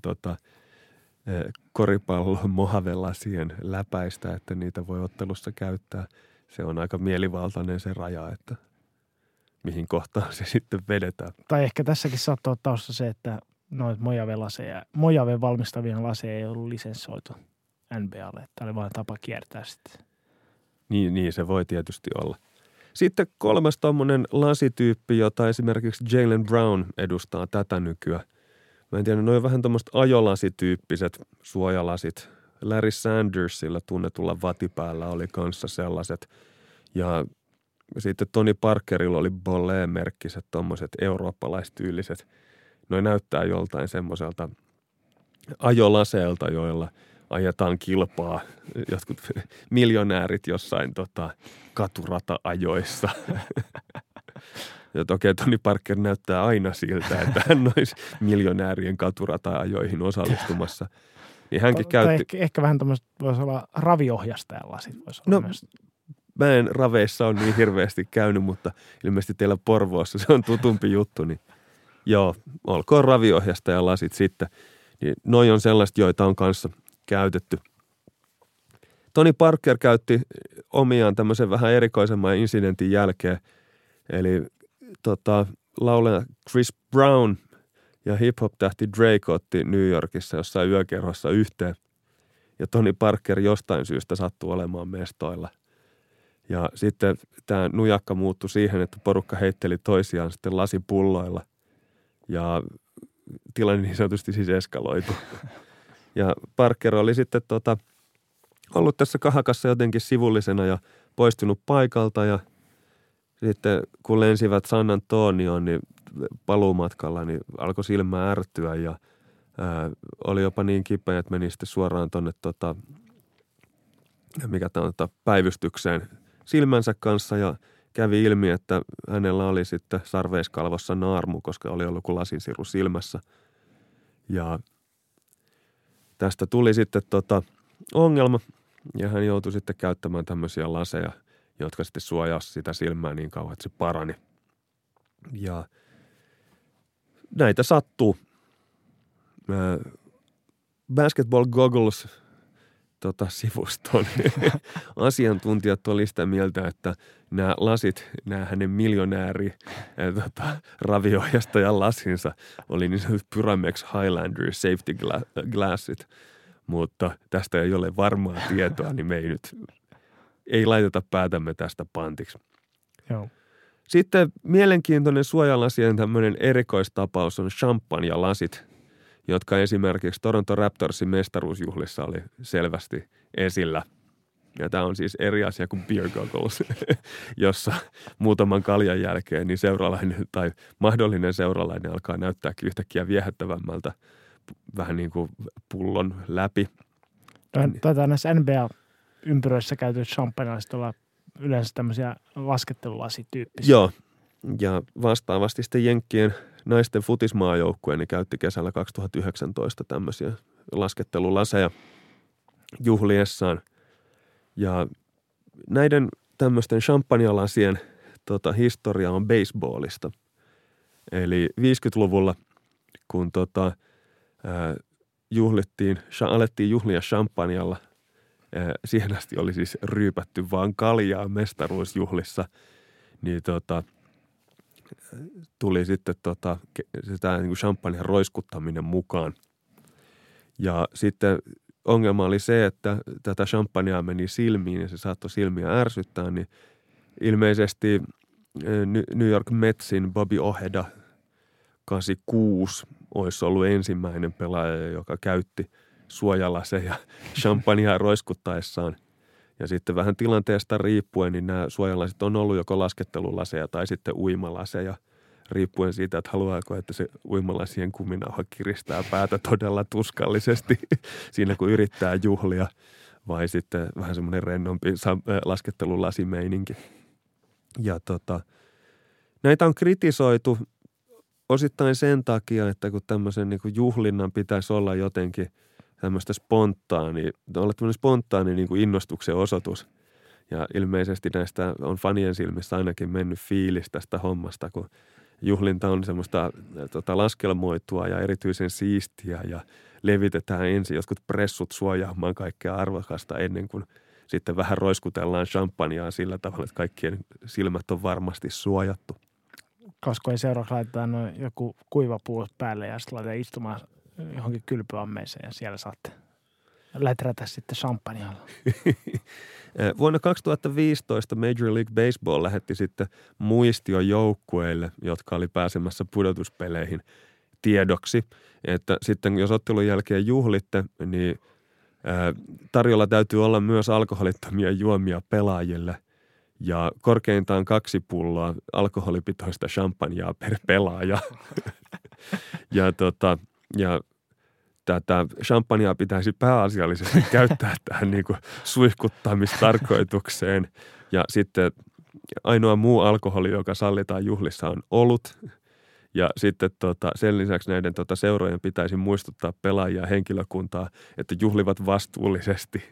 koripallon mohavelasien läpäistä, että niitä voi ottelussa käyttää. Se on aika mielivaltainen se raja, että mihin kohtaan se sitten vedetään. Tai ehkä tässäkin saattaa olla tausta se, että noita Mojaveen valmistavien laseja ei ollut lisenssoitu NBAlle. Tämä oli vain tapa kiertää sitten. Niin se voi tietysti olla. Sitten kolmas tommonen lasityyppi, jota esimerkiksi Jaylen Brown edustaa tätä nykyään. Mä en tiedä, ne on vähän tommoset ajolasityyppiset suojalasit. Larry Sandersilla tunnetulla vatipäällä oli kanssa sellaiset. Ja sitten Tony Parkerilla oli Bollé-merkkiset tommoset eurooppalaistyyliset. Noi näyttää joltain semmoiselta ajolaseelta, joilla ajetaan kilpaa jotkut miljonäärit jossain katurata-ajoissa. Ja toki Tony Parker näyttää aina siltä, että hän olisi miljonäärien katurata-ajoihin osallistumassa. Niin hänkin käytti... Ehkä vähän tämmöistä voisi olla raviohjastajalla. Mä en raveissa ole niin hirveästi käynyt, mutta ilmeisesti teillä Porvoossa se on tutumpi juttu, niin joo, olkoon raviohjastajan lasit sitten. Niin noi on sellaiset, joita on kanssa käytetty. Tony Parker käytti omiaan tämmöisen vähän erikoisemman incidentin jälkeen. Eli laulaja Chris Brown ja hip-hop-tähti Drake otti New Yorkissa jossain yökerhossa yhteen. Ja Tony Parker jostain syystä sattui olemaan mestoilla. Ja sitten tämä nujakka muuttui siihen, että porukka heitteli toisiaan sitten lasipulloilla. Ja tilanne niin sanotusti siis eskaloitu. Ja Parker oli sitten ollut tässä kahakassa jotenkin sivullisena ja poistunut paikalta. Ja sitten kun lensivät San Antonioon, niin paluumatkalla, niin alkoi silmä ärtyä. Ja oli jopa niin kipeä, että meni sitten suoraan tuonne päivystykseen silmänsä kanssa. Ja kävi ilmi, että hänellä oli sitten sarveiskalvossa naarmu, koska oli ollut kuin lasinsiru silmässä. Ja tästä tuli sitten ongelma ja hän joutui sitten käyttämään tämmöisiä laseja, jotka sitten suojasi sitä silmää niin kauan, että se parani. Ja näitä sattuu. Basketball Goggles sivuston asiantuntijat oli sitä mieltä, että nämä lasit, nämä hänen miljonääri raviohjastajan lasinsa oli niin sanotut Pyramex Highlander safety glassit, mutta tästä ei ole varmaa tietoa, niin me ei laiteta päätämme tästä pantiksi. Joo. Sitten mielenkiintoinen suojalasien tämmöinen erikoistapaus on champagne-lasit, jotka esimerkiksi Toronto Raptorsin mestaruusjuhlissa oli selvästi esillä. Ja tämä on siis eri asia kuin beer goggles, jossa muutaman kaljan jälkeen niin seuralainen tai mahdollinen seuralainen alkaa näyttääkin yhtäkkiä viehättävämmältä vähän niin kuin pullon läpi. Taitaa näissä NBA-ympyröissä käyty champagnelaiset olla yleensä tämmöisiä laskettelulasityyppisiä. Joo, ja vastaavasti sitten Jenkkien naisten futismaajoukkueen niin käytti kesällä 2019 tämmöisiä laskettelulaseja juhliessaan. Ja näiden tämmöisten champagne-lasien historia on baseballista. Eli 50-luvulla, kun alettiin juhlia champagnella, siihen asti oli siis ryypätty vaan kaljaa mestaruusjuhlissa, niin tuli sitten sitä niin kuin champagnen roiskuttaminen mukaan. Ja sitten ongelma oli se, että tätä champagnea meni silmiin ja se saattoi silmiä ärsyttää, niin ilmeisesti New York Metsin Bobby Ojeda 86 olisi ollut ensimmäinen pelaaja, joka käytti suojalaseja champagnea roiskuttaessaan. Ja sitten vähän tilanteesta riippuen, niin nämä suojalasit on ollut joko laskettelulaseja tai sitten uimalaseja, riippuen siitä, että haluaako, että se uimalasien kuminauha kiristää päätä todella tuskallisesti siinä, kun yrittää juhlia, vai sitten vähän semmoinen rennompi laskettelulasimeininki. Ja näitä on kritisoitu osittain sen takia, että kun tämmöisen niin kuin juhlinnan pitäisi olla jotenkin tämmöistä spontaani, niin kuin innostuksen osoitus. Ja ilmeisesti näistä on fanien silmissä ainakin mennyt fiilis tästä hommasta, kun juhlinta on semmoista laskelmoitua ja erityisen siistiä ja levitetään ensin jotkut pressut suojaamaan kaikkea arvokasta ennen kuin sitten vähän roiskutellaan champagnea sillä tavalla, että kaikkien silmät on varmasti suojattu. Kaskojen seuraavaksi laitetaan joku kuivapuu päälle ja sitten laitetaan istumaan johonkin kylpyammeeseen ja siellä saatte läträtä sitten champagnella. Vuonna 2015 Major League Baseball lähetti sitten muistiojoukkueille, jotka oli pääsemässä pudotuspeleihin tiedoksi, että sitten jos ottelun jälkeen juhlitte, niin tarjolla täytyy olla myös alkoholittomia juomia pelaajille ja korkeintaan 2 pulloa alkoholipitoista champagnea per pelaaja. Ja tätä champagnea pitäisi pääasiallisesti käyttää tähän niin kuin suihkuttamistarkoitukseen. Ja sitten ainoa muu alkoholi, joka sallitaan juhlissa, on olut. Ja sitten sen lisäksi näiden seurojen pitäisi muistuttaa pelaajia ja henkilökuntaa, että juhlivat vastuullisesti.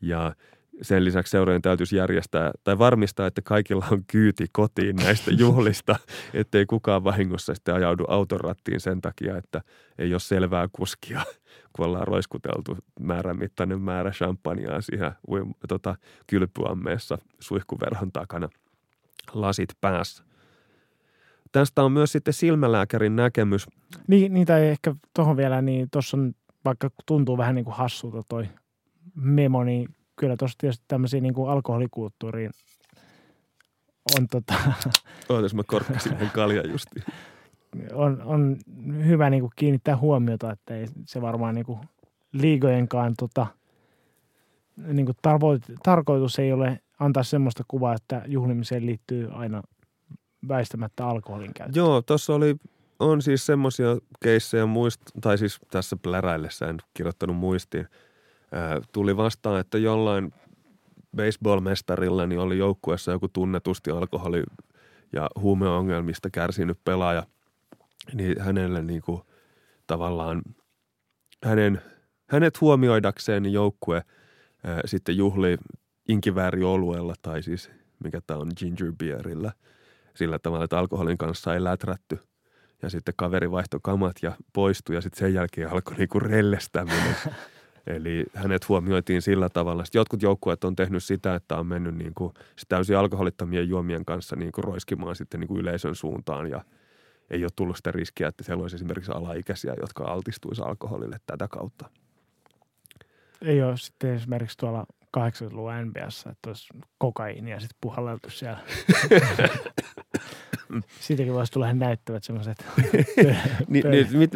Ja sen lisäksi seurojen täytyisi järjestää tai varmistaa, että kaikilla on kyyti kotiin näistä juhlista, ettei kukaan vahingossa sitten ajaudu autorattiin sen takia, että ei ole selvää kuskia, kun ollaan roiskuteltu määrämittainen määrä champagnea siihen kylpyammeessa suihkuverhon takana lasit päässä. Tästä on myös sitten silmälääkärin näkemys. Niin tai ehkä tuohon vielä, niin tuossa on, vaikka tuntuu vähän niin kuin hassulta toi memo, niin kyllä tuossa tietysti tämmöisiä niin kuin alkoholikulttuuriin on Ootas mä korkkasin ihan kaljan justiin. On hyvä niin kuin kiinnittää huomiota, että ei se varmaan niin kuin liigojenkaan niin kuin tarkoitus ei ole antaa semmoista kuvaa, että juhlimiseen liittyy aina väistämättä alkoholin käyttö. Joo, tuossa on siis semmoisia keissejä, tai siis tässä pläräillessä en kirjoittanut muistiin, tuli vastaan, että jollain baseball-mestarilla niin oli joukkueessa joku tunnetusti alkoholi- ja huumeongelmista kärsinyt pelaaja, niin hänelle niinku tavallaan hänet huomioidakseen niin joukkue sitten juhli inkivääriolueella tai siis mikä tämä on ginger beerillä sillä tavalla, että alkoholin kanssa ei läträtty. Ja sitten kaveri vaihtoi kamat ja poistui ja sitten sen jälkeen alkoi niinku rellestäminen. Eli hänet huomioitiin sillä tavalla. Sitten jotkut joukkueet on tehnyt sitä, että on mennyt niin kuin täysin alkoholittomien juomien kanssa niin kuin roiskimaan sitten niin kuin yleisön suuntaan. Ja ei ole tullut sitä riskiä, että siellä olisi esimerkiksi alaikäisiä, jotka altistuisi alkoholille tätä kautta. Ei ole sitten esimerkiksi tuolla 80-luvun NBA:ssa, että olisi kokaiinia sitten puhalleltu siellä. Siitäkin voisi tulla ihan näyttävät semmoiset.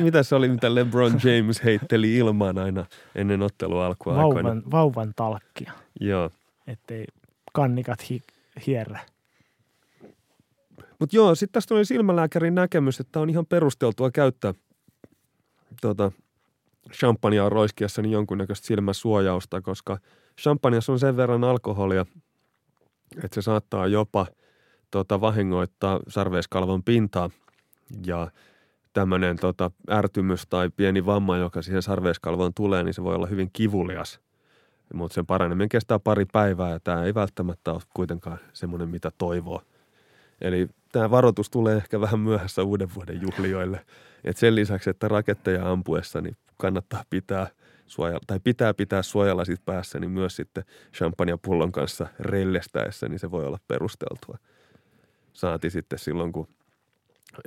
Mitä se oli, mitä LeBron James heitteli ilmaan aina ennen ottelua alkuaikoina? Vauvan talkkia. Joo. Ettei kannikat hierrä. Mutta joo, sitten tästä oli silmälääkärin näkemys, että on ihan perusteltua käyttää champagnea roiskiassa niin jonkunnäköistä silmäsuojausta, koska champagneassa on sen verran alkoholia, että se saattaa jopa vahingoittaa sarveiskalvon pintaa ja tämmöinen ärtymys tai pieni vamma, joka siihen sarveiskalvoon tulee, niin se voi olla hyvin kivulias. Mutta sen paraneminen kestää pari päivää ja tämä ei välttämättä ole kuitenkaan semmoinen, mitä toivoo. Eli tämä varoitus tulee ehkä vähän myöhässä uuden vuoden juhlijoille. Et sen lisäksi, että raketteja ampuessa, niin kannattaa pitää suojalasit päässä, niin myös sitten champagnepullon kanssa rellestäessä, niin se voi olla perusteltua. Saati sitten silloin, kun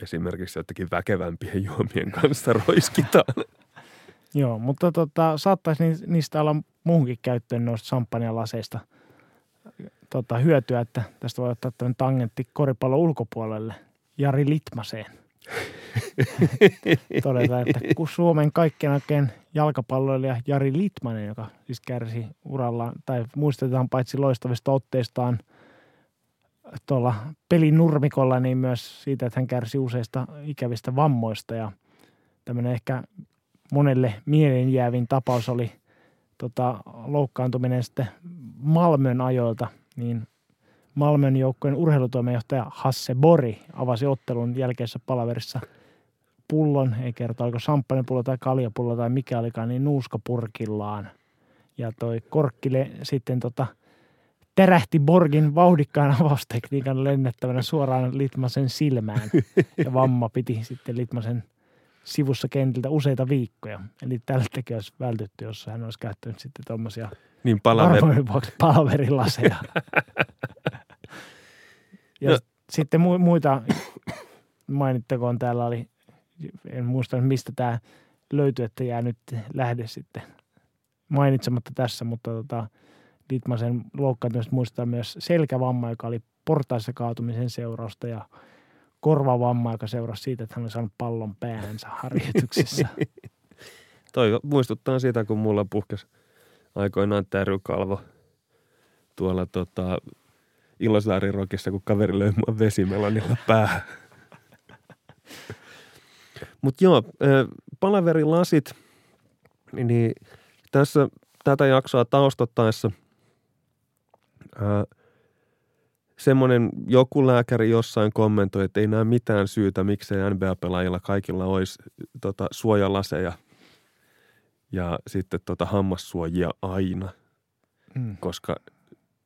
esimerkiksi jotenkin väkevämpien juomien kanssa roiskitaan. Joo, mutta saattaisi niistä olla muuhunkin käyttöön noista champagnelaseista hyötyä, että tästä voi ottaa tämmöinen tangentti koripallon ulkopuolelle Jari Litmaseen. Todetaan, että kun Suomen kaikkien oikein jalkapalloilija Jari Litmanen, joka siis kärsi urallaan tai muistetaan paitsi loistavista otteistaan tuolla pelinurmikolla, niin myös siitä, että hän kärsi useista ikävistä vammoista. Ja tämmöinen ehkä monelle mielenjäävin tapaus oli loukkaantuminen sitten Malmön ajoilta, niin Malmön joukkueen urheilutoimenjohtaja Hasse Borg avasi ottelun jälkeisessä palaverissa pullon, ei kerta oliko samppanipullo tai kaljapullo tai mikä olikaan, niin nuuskapurkillaan. Ja toi korkkile sitten Terähti Borgin vauhdikkaan avaustekniikan lennettävänä suoraan Litmasen silmään. Ja vamma piti sitten Litmasen sivussa kentiltä useita viikkoja. Eli tältäkin olisi vältytty, jos hän olisi käyttänyt sitten tuommoisia niin palaverilaseja. Ja no. Sitten muita mainittakoon, täällä oli, en muista mistä tämä löytyi, että jää nyt lähde sitten mainitsematta tässä, mutta Litmasen loukkaantumista muistaa myös selkävamma, joka oli portaissa kaatumisen seurausta, ja korvavamma, joka seurasi siitä, että hän oli saanut pallon päänsä harjoituksessa. Toi muistuttaa siitä, kun mulla puhkesi aikoinaan tärykalvo tuolla Ilosaarin rokissa, kun kaveri löi mua vesimelonilla päähän. Mutta joo, palaverilasit, niin tässä tätä jaksoa taustattaessa semmoinen joku lääkäri jossain kommentoi, että ei näe mitään syytä, miksei NBA-pelaajilla kaikilla olisi suojalaseja ja sitten hammassuojia aina, koska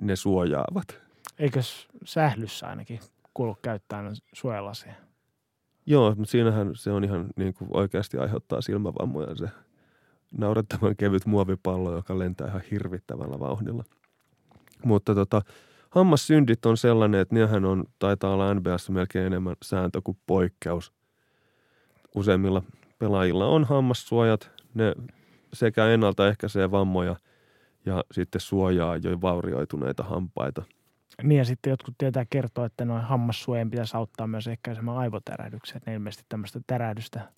ne suojaavat. Eikös sählyssä ainakin kuulu käyttää suojalaseja? Joo, mutta siinähän se on ihan niin kuin oikeasti aiheuttaa silmävammoja se naurettavan kevyt muovipallo, joka lentää ihan hirvittävällä vauhdilla. Mutta hammassyndit on sellainen, että nehän on, taitaa olla NBA:ssa melkein enemmän sääntö kuin poikkeus. Useimmilla pelaajilla on hammassuojat, ne sekä ennaltaehkäisee vammoja ja sitten suojaa jo vaurioituneita hampaita. Niin, ja sitten jotkut tietää kertoa, että noin hammassuojen pitäisi auttaa myös ehkäisemään aivotärähdyksiä. Ne ilmeisesti tämmöistä tärähdystä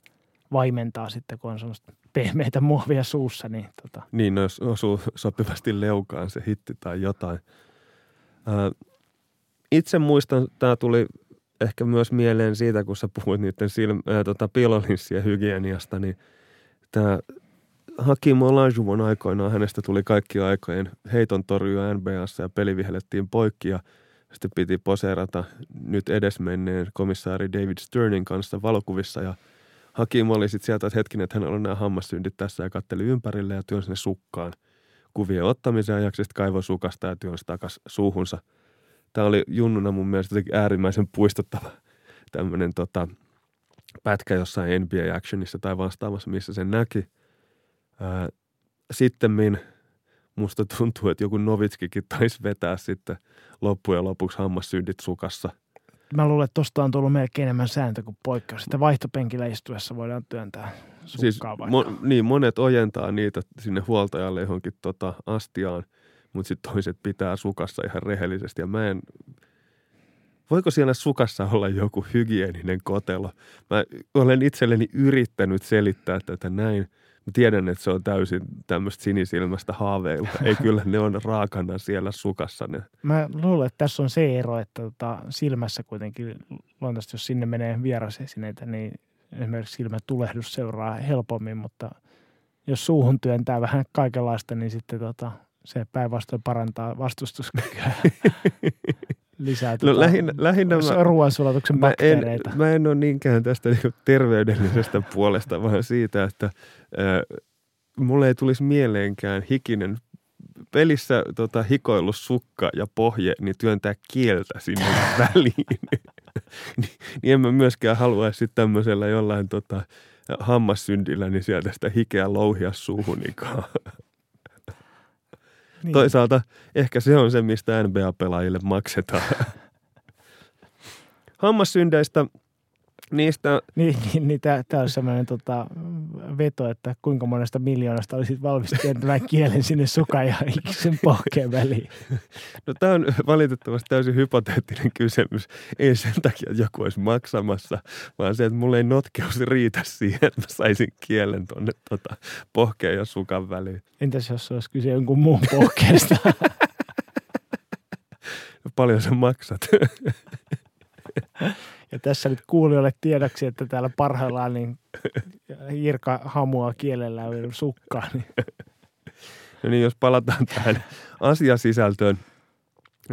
vaimentaa sitten, kun on semmoista pehmeitä muovia suussa. Niin, niin no, jos osuu sopivasti leukaan se hitti tai jotain. Itse muistan, tämä tuli ehkä myös mieleen siitä, kun sä puhuit niiden piilolinssien hygieniasta, niin tämä Hakim Olajuwon aikoinaan, hänestä tuli kaikki aikojen heiton torjuja NBA:ssa ja peli vihellettiin poikki ja sitten piti poseerata nyt edesmenneen komissaari David Sternin kanssa valokuvissa ja Hakim oli sitten sieltä, että hetkinen, että hänellä on nämä hammassyndit tässä ja katteli ympärille ja työnsi ne sukkaan kuvien ottamisen ajaksi, sitten kaivoi sukasta ja työnsi takaisin suuhunsa. Tämä oli junnuna mun mielestä äärimmäisen puistuttava tämmöinen pätkä jossain NBA Actionissa tai vastaamassa, missä sen näki. Sittemmin musta tuntuu, että joku Novitskikin taisi vetää sitten loppujen lopuksi hammassyndit sukassa. Mä luulen, että tosta on tullut melkein enemmän sääntö kuin poikkeus. Sitä vaihtopenkillä istuessa voidaan työntää sukkaa siis vaikka. Niin, monet ojentaa niitä sinne huoltajalle johonkin astiaan, mutta sitten toiset pitää sukassa ihan rehellisesti. Ja mä en... Voiko siellä sukassa olla joku hygieninen kotelo? Mä olen itselleni yrittänyt selittää tätä näin. Tiedän, että se on täysin tämmöistä sinisilmästä haaveilla. Ei kyllä, ne on raakana siellä sukassa. Ne. Mä luulen, että tässä on se ero, että silmässä kuitenkin luontaisesti, jos sinne menee vierasesineitä, niin esimerkiksi silmätulehdus seuraa helpommin, mutta jos suuhun työntää vähän kaikenlaista, niin sitten se päinvastoin parantaa vastustuskykyä. Lisää ruoansulatuksen bakteereita. Mä en ole niinkään tästä terveydellisestä puolesta, vaan siitä, että mulle ei tulisi mieleenkään hikinen pelissä hikoilussukka ja pohje, niin työntää kieltä sinne väliin. Niin en mä myöskään haluaisi sitten tämmöisellä jollain hammassyndillä, niin sieltä sitä hikeä louhia suuhunikaan. Niin. Toisaalta ehkä se on se, mistä NBA-pelaajille maksetaan. Hammassyndeistä, niistä... Niin tämä on sellainen veto, että kuinka monesta miljoonasta olisit valmis työntämään kielen sinne sukan ja ikisen pohkeen väliin. No tämä on valitettavasti täysin hypoteettinen kysymys. Ei sen takia, että joku olisi maksamassa, vaan se, että mulla ei notkeus riitä siihen, että mä saisin kielen tuonne pohkeen ja sukan väliin. Entäs jos olisi kyse jonkun muun pohkeesta? No, paljon sä maksat? Ja tässä nyt kuulijoille tiedoksi, että täällä parhaillaan niin Jirka hamua kielellä on sukkaan. Niin. No niin, jos palataan tähän asiasisältöön,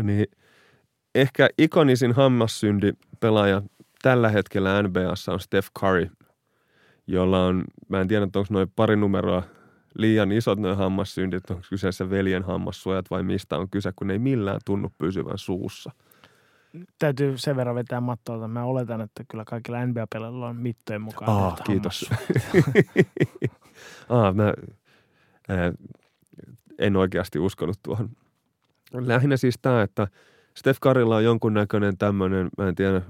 niin ehkä ikonisin hammassynti pelaaja tällä hetkellä NBA:ssa on Steph Curry, jolla on, mä en tiedä onko noin pari numeroa liian isot nuo hammassyndit, onko kyseessä veljen hammassuojat vai mistä on kyse, kun ei millään tunnu pysyvän suussa. Täytyy sen verran vetää mattoa. Mä oletan, että kyllä kaikilla NBA-peleillä on mittojen mukaan. Kiitos. En oikeasti uskonut tuohon. Lähinnä siis tämä, että Steph Currylla on jonkunnäköinen tämmöinen, mä en tiedä,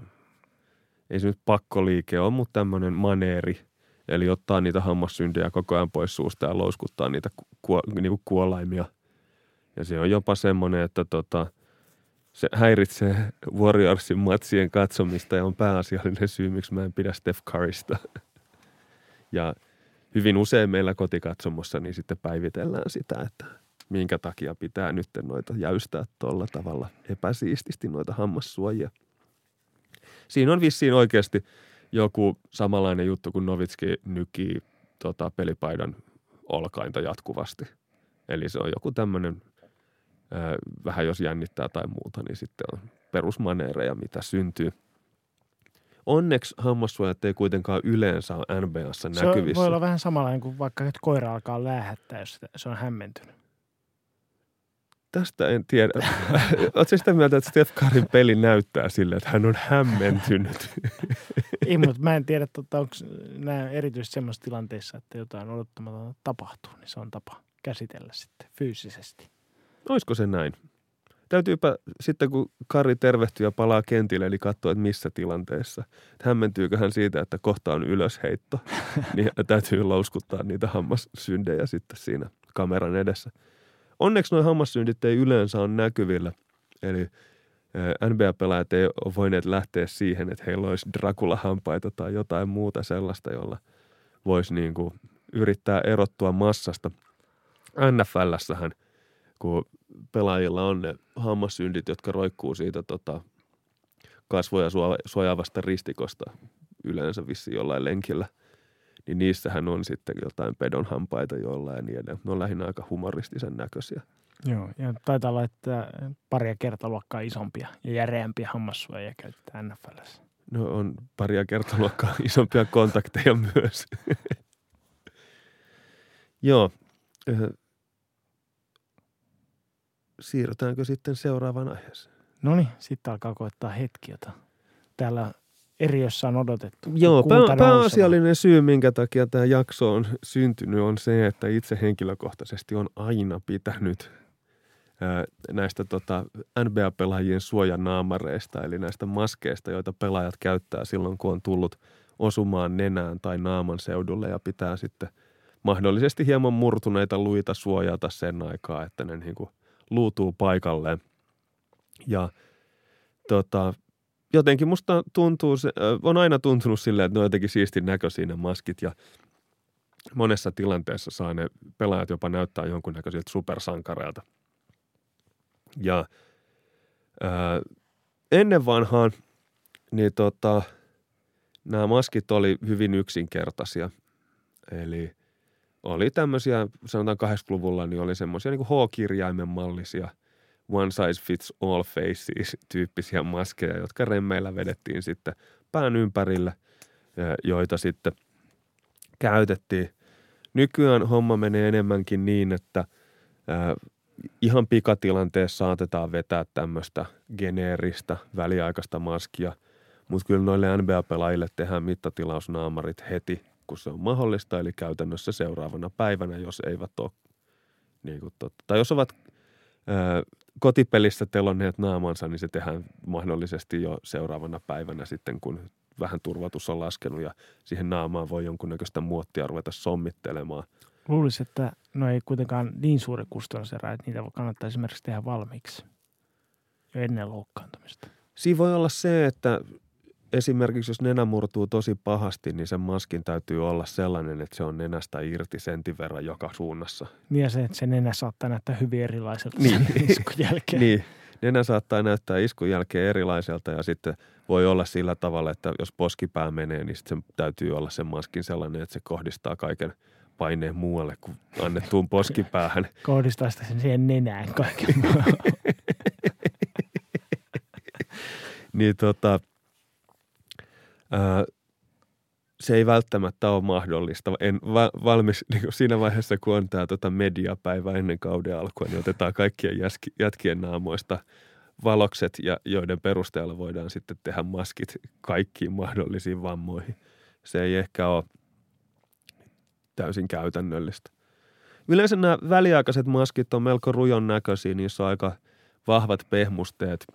ei se nyt pakkoliike ole, mutta tämmöinen maneeri. Eli ottaa niitä hammassyntejä koko ajan pois suusta ja louskuttaa niitä niinku kuolaimia. Ja se on jopa semmoinen, että se häiritsee Warriorsin matsien katsomista ja on pääasiallinen syy, miksi mä en pidä Steph Currysta. Ja hyvin usein meillä kotikatsomossa niin sitten päivitellään sitä, että minkä takia pitää nyt noita jäystää tuolla tavalla epäsiististi noita hammassuojia. Siinä on vissiin oikeasti joku samanlainen juttu, kun Novitski nykii pelipaidan olkainta jatkuvasti. Eli se on joku tämmöinen, vähän jos jännittää tai muuta, niin sitten on perusmaneereja, mitä syntyy. Onneksi hammassuojat ei kuitenkaan yleensä ole NBA:ssa näkyvissä. Se voi olla vähän samanlainen kuin vaikka nyt koira alkaa läähättää, jos se on hämmentynyt. Tästä en tiedä. Oletko sitä mieltä, että Steph Curryn peli näyttää sille, että hän on hämmentynyt? Ei, mutta mä en tiedä, onko nämä erityisesti semmoisissa tilanteissa, että jotain odottamatonta tapahtuu, niin se on tapa käsitellä sitten fyysisesti. Olisiko se näin? Täytyypä sitten, kun Curry tervehtyy ja palaa kentille, eli katsoa, että missä tilanteessa. Hämmentyykö hän siitä, että kohta on ylösheitto, niin täytyy louskuttaa niitä hammassyndejä sitten siinä kameran edessä. Onneksi nuo hammassyndit ei yleensä ole näkyvillä, eli NBA-pelaajat ei ole voineet lähteä siihen, että heillä olisi Dracula-hampaita tai jotain muuta sellaista, jolla voisi niinku yrittää erottua massasta. NFL:ssähän, kun pelaajilla on ne hammassyndit, jotka roikkuu siitä kasvoja suojaavasta ristikosta yleensä vissiin jollain lenkillä, niin niissähän on sitten jotain pedon hampaita jollain ja niin edelleen. Ne on lähinnä aika humoristisen näköisiä. Joo, ja taitaa olla, että paria kertaluokkaa isompia ja järeämpiä hammassuojia käyttää NFL:ssä. No on paria kertaluokkaa isompia kontakteja myös. Joo. Siirrytäänkö sitten seuraavaan aiheeseen? Noniin, sitten alkaa koettaa hetki, jota täällä eriössä on odotettu. Joo, pääasiallinen syy, minkä takia tämä jakso on syntynyt, on se, että itse henkilökohtaisesti on aina pitänyt näistä NBA-pelaajien suojanaamareista, eli näistä maskeista, joita pelaajat käyttää silloin, kun on tullut osumaan nenään tai naaman seudulle ja pitää sitten mahdollisesti hieman murtuneita luita suojata sen aikaa, että ne niin kuin luutuu paikalleen. Ja jotenkin musta tuntuu, on aina tuntunut silleen, että ne on jotenkin siistin näköisiä ne maskit ja monessa tilanteessa saa ne pelaajat jopa näyttää jonkunnäköisiltä supersankareilta. Ja ennen vanhaan niin nämä maskit oli hyvin yksinkertaisia. Eli oli tämmöisiä, sanotaan 80-luvulla, niin oli semmoisia niin kuin H-kirjaimen mallisia one size fits all faces -tyyppisiä maskeja, jotka remmeillä vedettiin sitten pään ympärillä, joita sitten käytettiin. Nykyään homma menee enemmänkin niin, että ihan pikatilanteessa saatetaan vetää tämmöistä geneeristä väliaikaista maskia, mutta kyllä noille NBA-pelaajille tehdään mittatilausnaamarit heti, kun se on mahdollista, eli käytännössä seuraavana päivänä, jos eivät ole, niin kuin tai jos ovat kotipelissä telonneet naamansa, niin se tehdään mahdollisesti jo seuraavana päivänä sitten, kun vähän turvatus on laskenut ja siihen naamaan voi jonkunnäköistä muottia ruveta sommittelemaan. Luulisi, että no ei kuitenkaan niin suuri kustannuserä, että niitä kannattaa esimerkiksi tehdä valmiiksi jo ennen loukkaantumista. Siinä voi olla se, että esimerkiksi jos nenä murtuu tosi pahasti, niin sen maskin täytyy olla sellainen, että se on nenästä irti sentin verran joka suunnassa. Niin ja se, että se nenä saattaa näyttää hyvin erilaiselta niin iskun jälkeen. Niin, nenä saattaa näyttää iskun jälkeen erilaiselta ja sitten voi olla sillä tavalla, että jos poskipää menee, niin sitten täytyy olla sen maskin sellainen, että se kohdistaa kaiken paineen muualle kuin annettuun poskipäähän. Kohdistaa sitä siihen nenään kaiken muualle. Niin se ei välttämättä ole mahdollista. En valmis niin siinä vaiheessa, kun on tämä mediapäivä ennen kauden alkua, niin otetaan kaikkien jätkien naamoista valokset, ja joiden perusteella voidaan sitten tehdä maskit kaikkiin mahdollisiin vammoihin. Se ei ehkä ole täysin käytännöllistä. Yleensä nämä väliaikaiset maskit on melko rujon näköisiä, niissä on aika vahvat pehmusteet,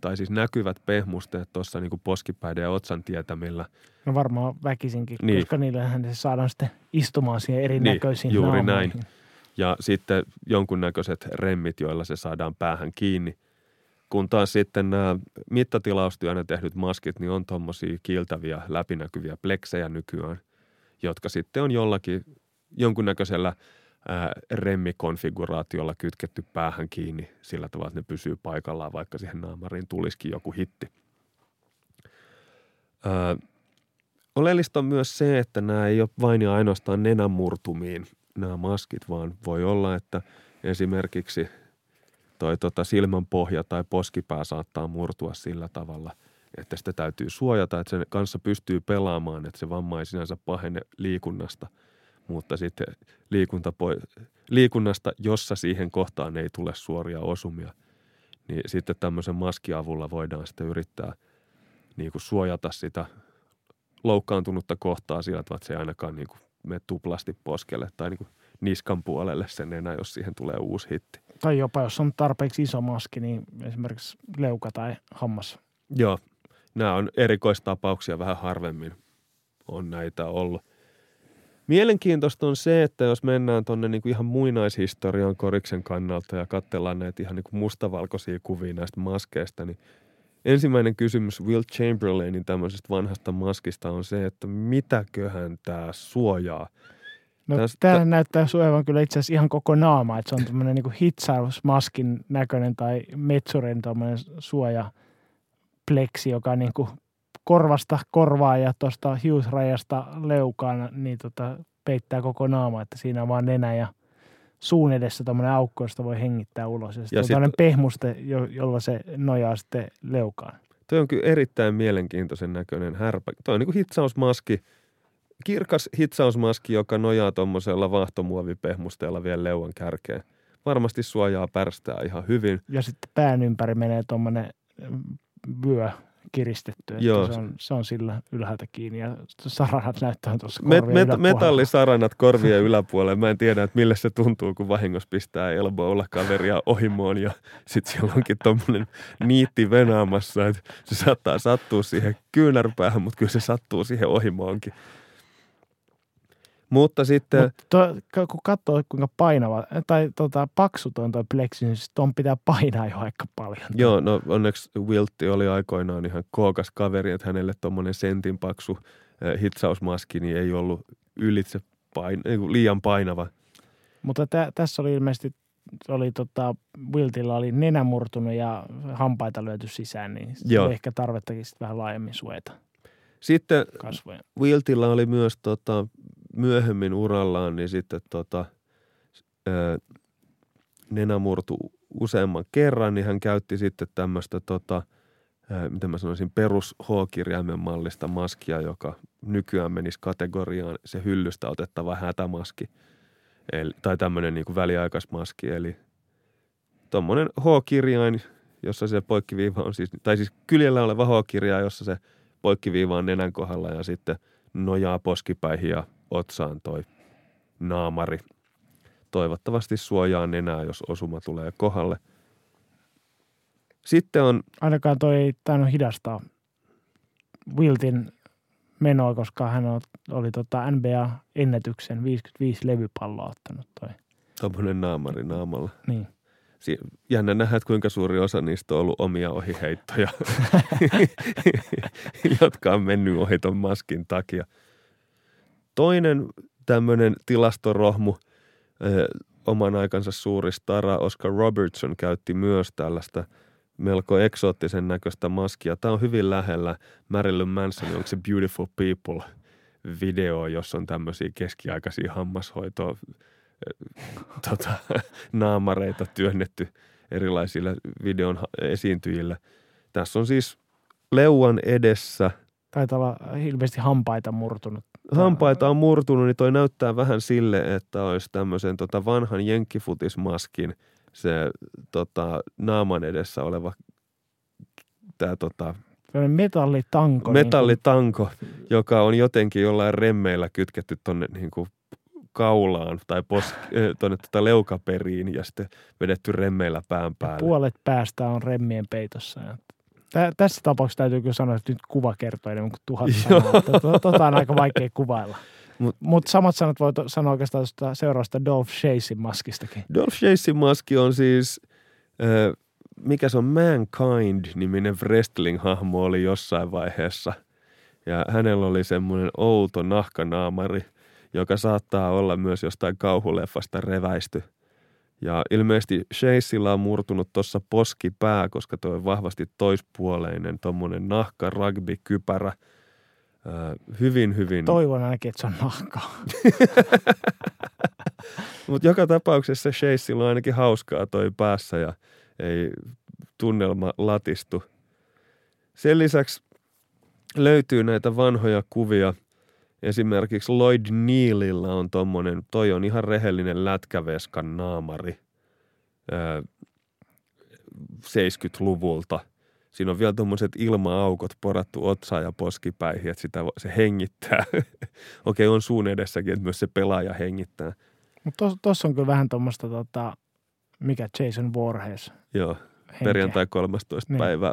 tai siis näkyvät pehmusteet tuossa niin kuin poskipäiden ja otsan tietämillä. No varmaan väkisinkin, niin, koska niillähän se saadaan sitten istumaan siihen erinäköisiin niin, juuri naamoihin. Näin. Ja sitten jonkunnäköiset remmit, joilla se saadaan päähän kiinni. Kun taas sitten nämä mittatilaustyönä tehdyt maskit, niin on tuommoisia kiiltäviä, läpinäkyviä pleksejä nykyään, jotka sitten on jonkunnäköisellä remmikonfiguraatiolla kytketty päähän kiinni sillä tavalla, että ne pysyy paikallaan, vaikka siihen naamariin tulisikin joku hitti. Oleellista on myös se, että nämä ei ole vain ja ainoastaan nenämurtumiin nämä maskit, vaan voi olla, että esimerkiksi toi silmän pohja tai poskipää saattaa murtua sillä tavalla, että sitä täytyy suojata, että sen kanssa pystyy pelaamaan, että se vamma ei sinänsä pahene liikunnasta, mutta sitten liikunnasta, jossa siihen kohtaan ei tule suoria osumia, niin sitten tämmöisen maskiavulla voidaan sitten yrittää niin kuin suojata sitä loukkaantunutta kohtaa sillä tavalla, että se ei ainakaan niin kuin mene tuplasti poskelle tai niin kuin niskan puolelle sen enää, jos siihen tulee uusi hitti. Tai jopa, jos on tarpeeksi iso maski, niin esimerkiksi leuka tai hammas. Joo, nämä on erikoistapauksia, vähän harvemmin on näitä ollut. Mielenkiintoista on se, että jos mennään tuonne niin kuin ihan muinaishistorian koriksen kannalta ja katsellaan näitä ihan niin kuin mustavalkoisia kuvia näistä maskeista, niin ensimmäinen kysymys Will Chamberlainin tämmöisestä vanhasta maskista on se, että mitäköhän tämä suojaa? No täällä näyttää suojavan kyllä itse asiassa ihan koko naama, että se on tämmöinen niin kuin hitsausmaskin näköinen tai metsurin tämmöinen suojapleksi, joka niin kuin korvasta korvaa ja tuosta hiusrajasta leukaan, niin peittää koko naama, että siinä on vaan nenä ja suun edessä tämmöinen aukko, josta voi hengittää ulos. Ja on tämmöinen pehmuste, jolla se nojaa sitten leukaan. Toi on kyllä erittäin mielenkiintoisen näköinen härpä. Toi on niin kuin hitsausmaski, kirkas hitsausmaski, joka nojaa tuommoisella vaahtomuovipehmusteella vielä leuan kärkeen. Varmasti suojaa pärstää ihan hyvin. Ja sitten pään ympäri menee tuommoinen vyö kiristetty, että se on sillä ylhäältä kiinni ja saranat näyttää tuossa korvien yläpuolella. Metallisaranat korvien yläpuolella. Mä en tiedä, että millä se tuntuu, kun vahingossa pistää elbowlla kaveria ohimoon ja sit siellä onkin tommonen niitti venaamassa, että se saattaa sattua siihen kyynärpäähän, mutta kyllä se sattuu siihen ohimoonkin. Mutta sitten... kun katsoo, kuinka painava tai paksu on tuo pleksi, niin tuon pitää painaa jo aika paljon. Joo, no onneksi Wiltti oli aikoinaan ihan kookas kaveri, että hänelle tuommoinen sentin paksu hitsausmaski niin ei ollut liian painava. Mutta tässä oli ilmeisesti, Wiltillä oli nenä murtunut ja hampaita lyöty sisään, niin oli ehkä tarvettakin sitten vähän laajemmin suojata kasvoja. Sitten Wiltillä oli myös... myöhemmin urallaan, niin sitten nenä murtui useamman kerran, niin hän käytti sitten tämmöistä, miten mä sanoisin, perus H-kirjaimen mallista maskia, joka nykyään menisi kategoriaan se hyllystä otettava hätämaski, tai tämmöinen niin kuin väliaikaismaski, eli tommoinen H-kirjain, jossa se poikkiviiva on siis, tai siis kyljellä oleva H-kirjain, jossa se poikkiviiva on nenän kohdalla ja sitten nojaa poskipäihin ja otsaan toi naamari. Toivottavasti suojaa nenää, jos osuma tulee kohdalle. Sitten on... Ainakaan toi ei tainnut hidastaa Wiltin menoa, koska hän oli NBA-ennätyksen 55 levypalloa ottanut toi. Tuommoinen naamari naamalla. Niin. Jännä nähdä, kuinka suuri osa niistä on ollut omia ohiheittoja, jotka on mennyt ohi ton maskin takia. Toinen tämmöinen tilastorohmu, oman aikansa suuri stara Oscar Robertson käytti myös tällaista melko eksoottisen näköistä maskia. Tämä on hyvin lähellä Marilyn Mansonin, onko se Beautiful People -video, jossa on tämmöisiä keskiaikaisia hammashoitoa, naamareita työnnetty erilaisilla videon esiintyjillä. Tässä on siis leuan edessä Taitaa olla ilmeisesti hampaita murtunut. Hampaita on murtunut, niin toi näyttää vähän sille, että olisi tämmöisen vanhan jenkkifutismaskin se naaman edessä oleva tää metallitanko. Metallitanko, niin joka on jotenkin jollain remmeillä kytketty tonne niinku kaulaan tai tuonne leukaperiin ja sitten vedetty remmeillä pään päälle. Ja puolet päästä on remmien peitossa. Tässä tapauksessa täytyy kyllä sanoa, että nyt kuva kertoo enemmän kuin 1000 sanaa. Tota on aika vaikea kuvailla. Mutta samat sanat voi sanoa oikeastaan seuraavasta Dolph Chasein maskistakin. Dolph Chasein maski on siis, mikä se on, Mankind-niminen wrestling-hahmo oli jossain vaiheessa. Ja hänellä oli semmoinen outo nahkanaamari, joka saattaa olla myös jostain kauhuleffasta reväisty. Ja ilmeisesti Chaseilla on murtunut tuossa poskipää, koska tuo on vahvasti toispuoleinen tuommoinen nahka, rugby-kypärä. Hyvin, hyvin. Toivon ainakin, että se on nahkaa. Mutta joka tapauksessa Chaseilla on ainakin hauskaa toi päässä ja ei tunnelma latistu. Sen lisäksi löytyy näitä vanhoja kuvia. Esimerkiksi Lloyd Nealilla on tommonen, toi on ihan rehellinen lätkäveskan naamari 70-luvulta. Siinä on vielä tommoset ilma-aukot porattu otsaan ja poskipäihin, että se hengittää. Okei, on suun edessäkin, että myös se pelaaja hengittää. Mutta tossa on kyllä vähän tommoista, mikä Jason Voorhees. Joo, henkeä. Perjantai 13. Niin. päivä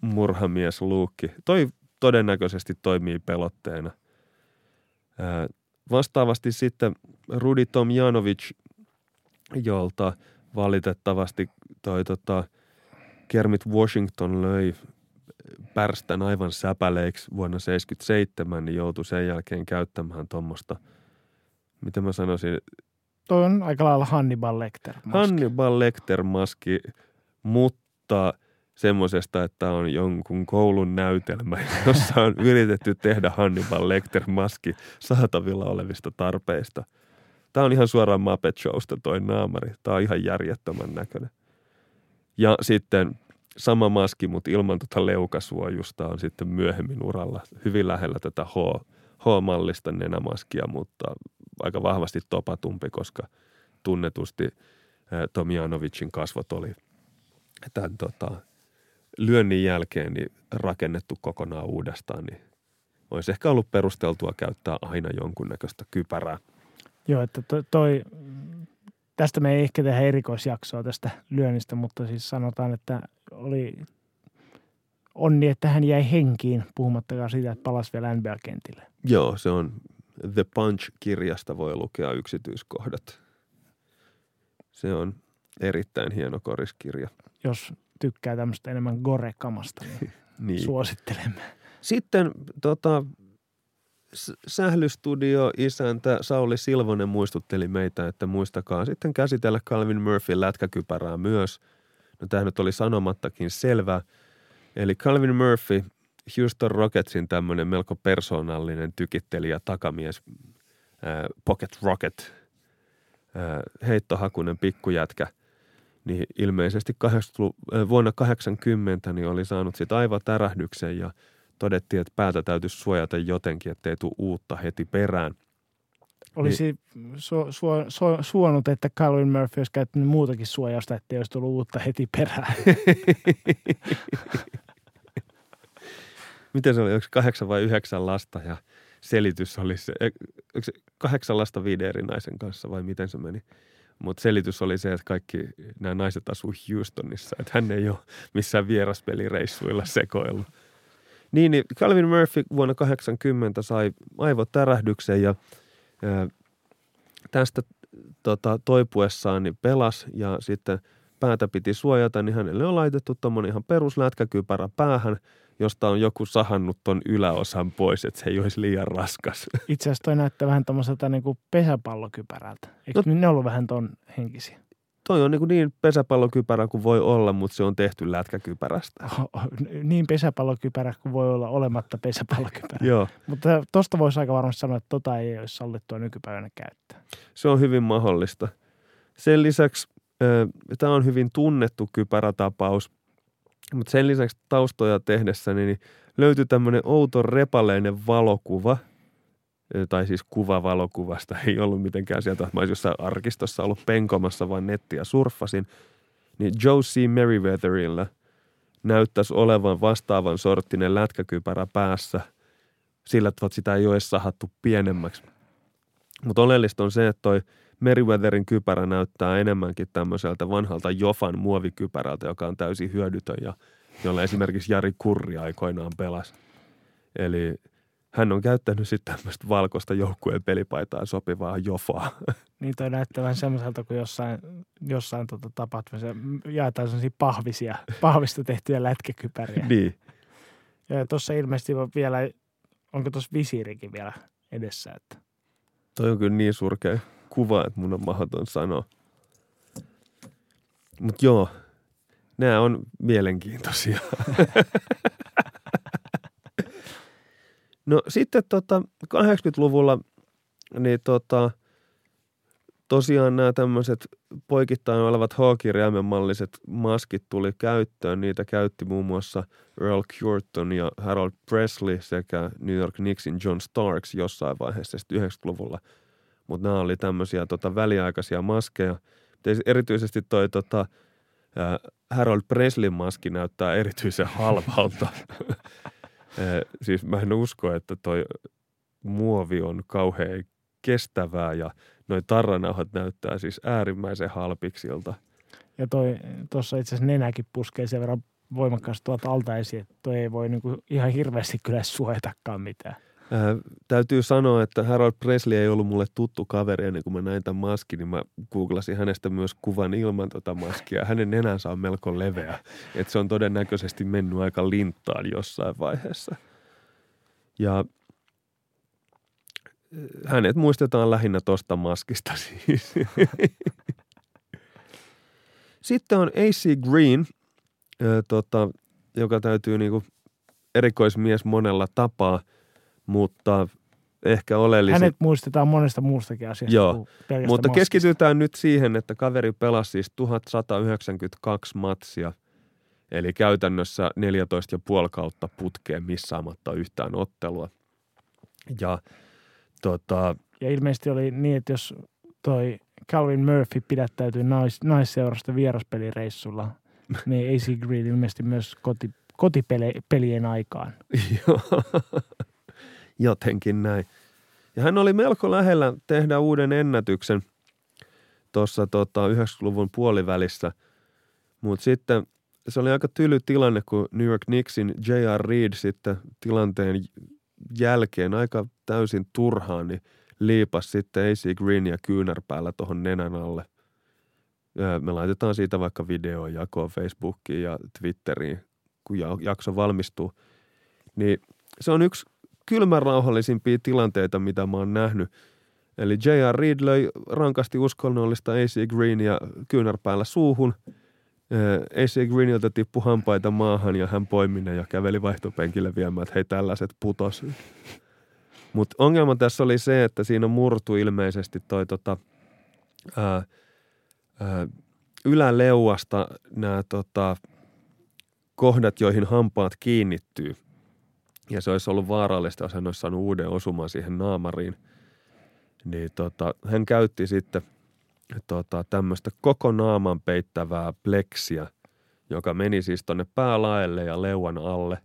murhamies Luukki. Toi todennäköisesti toimii pelotteena. Vastaavasti sitten Rudi Tomjanovic, jolta valitettavasti toi Kermit Washington löi pärstän aivan säpäleiksi vuonna 1977, niin joutui sen jälkeen käyttämään tuommoista, mitä mä sanoisin? Toi on aika lailla Hannibal Lecter-maski. Hannibal Lecter-maski, mutta semmoisesta, että on jonkun koulun näytelmä, jossa on yritetty tehdä Hannibal Lecter-maski saatavilla olevista tarpeista. Tämä on ihan suoraan Muppet Showsta toi naamari. Tämä on ihan järjettömän näköinen. Ja sitten sama maski, mutta ilman leukasuojusta on sitten myöhemmin uralla hyvin lähellä tätä H-mallista nenämaskia, mutta aika vahvasti topatumpi, koska tunnetusti Tomjanovicin kasvot oli tämän lyönnin jälkeen niin rakennettu kokonaan uudestaan, niin olisi ehkä ollut perusteltua käyttää aina jonkunnäköistä kypärää. Joo, että tästä me ei ehkä tehdä erikoisjaksoa tästä lyönnistä, mutta siis sanotaan, että oli onni, että hän jäi henkiin, puhumattakaan siitä, että palasi vielä NBA-kentille. Joo, se on The Punch-kirjasta voi lukea yksityiskohdat. Se on erittäin hieno koriskirja. Jos tykkää tämmöistä enemmän gore-kamasta, niin, niin suosittelemme. Sitten sählystudio-isäntä Sauli Silvonen muistutteli meitä, että muistakaa sitten käsitellä Calvin Murphyn lätkäkypärää myös. No tämä nyt oli sanomattakin selvä. Eli Calvin Murphy, Houston Rocketsin tämmöinen melko persoonallinen tykittelijä, takamies, Pocket Rocket, heittohakunen pikkujätkä, niin ilmeisesti vuonna 1980 niin oli saanut sit aivotärähdyksen ja todettiin, että päätä täytyisi suojata jotenkin, ettei tule uutta heti perään. Olisi niin suonut, että Calvin Murphy olisi käyttänyt muutakin suojausta, ettei olisi tullut uutta heti perään. Miten se oli? Oliko 8 vai 9 lasta ja selitys oli se, 8 lasta 5 eri naisen kanssa vai miten se meni? Mutta selitys oli se, että kaikki nämä naiset asuu Houstonissa, että hän ei ole missään vieraspelireissuilla sekoillut. Niin, Calvin Murphy vuonna 1980 sai aivotärähdyksen ja tästä toipuessaan niin pelasi ja sitten päätä piti suojata, niin hänelle on laitettu tuommoinen ihan peruslätkäkypärä päähän, josta on joku sahannut ton yläosan pois, että se ei olisi liian raskas. Itse asiassa toi näyttää vähän tommoselta niinku pesäpallokypärältä. Eikö ne ollut vähän ton henkisiä? Toi on niin pesäpallokypärä kuin voi olla, mutta se on tehty lätkäkypärästä. Niin pesäpallokypärä kuin voi olla olematta pesäpallokypärä. Joo. Mutta tosta voisi aika varmasti sanoa, että ei olisi sallittua nykypäivänä käyttää. Se on hyvin mahdollista. Sen lisäksi tämä on hyvin tunnettu kypärätapaus. Mutta sen lisäksi taustoja tehdessäni niin löytyi tämmöinen outo repaleinen valokuva, tai siis kuvavalokuvasta, ei ollut mitenkään sieltä, että mä olisin jossain arkistossa ollut penkomassa, vaan nettiä surffasin, niin Joe C. Merriweatherilla näyttäisi olevan vastaavan sorttinen lätkäkypärä päässä, sillä tavalla sitä ei ole edes sahattu pienemmäksi. Mutta oleellista on se, että toi Merriweatherin kypärä näyttää enemmänkin tämmöiseltä vanhalta Jofan muovikypärältä, joka on täysin hyödytön ja jolla esimerkiksi Jari Kurri aikoinaan pelasi. Eli hän on käyttänyt sitten tämmöistä valkoista joukkueen pelipaitaan sopivaa jofaa. Niin toi näyttää vähän semmoiselta, kun jossain tapahtumassa jaetaan sellaisia pahvista tehtyjä lätkäkypäriä. Niin. Ja tuossa ilmeisesti vielä, onko tuossa visiirikin vielä edessä? Että toi on kyllä niin surkea kuva, että mun on mahdoton sanoa. Mut joo, nämä on mielenkiintoisia. No sitten 80-luvulla niin tosiaan nämä tämmöiset poikittain olevat hookirjaimenmalliset maskit tuli käyttöön. Niitä käytti muun muassa Earl Cureton ja Harold Presley sekä New York Knicksin John Starks jossain vaiheessa 90-luvulla. Mutta nämä oli tämmöisiä väliaikaisia maskeja. Erityisesti toi Harold Presleyn maski näyttää erityisen halvalta. Siis mä en usko, että toi muovi on kauhean kestävää ja noi tarranauhat näyttää siis äärimmäisen halpiksilta. Ja tuossa itse asiassa nenäkin puskee sen verran voimakkaasti tuolta alta esiin, että toi ei voi niinku ihan hirveästi kyllä suojatakaan mitään. Täytyy sanoa, että Harold Presley ei ollut mulle tuttu kaveri ennen kuin mä näin tämän maskin, niin mä googlasin hänestä myös kuvan ilman maskia. Hänen nenänsä on melko leveä, että se on todennäköisesti mennyt aika linttaan jossain vaiheessa. Ja hänet muistetaan lähinnä tosta maskista siis. Sitten on A.C. Green, joka täytyy niinku erikoismies monella tapaa. Mutta ehkä oleellisin. Hänet muistetaan monesta muustakin asiasta. Joo, mutta keskitytään nyt siihen, että kaveri pelasi siis 1192 matsia, eli käytännössä 14,5 kautta putkeen missaamatta yhtään ottelua. Ja ilmeisesti oli niin, että jos toi Calvin Murphy pidättäytyi naisseurasta vieraspelireissulla, niin A.C. Green ilmeisesti myös kotipelien aikaan. Joo. Jotenkin näin. Ja hän oli melko lähellä tehdä uuden ennätyksen tuossa 90-luvun puolivälissä. Mutta sitten se oli aika tyly tilanne, kun New York Knicksin J.R. Reid sitten tilanteen jälkeen aika täysin turhaan niin liipasi sitten A.C. Greenia kyynärpäällä tuohon nenän alle. Me laitetaan siitä vaikka videoon jakoon Facebookiin ja Twitteriin, kun jakso valmistuu. Niin se on yksi kylmän rauhallisimpia tilanteita, mitä mä oon nähnyt. Eli J.R. Reid löi rankasti uskonnollista A.C. Greenia kyynärpäällä suuhun. A.C. Greeniltä tippui hampaita maahan ja hän poimi ne ja käveli vaihtopenkille viemään, että hei, tällaiset putos. Mutta ongelma tässä oli se, että siinä murtui ilmeisesti toi yläleuasta nämä kohdat, joihin hampaat kiinnittyy. Ja se olisi ollut vaarallista, jos hän olisi saanut uuden osuman siihen naamariin. Niin hän käytti sitten tämmöistä koko naaman peittävää pleksia, joka meni siis tonne päälaelle ja leuan alle.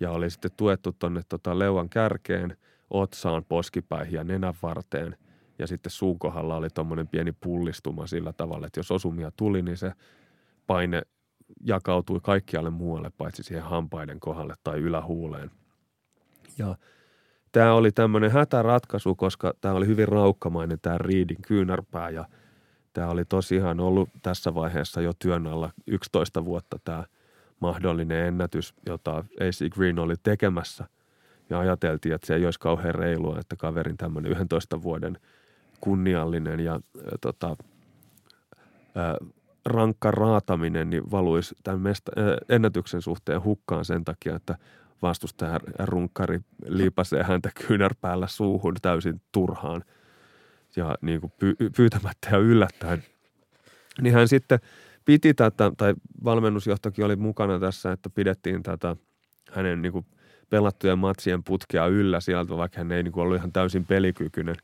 Ja oli sitten tuettu tonne leuan kärkeen, otsaan, poskipäihin ja nenänvarteen. Ja sitten suun kohdalla oli tommoinen pieni pullistuma sillä tavalla, että jos osumia tuli, niin se paine jakautui kaikkialle muualle, paitsi siihen hampaiden kohdalle tai ylähuuleen. Ja tämä oli tämmöinen hätäratkaisu, koska tämä oli hyvin raukkamainen tämä Reidin kyynärpää ja tämä oli tosiaan ollut tässä vaiheessa jo työn alla 11 vuotta tämä mahdollinen ennätys, jota A.C. Green oli tekemässä ja ajateltiin, että se ei olisi kauhean reilua, että kaverin tämmöinen 11 vuoden kunniallinen ja rankka raataminen niin valuisi tämän ennätyksen suhteen hukkaan sen takia, että vastustaja runkkari liipasee häntä kyynärpäällä suuhun täysin turhaan ja niin kuin pyytämättä ja yllättäen. Niin hän sitten piti tätä, tai valmennusjohtokin oli mukana tässä, että pidettiin tätä hänen niin kuin pelattujen matsien putkea yllä sieltä, vaikka hän ei niin kuin ollut ihan täysin pelikykyinen,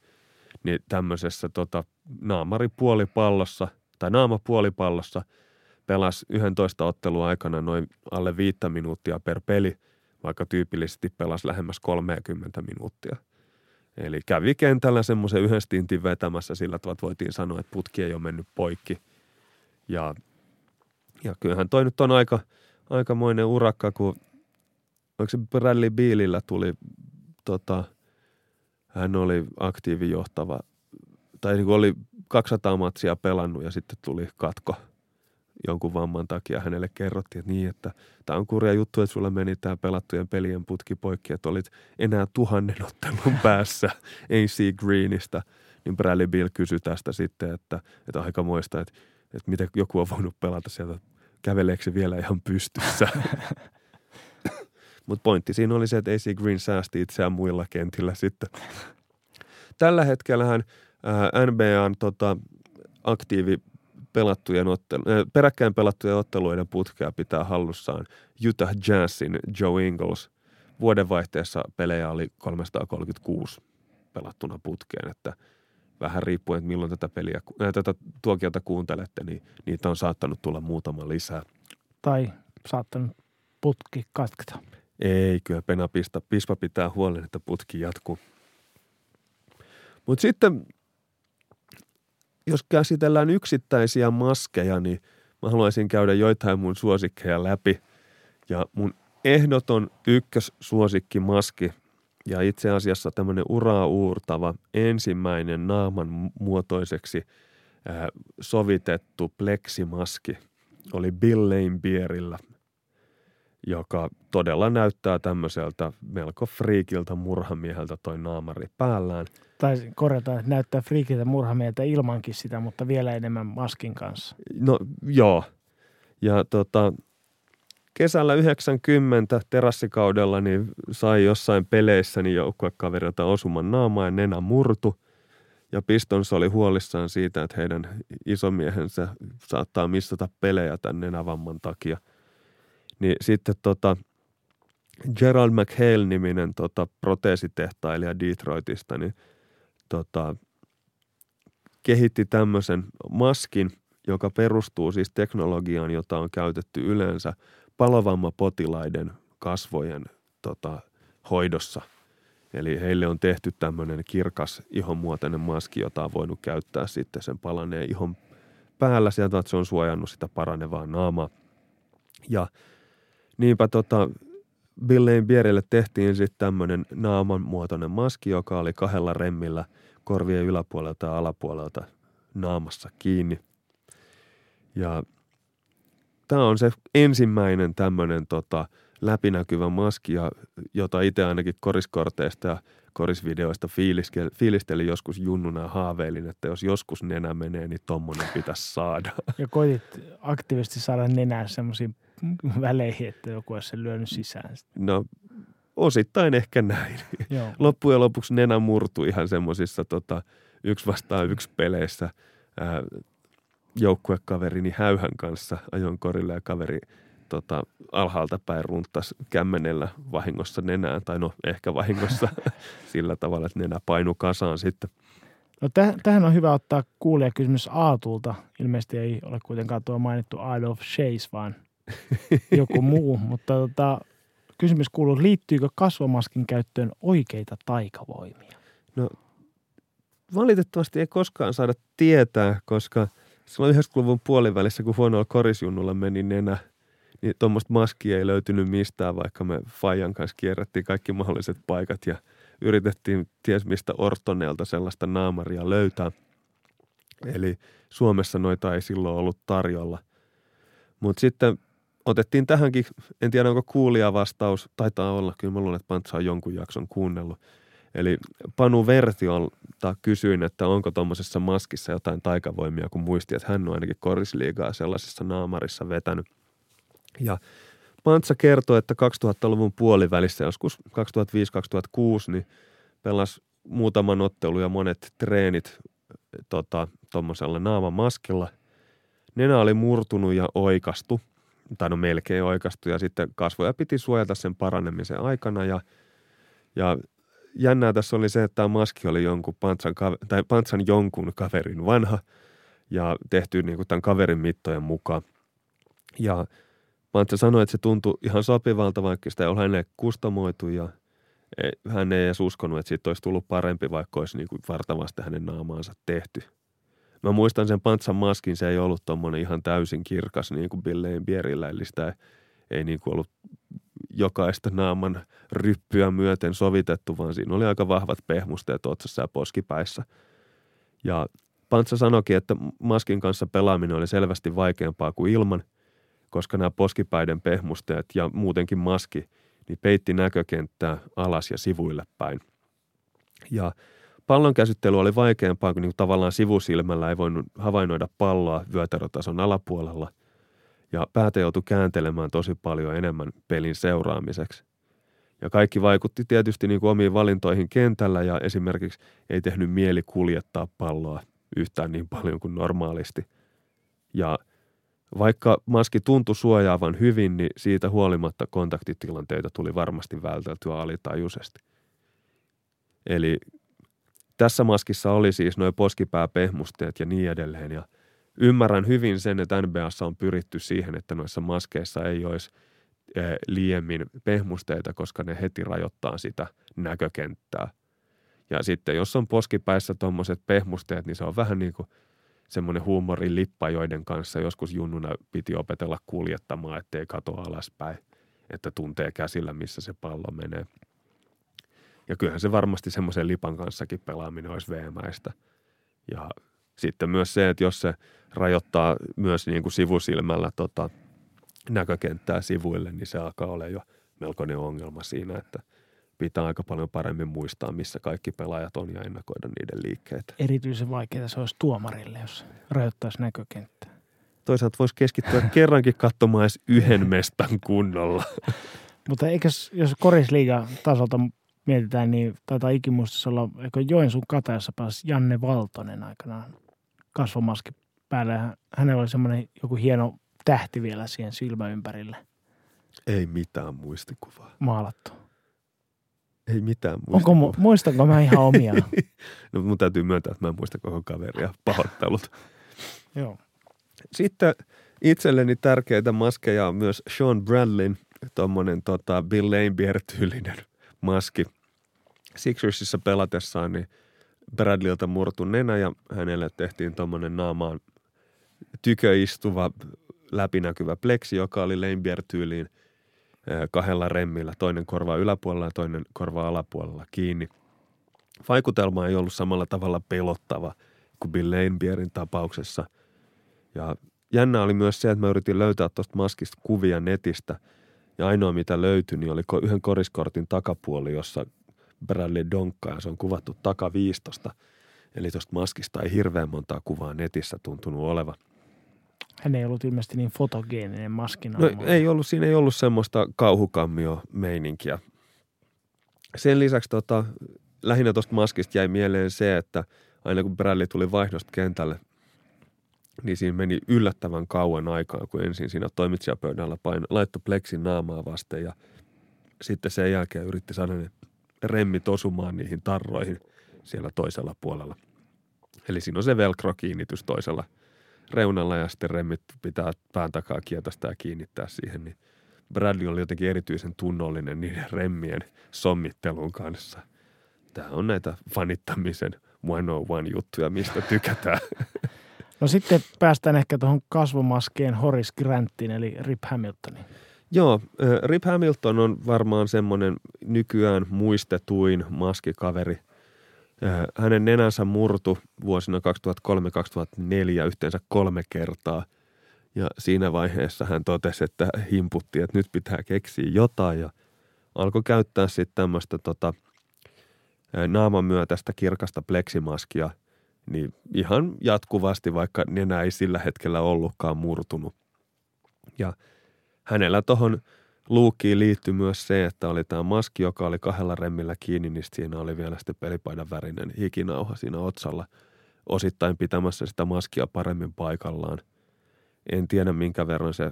niin tämmöisessä naamapuolipallossa pelasi 11 ottelua aikana noin alle 5 minuuttia per peli, vaikka tyypillisesti pelasi lähemmäs 30 minuuttia. Eli kävi kentällä semmoisen yhden stintin vetämässä sillä tavalla, että voitiin sanoa, että putki ei ole mennyt poikki. Ja kyllähän toi nyt on aikamoinen urakka, kun oliko se Bradley Bealillä tuli, hän oli aktiivijohtava, tai niin kuin oli 200 matsia pelannut ja sitten tuli katko jonkun vamman takia. Hänelle kerrottiin, että niin, että tämä on kurja juttu, että sulla meni tämä pelattujen pelien putki poikki, että olit enää 1000 ottelun päässä A.C. Greenistä. Niin Bradley Beal kysyi tästä sitten, että aikamoista, että miten joku on voinut pelata sieltä, käveleekö se vielä ihan pystyssä. Mutta pointti siinä oli se, että A.C. Green säästi itseään muilla kentillä sitten. Tällä hetkellähän NBAn peräkkäin pelattujen otteluiden putkea pitää hallussaan Utah Jazzin Joe Ingles. Vuodenvaihteessa pelejä oli 336 pelattuna putkeen, että vähän riippuen, että milloin tätä tuokiota kuuntelette, niin niitä on saattanut tulla muutama lisää. Tai saattanut putki katketa. Ei, kyllä penapista. Pispa pitää huolen, että putki jatkuu. Mutta sitten jos käsitellään yksittäisiä maskeja, niin mä haluaisin käydä joitain mun suosikkeja läpi. Ja mun ehdoton ykkössuosikkimaski ja itse asiassa tämmöinen uraa uurtava ensimmäinen naaman muotoiseksi sovitettu pleksimaski oli Bill Laimbeerillä, joka todella näyttää tämmöiseltä melko friikiltä murhamieheltä toi naamari päällään. Taisin korjata, että näyttää friikiltä murhamieheltä ilmankin sitä, mutta vielä enemmän maskin kanssa. No joo. Ja kesällä 90 terassikaudella niin sai jossain peleissä niin joukkuekaverilta osuman naamaa ja nenä murtu. Ja Pistons oli huolissaan siitä, että heidän isomiehensä saattaa missata pelejä tämän nenävamman takia. Niin sitten Gerald McHale-niminen proteesitehtailija Detroitista niin, kehitti tämmöisen maskin, joka perustuu siis teknologiaan, jota on käytetty yleensä palovammapotilaiden kasvojen hoidossa. Eli heille on tehty tämmöinen kirkas ihonmuotoinen maski, jota on voinut käyttää sitten sen palaneen ihon päällä sieltä, että se on suojannut sitä paranevaa naamaa. Ja niinpä Bill Laimbeerille tehtiin sitten tämmöinen naaman muotoinen maski, joka oli 2 remmillä korvien yläpuolelta ja alapuolelta naamassa kiinni. Ja tämä on se ensimmäinen tämmöinen läpinäkyvä maski, jota itse ainakin koriskorteista ja korisvideoista fiilisteli joskus junnuna ja haaveilin, että jos joskus nenä menee, niin tommonen pitäisi saada. Ja koitit aktiivisesti saada nenää semmoisiin väleihin, että joku olisi sen lyönyt sisään. No osittain ehkä näin. Joo. Loppujen lopuksi nenä murtui ihan semmoisissa 1-1 peleissä joukkuekaverini Häyhän kanssa ajon korille ja kaveri alhaalta päin runttasi kämmenellä vahingossa nenään, tai no ehkä vahingossa sillä tavalla, että nenä painui kasaan sitten. No tähän on hyvä ottaa kuulijakysymys Aatulta. Ilmeisesti ei ole kuitenkaan tuo mainittu Adolf Chase, vaan joku muu, mutta kysymys kuuluu, liittyykö kasvomaskin käyttöön oikeita taikavoimia? No valitettavasti ei koskaan saada tietää, koska silloin 90-luvun puolivälissä, kun huonolla korisjunnulla meni nenä, niin tuommoista maskia ei löytynyt mistään, vaikka me Fajan kanssa kierrättiin kaikki mahdolliset paikat ja yritettiin ties mistä Ortoneelta sellaista naamaria löytää. Eli Suomessa noita ei silloin ollut tarjolla. Mutta sitten otettiin tähänkin, en tiedä onko kuulijavastaus, taitaa olla, kyllä mä luulen, että Pantsa on jonkun jakson kuunnellut. Eli Panu Vertiolta kysyin, että onko tuommoisessa maskissa jotain taikavoimia, kun muisti, että hän on ainakin korisliigaa sellaisessa naamarissa vetänyt. Ja Pantsa kertoi, että 2000-luvun puolivälissä, joskus 2005-2006, niin pelasi muutaman ottelun ja monet treenit tuommoisella naamamaskilla. nenä oli murtunut ja oikastu, tai no melkein oikastu, ja sitten kasvoja piti suojata sen paranemisen aikana. Ja jännää tässä oli se, että tämä maski oli jonkun pantsan jonkun kaverin vanha, ja tehty niin kuin tämän kaverin mittojen mukaan. Ja Pantsa sanoi, että se tuntui ihan sopivalta, vaikka sitä ei ole hänelle kustomoitu, ja hän ei edes uskonut, että siitä olisi tullut parempi, vaikka olisi niin kuin vartavasti hänen naamaansa tehty. Mä muistan sen Pantsan maskin, se ei ollut tommoinen ihan täysin kirkas niin kuin Billein Pierillä, eli sitä ei niin kuin ollut jokaista naaman ryppyä myöten sovitettu, vaan siinä oli aika vahvat pehmusteet otsassa ja poskipäissä. Ja Pantsa sanoikin, että maskin kanssa pelaaminen oli selvästi vaikeampaa kuin ilman, koska nämä poskipäiden pehmusteet ja muutenkin maski niin peitti näkökenttää alas ja sivuille päin. Ja pallon käsittely oli vaikeampaa, kun niin tavallaan sivusilmällä ei voinut havainnoida palloa vyötärötason alapuolella, ja päätä joutui kääntelemään tosi paljon enemmän pelin seuraamiseksi. Ja kaikki vaikutti tietysti niin kuin omiin valintoihin kentällä, ja esimerkiksi ei tehnyt mieli kuljettaa palloa yhtään niin paljon kuin normaalisti. Ja vaikka maski tuntui suojaavan hyvin, niin siitä huolimatta kontaktitilanteita tuli varmasti välteltyä alitajuisesti. Eli tässä maskissa oli siis nuo poskipääpehmusteet ja niin edelleen. Ja ymmärrän hyvin sen, että NBA:ssa on pyritty siihen, että noissa maskeissa ei olisi liiemmin pehmusteita, koska ne heti rajoittaa sitä näkökenttää. Ja sitten jos on poskipäissä tuommoiset pehmusteet, niin se on vähän niin kuin semmoinen huumorilippa, joiden kanssa joskus junnuna piti opetella kuljettamaan, ettei katoa alaspäin, että tuntee käsillä, missä se pallo menee. Ja kyllähän se varmasti semmoisen lipan kanssakin pelaaminen olisi veemäistä. Ja sitten myös se, että jos se rajoittaa myös niin kuin sivusilmällä näkökenttää sivuille, niin se alkaa olla jo melkoinen ongelma siinä, että pitää aika paljon paremmin muistaa, missä kaikki pelaajat on ja ennakoida niiden liikkeitä. Erityisen vaikeaa se olisi tuomarille, jos rajoittaisi näkökenttää. Toisaalta voisi keskittyä kerrankin katsomaan edes yhden mestan kunnolla. Mutta eikö, jos korisliigan tasolta mietitään, niin taitaa ikimuistissa olla, eikö Joensuun Katajassa pääsi Janne Valtonen aikanaan kasvomaski päälle. Hänellä oli semmoinen joku hieno tähti vielä siihen silmäympärille. Ei mitään muistikuvaa. Maalattu. Ei mitään muista. Muistanko mä ihan omia? No mun täytyy myöntää, että mä en muista koko kaveria. Pahoittelut. Joo. Sitten itselleni tärkeitä maskeja on myös Sean Bradleyn tommonen Bill Laimbeer-tyylinen maski. Sixersissa pelatessaan niin Bradleyltä murtui nenä ja hänelle tehtiin tommonen naamaan tyköistuva läpinäkyvä pleksi, joka oli Laimbeer-tyyliin kahdella remmillä, toinen korva yläpuolella ja toinen korva alapuolella kiinni. Vaikutelma ei ollut samalla tavalla pelottava kuin Bill Laimbeerin tapauksessa. Ja jännä oli myös se, että mä yritin löytää tuosta maskista kuvia netistä. Ja ainoa mitä löytyi, niin oli yhden koriskortin takapuoli, jossa Bradley donkkaa ja se on kuvattu takaviistosta. Eli tuosta maskista ei hirveän montaa kuvaa netissä tuntunut olevan. Hän ei ollut ilmeisesti niin fotogeeninen maskinaamaan. No ei ollut, siinä ei ollut semmoista kauhukammio-meininkiä. Sen lisäksi lähinnä tuosta maskista jäi mieleen se, että aina kun Bradley tuli vaihdosta kentälle, niin siinä meni yllättävän kauan aikaa, kun ensin siinä toimitsijapöydällä laittoi pleksin naamaa vasten ja sitten sen jälkeen yritti saada ne remmit osumaan niihin tarroihin siellä toisella puolella. Eli siinä on se velcro-kiinnitys toisella reunalla ja sitten remmit pitää pään takaa kietastää ja kiinnittää siihen, niin Bradley oli jotenkin erityisen tunnollinen niiden remmien sommittelun kanssa. Tämä on näitä fanittamisen 101-juttuja, mistä tykätään. No sitten päästään ehkä tuohon kasvomaskeen Horace Grantiin, eli Rip Hamiltoniin. Joo, Rip Hamilton on varmaan semmoinen nykyään muistetuin maskikaveri. Hänen nenänsä murtu vuosina 2003-2004 yhteensä 3 kertaa ja siinä vaiheessa hän totesi, että himputti, että nyt pitää keksiä jotain ja alkoi käyttää sitten tämmöistä naaman myötästä kirkasta pleksimaskia niin ihan jatkuvasti, vaikka nenä ei sillä hetkellä ollutkaan murtunut. Ja hänellä tuohon luukkiin liittyi myös se, että oli tämä maski, joka oli 2 remmillä kiinni, niin siinä oli vielä sitten pelipaidan värinen hikinauha siinä otsalla osittain pitämässä sitä maskia paremmin paikallaan. En tiedä, minkä verran se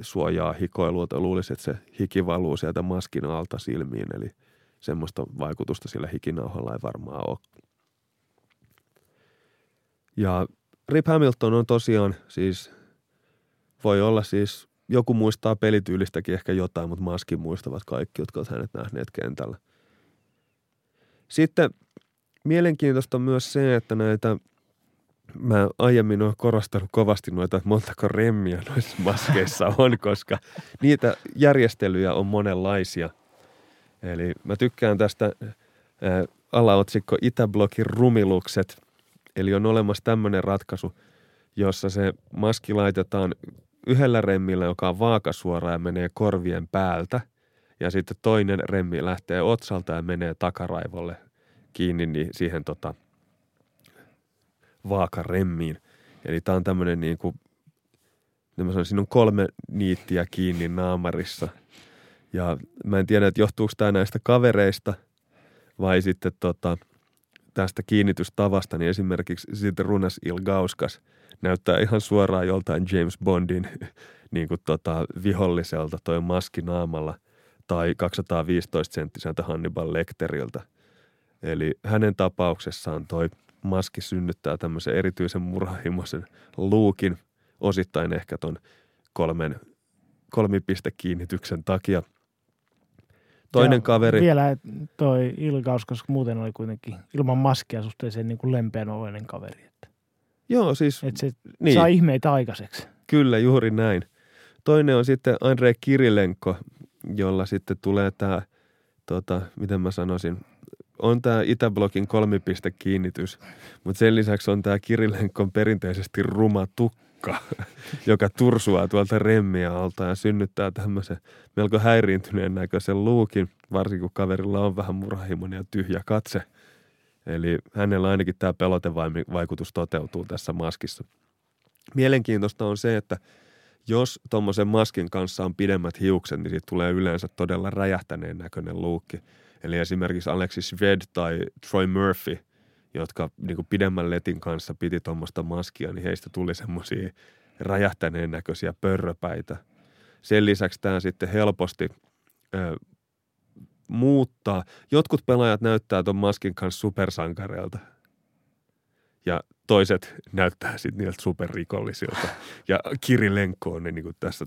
suojaa hikoilua. Luulisin, että se hiki valuu sieltä maskin alta silmiin, eli semmoista vaikutusta sillä hikinauhalla ei varmaan ole. Ja Rip Hamilton on tosiaan siis, voi olla siis, joku muistaa pelityylistäkin ehkä jotain, mutta maskin muistavat kaikki, jotka ovat hänet nähneet kentällä. Sitten mielenkiintoista on myös se, että näitä, mä aiemmin olen korostanut kovasti noita, montako remmiä noissa maskeissa on, koska niitä järjestelyjä on monenlaisia. Eli mä tykkään tästä alaotsikko Itäblokin rumilukset. Eli on olemassa tämmöinen ratkaisu, jossa se maski laitetaan yhdellä remmillä, joka on vaakasuora ja menee korvien päältä. Ja sitten toinen remmi lähtee otsalta ja menee takaraivolle kiinni niin siihen vaakaremmiin. Eli tämä on tämmöinen niin kuin, mä sanon, siinä on 3 niittiä kiinni naamarissa. Ja mä en tiedä, että johtuuko tämä näistä kavereista vai sitten tästä kiinnitystavasta, niin esimerkiksi sitten Runas Ilgauskas näyttää ihan suoraan joltain James Bondin niin kuin viholliselta toi maski naamalla tai 215-senttiseltä Hannibal Lecteriltä. Eli hänen tapauksessaan toi maski synnyttää tämmöisen erityisen murhahimoisen luukin, osittain ehkä ton 3 kolmipistekiinnityksen takia. Toinen ja kaveri. Vielä toi Ilgauskas muuten oli kuitenkin ilman maskia suhteeseen niin kuin lempeän oloinen kaveri. Että. Joo siis. Että se niin. Saa ihmeitä aikaiseksi. Kyllä juuri näin. Toinen on sitten Andrei Kirilenko, jolla sitten tulee tämä, miten mä sanoisin, on tämä Itäblokin 3-pistekiinnitys, mutta sen lisäksi on tämä Kirilenkon perinteisesti ruma tukka, joka tursuaa tuolta remmiä alta ja synnyttää tämmöisen melko häiriintyneen näköisen luukin, varsinkin kun kaverilla on vähän murhahimoinen ja tyhjä katse. Eli hänellä ainakin tämä pelotevaikutus toteutuu tässä maskissa. Mielenkiintoista on se, että jos tuommoisen maskin kanssa on pidemmät hiukset, niin siitä tulee yleensä todella räjähtäneen näköinen luukki. Eli esimerkiksi Alexis Sved tai Troy Murphy, jotka niin kuin pidemmän letin kanssa piti tuommoista maskia, niin heistä tuli semmoisia räjähtäneen näköisiä pörröpäitä. Sen lisäksi tämä sitten helposti muuttaa. Jotkut pelaajat näyttää tuon maskin kanssa supersankareilta ja toiset näyttää sitten niiltä superrikollisilta. Ja Kirilenko on ne niin kuin tässä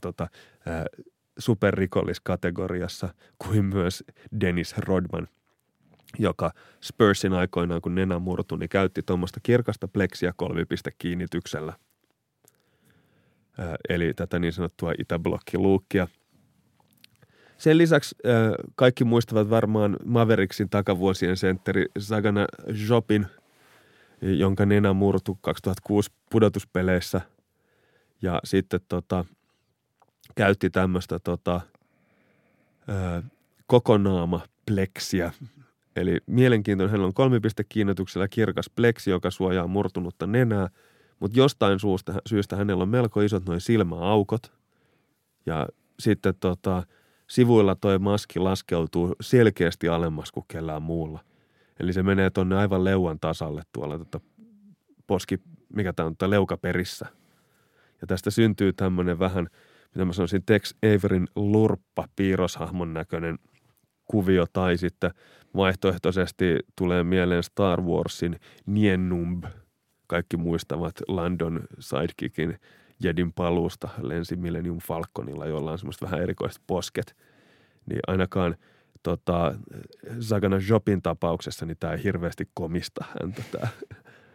superrikolliskategoriassa kuin myös Dennis Rodman, joka Spursin aikoinaan, kun nenä murtui, niin käytti tuommoista kirkasta pleksiä 3-pistekiinnityksellä. Eli tätä niin sanottua itäblokkiluukkia. Sen lisäksi kaikki muistavat varmaan Mavericksin takavuosien sentteri Sagana Jopin, jonka nenä murtui 2006 pudotuspeleissä. Ja sitten käytti tämmöistä kokonaama-pleksiä. Eli mielenkiintoinen, hänellä on 3-pistekiinnityksellä kirkas pleksi, joka suojaa murtunutta nenää, mutta jostain syystä hänellä on melko isot noin silmäaukot. Ja sitten sivuilla toi maski laskeutuu selkeästi alemmas kuin kellään muulla. Eli se menee tonne aivan leuan tasalle tuolla leukaperissä. Ja tästä syntyy tämmöinen vähän, mitä mä sanoisin, Tex Averin lurppa piirroshahmon näköinen kuvio, tai sitten vaihtoehtoisesti tulee mieleen Star Warsin Niennumb. Kaikki muistavat Landon sidekickin Jedin paluusta lensi Millennium Falconilla, jolla on semmoista vähän erikoiset posket. Niin ainakaan Sagana Jopin tapauksessa niin tämä ei hirveästi komista häntä tämä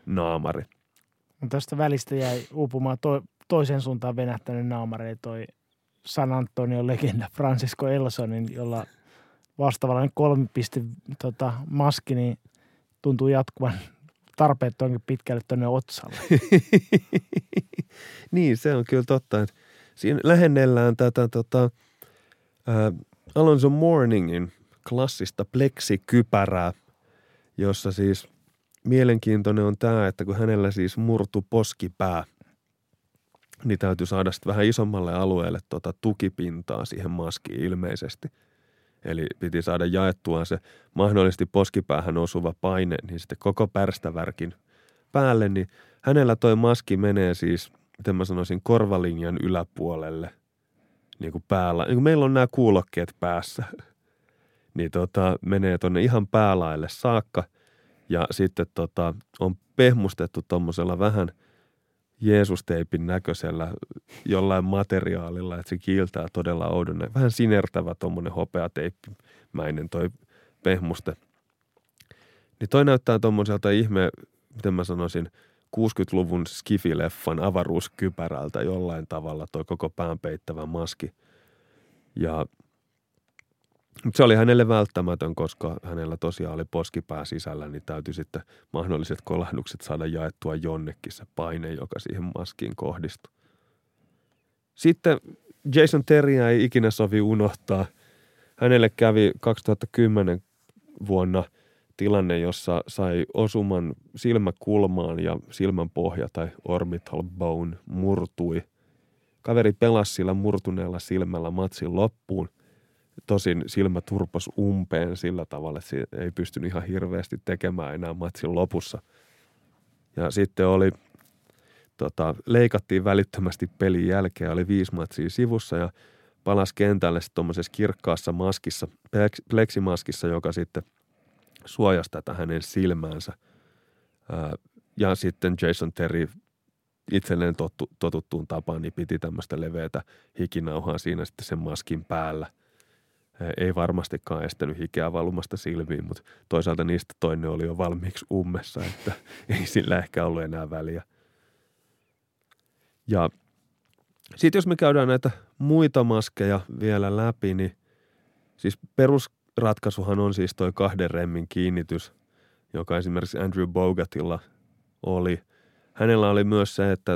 naamari. No tästä välistä jäi uupumaan toisen suuntaan venähtänyt naamareen toi San Antonion legenda Francisco Elsonin, jolla vastaavallainen 3-piste maski niin tuntuu jatkuvan tarpeettomankin pitkälle tuonne otsalle. Niin, se on kyllä totta. Että siinä lähennellään tätä Alonzo Mourningin klassista pleksikypärää, jossa siis mielenkiintoinen on tämä, että kun hänellä siis murtu poskipää, niin täytyy saada sitten vähän isommalle alueelle tukipintaa siihen maskiin ilmeisesti. Eli piti saada jaettua se mahdollisesti poskipäähän osuva paine, niin sitten koko pärstävärkin päälle, niin hänellä toi maski menee siis miten mä sanoisin, korvalinjan yläpuolelle niin kuin päällä. Niin kuin meillä on nämä kuulokkeet päässä, niin menee tuonne ihan päälaille saakka ja sitten on pehmustettu tuommoisella vähän Jeesusteipin näköisellä jollain materiaalilla, että se kiiltää todella oudon. Vähän sinertävä tuommoinen hopeateippimäinen toi pehmuste. Niin toi näyttää tuommoiselta ihme, miten mä sanoisin, 60-luvun skifileffan avaruuskypärältä jollain tavalla toi koko pään peittävä maski. Ja se oli hänelle välttämätön, koska hänellä tosiaan oli poskipää sisällä, niin täytyi sitten mahdolliset kolahdukset saada jaettua jonnekin se paine, joka siihen maskiin kohdistui. Sitten Jason Terryä ei ikinä sovi unohtaa. Hänelle kävi 2010 vuonna tilanne, jossa sai osuman silmäkulmaan ja silmän pohja tai orbital bone murtui. Kaveri pelasi sillä murtuneella silmällä matsin loppuun. Tosin silmä turpos umpeen sillä tavalla, että se ei pystynyt ihan hirveästi tekemään enää matsin lopussa. Ja sitten oli, leikattiin välittömästi pelin jälkeen, oli 5 matsia sivussa ja palasi kentälle sitten tuommoisessa kirkkaassa maskissa, pleksimaskissa, joka sitten suojasi tätä hänen silmäänsä. Ja sitten Jason Terry itselleen totuttuun tapaan niin piti tämmöistä leveätä hikinauhaa siinä sitten sen maskin päällä. Ei varmastikaan estänyt hikeä valumasta silmiin, mutta toisaalta niistä toinen oli jo valmiiksi ummessa, että ei sillä ehkä ollut enää väliä. Ja sitten jos me käydään näitä muita maskeja vielä läpi, niin siis perusratkaisuhan on siis toi 2 remmin kiinnitys, joka esimerkiksi Andrew Bogutilla oli. Hänellä oli myös se, että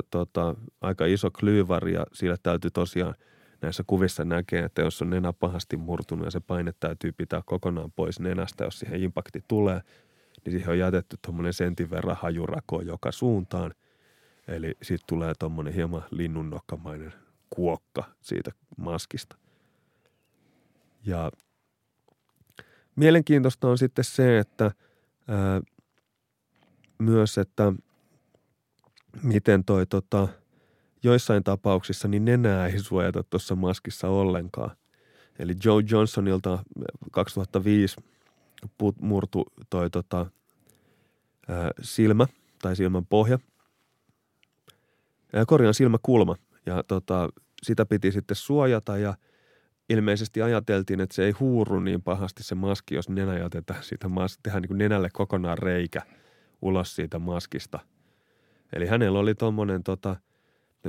aika iso klyyvari ja sillä täytyy tosiaan näissä kuvissa näkee, että jos on nenä pahasti murtunut ja se paine täytyy pitää kokonaan pois nenästä, jos siihen impakti tulee, niin siihen on jätetty tuommoinen sentin verran hajurakoa joka suuntaan. Eli siitä tulee tuommoinen hieman linnunnokamainen kuokka siitä maskista. Ja mielenkiintoista on sitten se, että myös, että miten toi joissain tapauksissa niin nenää ei suojata tuossa maskissa ollenkaan. Eli Joe Johnsonilta 2005 murtui toi silmä tai silmän pohja. Korjaan silmäkulma ja sitä piti sitten suojata ja ilmeisesti ajateltiin, että se ei huuru niin pahasti se maski, jos nenä jätetään siitä tehdään niin kuin nenälle kokonaan reikä ulos siitä maskista. Eli hänellä oli tommonen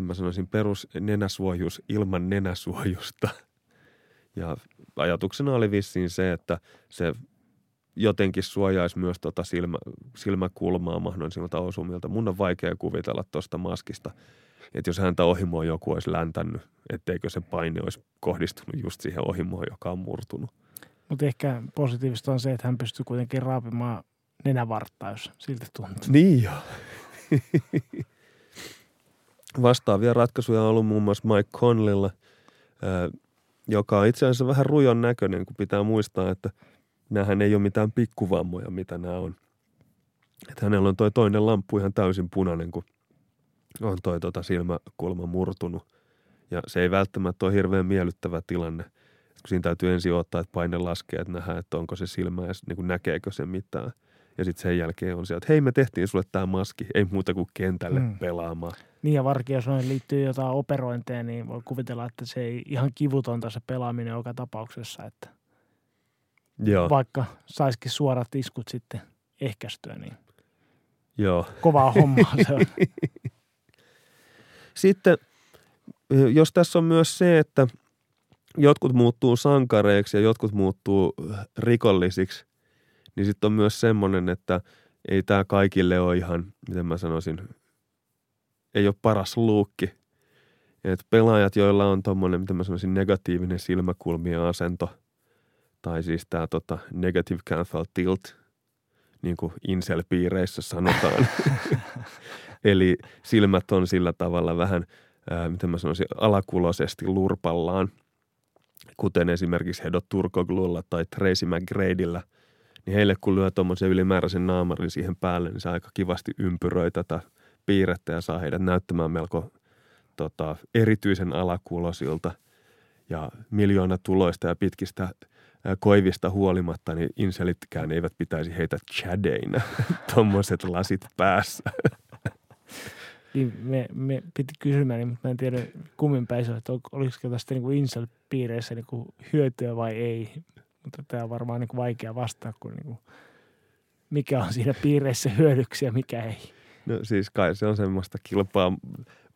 mä sanoisin perus nenäsuojus ilman nenäsuojusta. Ja ajatuksena oli vissiin se, että se jotenkin suojaisi myös silmäkulmaa mahdollisimmalta osumilta. Mun on vaikea kuvitella tuosta maskista, että jos häntä ohimoon joku olisi läntännyt, etteikö se paine olisi kohdistunut just siihen ohimoon, joka on murtunut. Mutta ehkä positiivista on se, että hän pystyy kuitenkin raapimaan nenävarttaa, jos siltä tuntuu. Niin joo. Vastaavia ratkaisuja on ollut muun muassa Mike Conleylla, joka on itse asiassa vähän rujon näköinen, kun pitää muistaa, että näähän ei ole mitään pikkuvammoja, mitä nämä on. Että hänellä on toi toinen lamppu ihan täysin punainen, kun on toi silmäkulma murtunut. Ja se ei välttämättä ole hirveän miellyttävä tilanne, kun siinä täytyy ensin odottaa, että paine laskee, että nähdään, että onko se silmä ja niin kuin näkeekö se mitään. Ja sitten sen jälkeen on sieltä, että hei me tehtiin sulle tämä maski, ei muuta kuin kentälle pelaamaan. Niin ja varsinkin, jos noihin liittyy jotain operointeja, niin voi kuvitella, että se ei ihan kivutonta se pelaaminen joka tapauksessa, että joo. Vaikka saisikin suorat iskut sitten ehkäistyä, niin joo. Kovaa hommaa se on. Sitten, jos tässä on myös se, että jotkut muuttuu sankareiksi ja jotkut muuttuu rikollisiksi, niin sitten on myös semmoinen, että ei tämä kaikille ole ihan, miten mä sanoisin, ei ole paras luukki. Et pelaajat, joilla on tommoinen, miten mä sanoisin, negatiivinen silmäkulmien asento, tai siis tämä negative canthal tilt, niin kuin incel-piireissä sanotaan. Eli silmät on sillä tavalla vähän, miten mä sanoisin, alakuloisesti lurpallaan, kuten esimerkiksi Hedo Turkoglulla tai Tracy McGradyllä. Niin heille kun lyö tuommoisen ylimääräisen naamarin siihen päälle, niin se aika kivasti ympyröi tätä piirrettä ja saa heidät näyttämään melko erityisen alakulosilta ja miljoona tuloista ja pitkistä koivista huolimatta, niin inselitkään eivät pitäisi heitä chadeina, tuommoiset lasit päässä. Niin me piti kysymään, mutta mä en tiedä kummin päin se, että olisiko tästä niin insel-piireissä niin hyötyä vai ei. Mutta tämä on varmaan niin vaikea vastata, kun niin mikä on siinä piireissä hyödyksi ja mikä ei. No siis kai se on semmoista kilpaa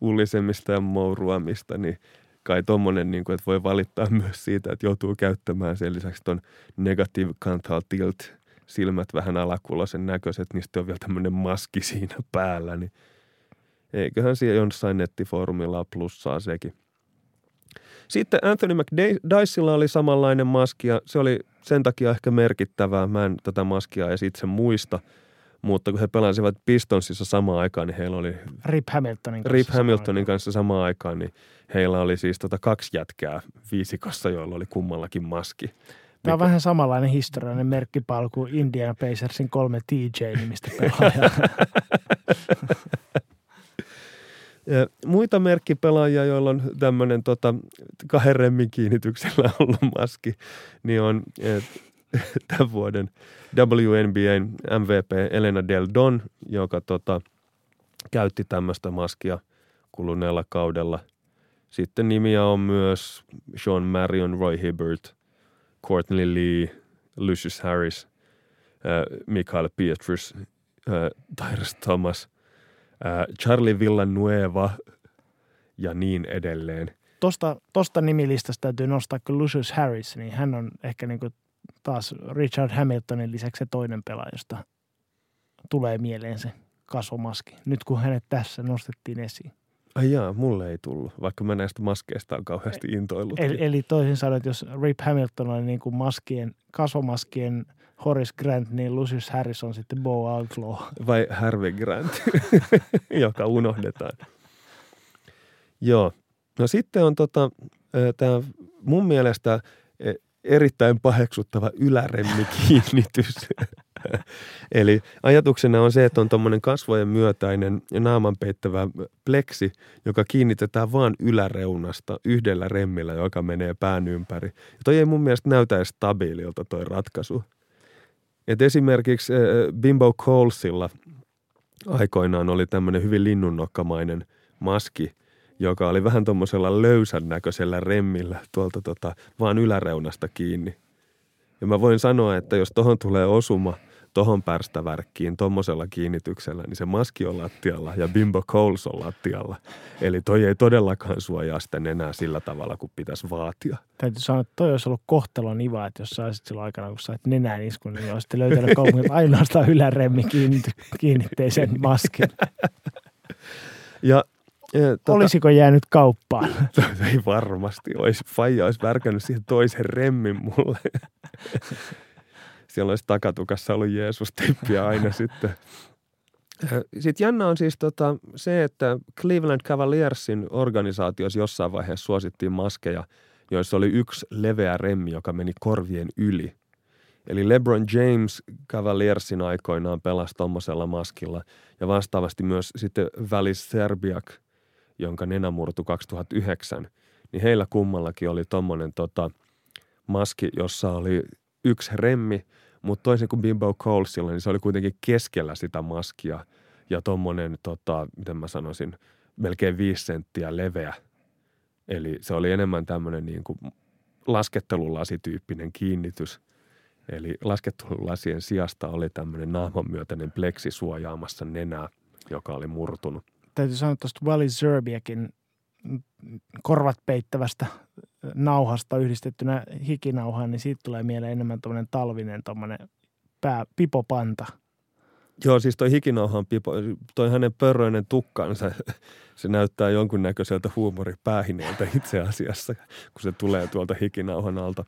ullisemista ja mouruamista, niin kai tommonen, niin kuin, että voi valittaa myös siitä, että joutuu käyttämään sen lisäksi ton negative canthal tilt, silmät vähän alakuloisen näköiset, niin sitten on vielä tämmöinen maski siinä päällä, niin eiköhän siellä jossain nettifoorumilla plussaa sekin. Sitten Anthony McDicella oli samanlainen maski ja se oli sen takia ehkä merkittävää. Mä en tätä maskia edes itse muista, mutta kun he pelasivat Pistonsissa samaan aikaan, niin heillä oli Rip Hamiltonin kanssa samaan aikaan, niin heillä oli siis kaksi jätkää viisikossa, joilla oli kummallakin maski. Tämä on vähän samanlainen historiallinen merkkipaalu kuin Indiana Pacersin 3 TJ-nimistä pelaajaa. Ja muita merkkipelaajia, joilla on tämmöinen kahden remmin kiinnityksellä ollut maski, niin on tämän vuoden WNBA:n MVP Elena Del Don, joka käytti tämmöistä maskia kuluneella kaudella. Sitten nimiä on myös Sean Marion, Roy Hibbert, Courtney Lee, Lucius Harris, Michael Pietrus, Tyrese Thomas, Charlie Villanueva ja niin edelleen. Tuosta nimilistasta täytyy nostaa kuin Lucius Harris, niin hän on ehkä niin kuin taas Richard Hamiltonin lisäksi se toinen pelaaja, josta tulee mieleen se kasvomaski. Nyt kun hänet tässä nostettiin esiin. Ai jaa, mulle ei tullut, vaikka mä näistä maskeista on kauheasti intoillut. Eli toisin sanoen, että jos Rip Hamilton on niin kuin kasvomaskien Horace Grant, niin Lucius Harris on sitten Bo Outlaw. Vai Harvey Grant, joka unohdetaan. Joo. No sitten on tämä mun mielestä erittäin paheksuttava yläremmikiinnitys. Eli ajatuksena on se, että on tommoinen kasvojen myötäinen ja naaman peittävä pleksi, joka kiinnitetään vaan yläreunasta yhdellä remmillä, joka menee pään ympäri. Ja toi ei mun mielestä näytä edes stabiililta toi ratkaisu. Et esimerkiksi Bimbo Colesilla aikoinaan oli tämmöinen hyvin linnunnokamainen maski, joka oli vähän tommosella löysän näköisellä remmillä tuolta vaan yläreunasta kiinni. Ja mä voin sanoa, että jos tohon tulee osuma, tohon pärstävärkkiin, tommosella kiinnityksellä, niin se maski on lattialla ja Bimbo Coles on lattialla. Eli toi ei todellakaan suojaa sitä enää sillä tavalla, kun pitäisi vaatia. Täytyy sanoa, että toi olisi ollut kohtalon iva, että jos saisit silloin aikana, kun sait nenään iskun, niin olisit löytänyt kaupungin ainoastaan yläremmin kiinnitteisen maskin. Olisiko jäänyt kauppaan? Ei varmasti olisi. Faija olisi värkännyt siihen toisen remmin mulle. Siellä olisi takatukassa ollut Jeesus-tyyppiä aina sitten. Sitten jännä on siis se, että Cleveland Cavaliersin organisaatiossa jossain vaiheessa suosittiin maskeja, joissa oli yksi leveä remmi, joka meni korvien yli. Eli LeBron James Cavaliersin aikoinaan pelasi tommosella maskilla ja vastaavasti myös sitten Välis Serbiak, jonka nenä murtui 2009, niin heillä kummallakin oli tommonen maski, jossa oli yksi remmi, mutta toisin kuin Bimbo Colesilla, niin se oli kuitenkin keskellä sitä maskia ja tommonen, miten mä sanoisin, melkein 5 senttiä leveä. Eli se oli enemmän tämmönen niin kuin laskettelulasityyppinen kiinnitys. Eli laskettelulasien sijasta oli tämmöinen naaman myötäinen pleksi suojaamassa nenää, joka oli murtunut. Täytyy sanoa tuosta Wally Zerbiakin korvat peittävästä nauhasta yhdistettynä hikinauhaan, niin siitä tulee mieleen enemmän tuommoinen talvinen pipopanta. Joo, siis toi hikinauhan pipo, toi hänen pörröinen tukkansa, se näyttää jonkunnäköiseltä huumoripäähineeltä itse asiassa, kun se tulee tuolta hikinauhan alta.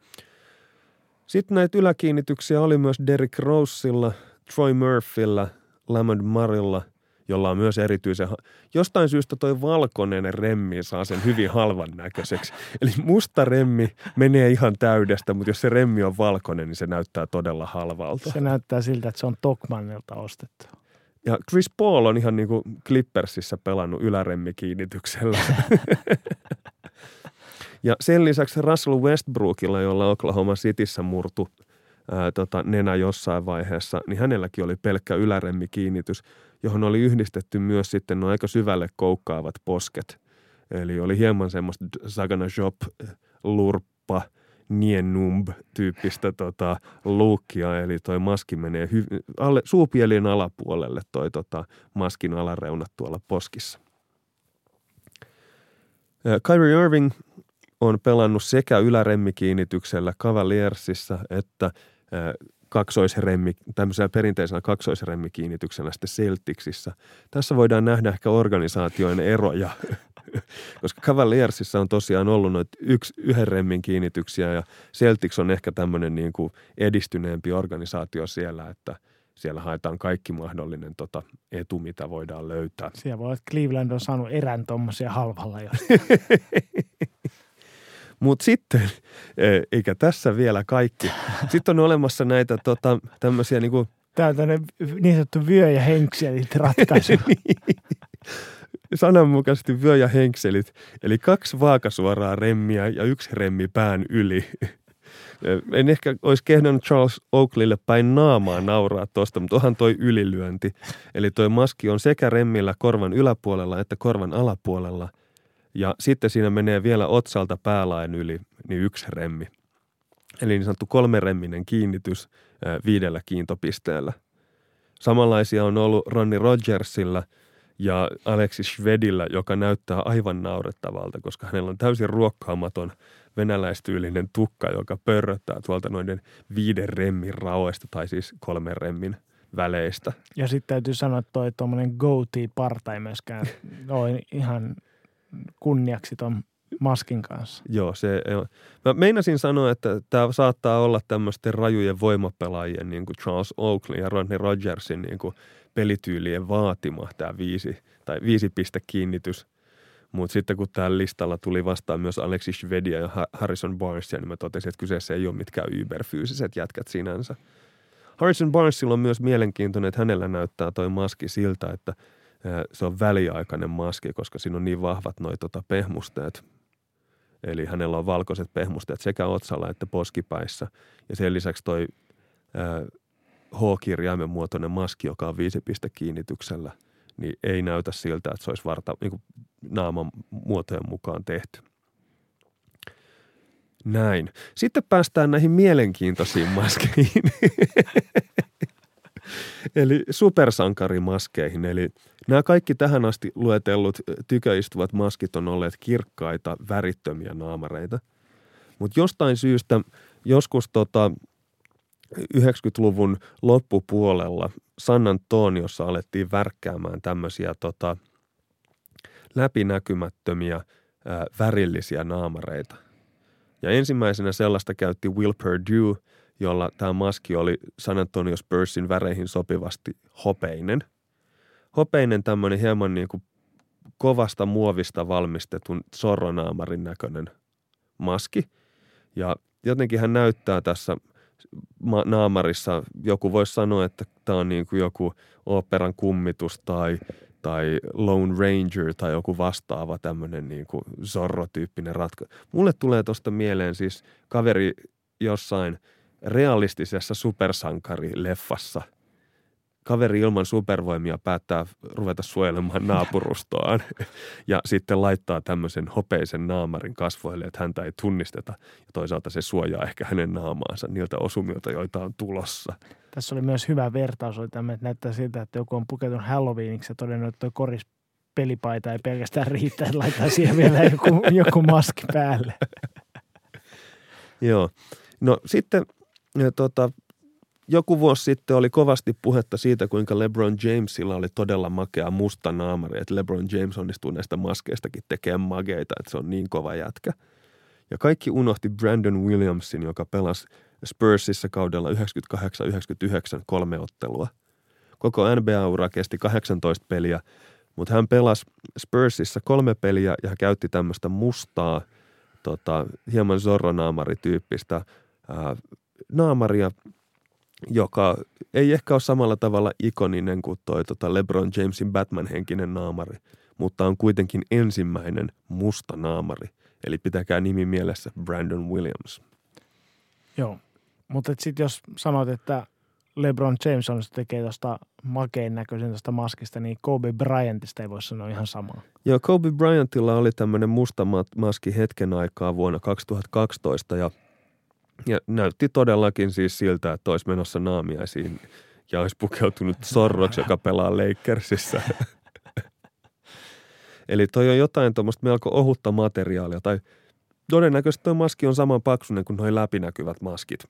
Sitten näitä yläkiinnityksiä oli myös Derrick Roseilla, Troy Murphyllä, Lamond Marilla, jolla on myös erityisen jostain syystä toi valkoinen remmi saa sen hyvin halvan näköiseksi. Eli musta remmi menee ihan täydestä, mutta jos se remmi on valkoinen, niin se näyttää todella halvalta. Se näyttää siltä, että se on Tokmannilta ostettu. Ja Chris Paul on ihan niin kuin Clippersissä pelannut yläremmikiinnityksellä. Ja sen lisäksi Russell Westbrookilla, jolla Oklahoma Cityssä murtui nenä jossain vaiheessa, niin hänelläkin oli pelkkä yläremmikiinnitys, johon oli yhdistetty myös sitten aika syvälle koukkaavat posket. Eli oli hieman semmoista Sagana Job, lurppa, nienumb-tyyppistä luukkia, eli toi maski menee suupielien alapuolelle toi maskin alareunat tuolla poskissa. Kyrie Irving on pelannut sekä yläremmikiinnityksellä Cavaliersissa että tämmöisellä perinteisellä kaksoisremmikiinnityksellä sitten Celticsissä. Tässä voidaan nähdä ehkä organisaatioiden eroja, koska Cavaliersissa on tosiaan ollut noita yhden remmin kiinnityksiä ja Celtics on ehkä tämmöinen niin kuin edistyneempi organisaatio siellä, että siellä haetaan kaikki mahdollinen etu, mitä voidaan löytää. Siellä voi olla, että Cleveland on saanut erän tuommoisia halvalla jo. Mutta sitten, eikä tässä vielä kaikki. Sitten on olemassa näitä tämmöisiä niin kuin... Tämä on tämmöinen niin sanottu vyö ja henkselit ratkaisu. Sananmukaisesti vyö ja henkselit. Eli 2 vaakasuoraa remmiä ja 1 remmi pään yli. En ehkä olisi kehdannut Charles Oakleylle päin naamaa nauraa tuosta, mutta onhan toi ylilyönti. Eli toi maski on sekä remmillä korvan yläpuolella että korvan alapuolella. Ja sitten siinä menee vielä otsalta päälaen yli, niin 1 remmi. Eli niin sanottu 3-remminen kiinnitys 5 kiintopisteellä. Samanlaisia on ollut Ronnie Rogersilla ja Alexis Shvedillä, joka näyttää aivan naurettavalta, koska hänellä on täysin ruokkaamaton venäläistyylinen tukka, joka pörröttää tuolta noiden 5 remmin raoista, tai siis 3 remmin väleistä. Ja sitten täytyy sanoa, että toi tuommoinen goatee-parta ei myöskään ole ihan... kunniaksi ton maskin kanssa. Joo, mä meinasin sanoa, että tämä saattaa olla tämmöisten rajujen voimapelaajien, niin kuin Charles Oakley ja Rodney Rogersin niin kuin pelityylien vaatima tämä 5 piste kiinnitys. Mutta sitten kun täällä listalla tuli vastaan myös Alexis Shvedia ja Harrison Barnesia, niin mä totesin, että kyseessä ei ole mitkään yberfyysiset jätkät sinänsä. Harrison Barnesilla on myös mielenkiintoinen, että hänellä näyttää toi maski siltä, että se on väliaikainen maski, koska siinä on niin vahvat noi pehmusteet. Eli hänellä on valkoiset pehmusteet sekä otsalla että poskipäissä. Ja sen lisäksi toi H-kirjaimen muotoinen maski, joka on 5-pistekiinnityksellä, niin ei näytä siltä, että se olisi niin naaman muotojen mukaan tehty. Näin. Sitten päästään näihin mielenkiintoisiin maskeihin. Eli supersankarimaskeihin. Eli nämä kaikki tähän asti luetellut tyköistuvat maskit on olleet kirkkaita, värittömiä naamareita. Mutta jostain syystä joskus 90-luvun loppupuolella San Antoniossa alettiin värkkäämään tämmöisiä läpinäkymättömiä värillisiä naamareita. Ja ensimmäisenä sellaista käytti Will Perdue, jolla tämä maski oli San Antonio Spursin väreihin sopivasti hopeinen. Hopeinen tämmöinen hieman niin kuin kovasta muovista valmistetun zorronaamarin näköinen maski. Ja jotenkin hän näyttää tässä naamarissa, joku voisi sanoa, että tämä on niin kuin joku oopperan kummitus tai Lone Ranger tai joku vastaava tämmöinen niin kuin zorro-tyyppinen ratkaisu. Mulle tulee tuosta mieleen siis kaveri jossain realistisessa supersankarileffassa. Kaveri ilman supervoimia päättää ruveta suojelemaan naapurustoaan ja sitten laittaa tämmöisen hopeisen naamarin kasvoille, että häntä ei tunnisteta. Ja toisaalta se suojaa ehkä hänen naamaansa niiltä osumilta, joita on tulossa. Tässä oli myös hyvä vertaus, että näyttää siltä, että joku on pukeutunut Halloweeniksi ja todennut, että koris pelipaita ei pelkästään riittää, että laittaa siihen vielä joku maski päälle. Joo. No sitten joku vuosi sitten oli kovasti puhetta siitä, kuinka LeBron Jamesilla oli todella makea musta naamari, että LeBron James onnistuu näistä maskeistakin tekemään mageita, että se on niin kova jätkä. Ja kaikki unohti Brandon Williamsin, joka pelasi Spursissa kaudella 98-99 3 ottelua. Koko NBA-ura kesti 18 peliä, mutta hän pelasi Spursissa 3 peliä ja hän käytti tämmöistä mustaa, hieman zorronaamatyyppistä naamaria joka ei ehkä ole samalla tavalla ikoninen kuin toi LeBron Jamesin Batman-henkinen naamari, mutta on kuitenkin ensimmäinen musta naamari. Eli pitäkää nimi mielessä, Brandon Williams. Joo, mutta sitten jos sanot, että LeBron James on, se tekee tuosta makein näköisen tuosta maskista, niin Kobe Bryantista ei voi sanoa ihan samaa. Joo, Kobe Bryantilla oli tämmöinen musta maski hetken aikaa vuonna 2012 ja näytti todellakin siis siltä, että olisi menossa naamiaisiin ja olisi pukeutunut sorroksi, joka pelaa Lakersissa. Eli toi on jotain tuommoista melko ohutta materiaalia tai todennäköisesti toi maski on saman paksuinen kuin noi läpinäkyvät maskit.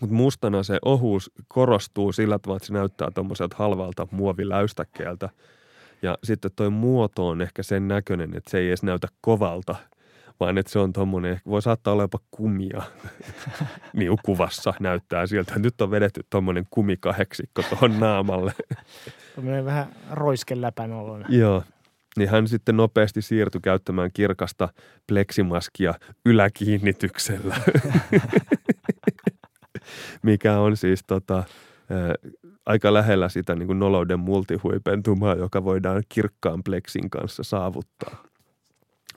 Mutta mustana se ohuus korostuu sillä tavalla, että se näyttää tuommoiselta halvalta muoviläystäkkeeltä. Ja sitten toi muoto on ehkä sen näköinen, että se ei edes näytä kovalta, vaan että se on tuommoinen, voi saattaa olla jopa kumia niin kuvassa näyttää siltä. Nyt on vedetty tuommoinen kumikaheksikko tuohon naamalle. Tuommoinen vähän roiskeläpän olona. Joo. Niin hän sitten nopeasti siirtyi käyttämään kirkasta pleksimaskia yläkiinnityksellä. Mikä on siis aika lähellä sitä niin kuin nolouden multihuipentumaa, joka voidaan kirkkaan pleksin kanssa saavuttaa.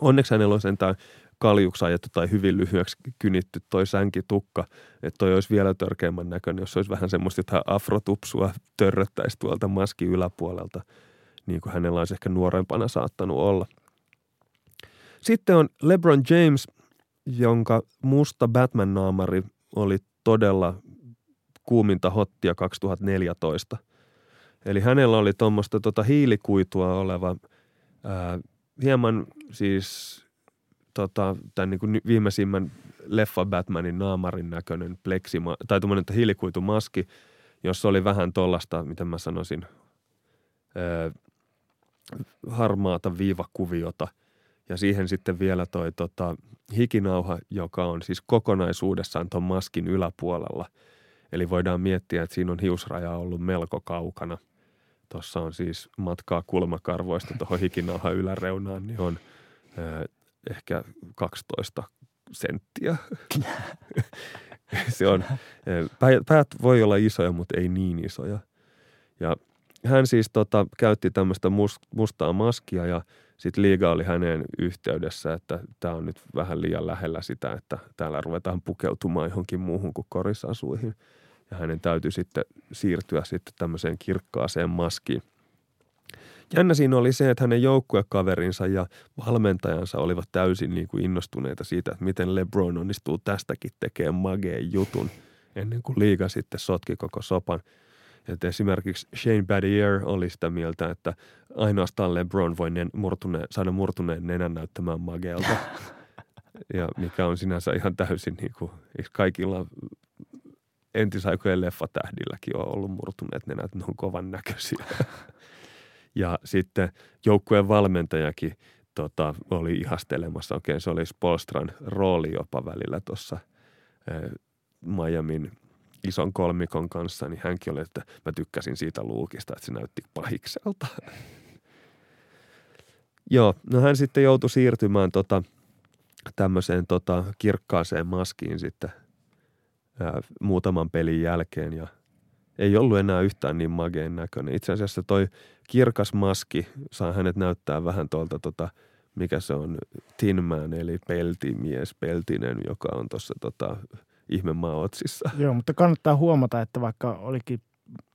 Onneksi hänellä on sentään kaljuksi ajettu tai hyvin lyhyeksi kynitty toi sänkitukka, että toi olisi vielä törkeämmän näköinen, jos olisi vähän semmoista jotain afrotupsua törröttäisi tuolta maskin yläpuolelta, niin kuin hänellä olisi ehkä nuorempana saattanut olla. Sitten on LeBron James, jonka musta Batman-naamari oli todella kuuminta hottia 2014. Eli hänellä oli tuommoista hiilikuitua oleva, hieman siis tämän niin kuin viimeisimmän leffa Batmanin naamarin näköinen pleksima, tai tuommoinen hiilikuitumaski, jossa oli vähän tollaista, miten mä sanoisin, harmaata viivakuviota. Ja siihen sitten vielä toi hikinauha, joka on siis kokonaisuudessaan ton maskin yläpuolella. Eli voidaan miettiä, että siinä on hiusraja ollut melko kaukana. Tuossa on siis matkaa kulmakarvoista tuohon hikinauhan yläreunaan, niin on ehkä 12 senttiä. Se on, päät voi olla isoja, mutta ei niin isoja. Ja hän siis käytti tämmöistä mustaa maskia ja sitten liiga oli häneen yhteydessä, että tämä on nyt vähän liian lähellä sitä, että täällä ruvetaan pukeutumaan johonkin muuhun kuin korisasuihin. Ja hänen täytyy sitten siirtyä sitten tämmöiseen kirkkaaseen maskiin. Jännä siinä oli se, että hänen joukkuekaverinsa ja valmentajansa olivat täysin niin kuin innostuneita siitä, että miten LeBron onnistuu tästäkin tekemään mageen jutun ennen kuin liiga sitten sotki koko sopan. Että esimerkiksi Shane Battier oli sitä mieltä, että ainoastaan LeBron voi saada murtuneen nenän näyttämään mageelta. Ja mikä on sinänsä ihan täysin niin kuin, eikö kaikilla entisaikojen leffatähdilläkin on ollut murtuneet nenät, ne on kovan näköisiä. Ja sitten joukkueen valmentajakin oli ihastelemassa, okei se oli Spolstran rooli jopa välillä tuossa Miamin ison kolmikon kanssa, niin hänkin oli, että mä tykkäsin siitä luukista, että se näytti pahikselta. Joo, no hän sitten joutui siirtymään tämmöiseen kirkkaaseen maskiin sitten muutaman pelin jälkeen ja ei ollut enää yhtään niin mageen näköinen. Itse asiassa toi kirkas maski saa hänet näyttää vähän tuolta mikä se on, Tin Man, eli peltimies, peltinen, joka on tuossa ihmemaa otsissa. Joo, mutta kannattaa huomata, että vaikka olikin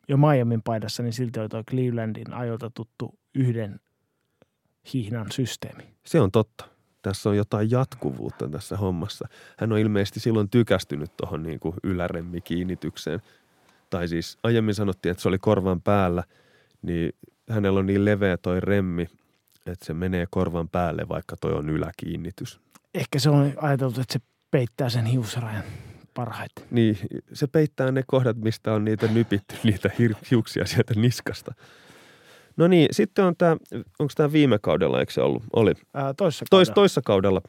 jo Miamin paidassa, niin silti oli tuo Clevelandin ajolta tuttu yhden hihnan systeemi. Se on totta. Tässä on jotain jatkuvuutta tässä hommassa. Hän on ilmeisesti silloin tykästynyt tuohon niin kuin ylärenmikiinnitykseen. Tai siis aiemmin sanottiin, että se oli korvan päällä, niin hänellä on niin leveä toi remmi, että se menee korvan päälle, vaikka toi on yläkiinnitys. Ehkä se on ajateltu, että se peittää sen hiusrajan. Parhaiten. Niin, se peittää ne kohdat, mistä on niitä nypitty, niitä hiuksia sieltä niskasta. No niin, sitten on tämä, onko tämä viime kaudella, eikö se ollut? Oli. Toissa kaudella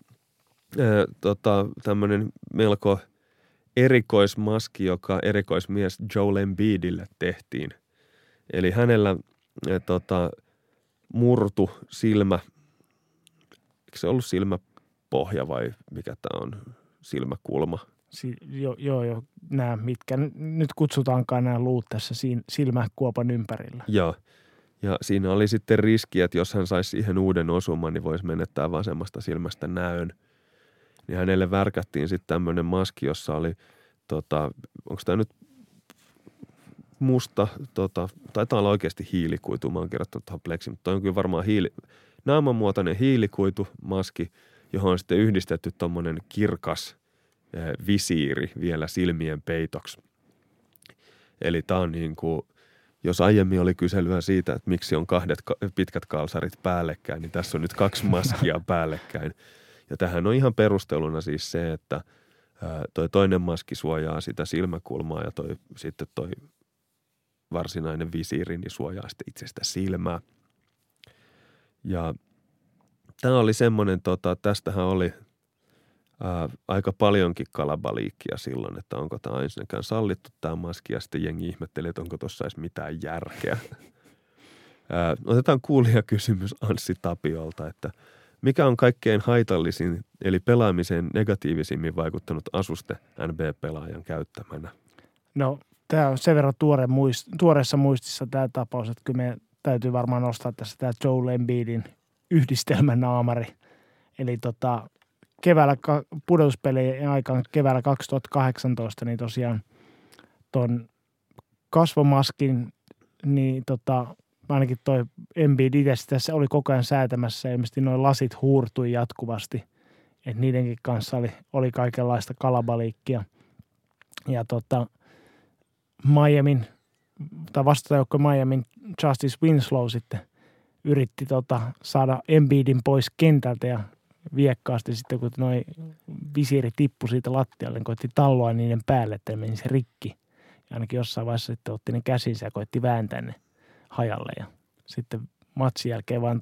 tämmöinen melko erikoismaski, joka erikoismies Joel Embiidille tehtiin. Eli hänellä murtu silmä, eikö se ollut silmäpohja vai mikä tämä on, silmäkulma? Joo, nämä, mitkä nyt kutsutaankaan nämä luut tässä silmäkuopan ympärillä. Joo, ja siinä oli sitten riski, että jos hän saisi siihen uuden osuman, niin voisi menettää vasemmasta silmästä näön. Niin hänelle värkättiin sitten tämmöinen maski, jossa oli, onko tämä nyt musta, taitaa olla oikeasti hiilikuitu, mä oon kirjoittanut tuohon pleksi, mutta toi on kyllä varmaan naamanmuotoinen hiilikuitumaski, johon on sitten yhdistetty tommonen kirkas visiiri vielä silmien peitoksi. Eli tämä on niin kuin, jos aiemmin oli kyselyä siitä, että miksi on kahdet pitkät kalsarit päällekkäin, niin tässä on nyt kaksi maskia päällekkäin. Ja tähän on ihan perusteluna siis se, että toi toinen maski suojaa sitä silmäkulmaa ja sitten toi varsinainen visiiri niin suojaa sitten itsestä silmää. Ja tämä oli semmoinen, tästähän oli aika paljonkin kalabaliikkia silloin, että onko tämä ensinnäkään sallittu tämä maski ja sitten jengi ihmetteli, että onko tuossa edes mitään järkeä. Otetaan kuulijakysymys Anssi Tapiolta, että mikä on kaikkein haitallisin eli pelaamiseen negatiivisimmin vaikuttanut asuste NB-pelaajan käyttämänä? No tämä on sen verran tuoreessa muistissa tämä tapaus, että kyllä meidän täytyy varmaan nostaa tässä tämä Joel Embiidin yhdistelmänaamari. Eli keväällä pudotuspelien aikana keväällä 2018 niin tosiaan ton kasvomaskin niin ainakin toi Embiid itse tässä oli koko ajan säätämässä ja ilmeisesti noin lasit huurtui jatkuvasti, että niidenkin kanssa oli kaikenlaista kalabaliikkia. Ja Miamin tai vastajoukko Miamin Justice Winslow sitten yritti saada Embiidin pois kentältä ja viekkaasti sitten, kun noi visiiri tippui siitä lattialle, niin koitti talloa niiden päälle, että meni se rikki. Ja ainakin jossain vaiheessa sitten otti ne käsinsä ja koitti vääntää ne hajalle. Ja sitten matsin jälkeen vaan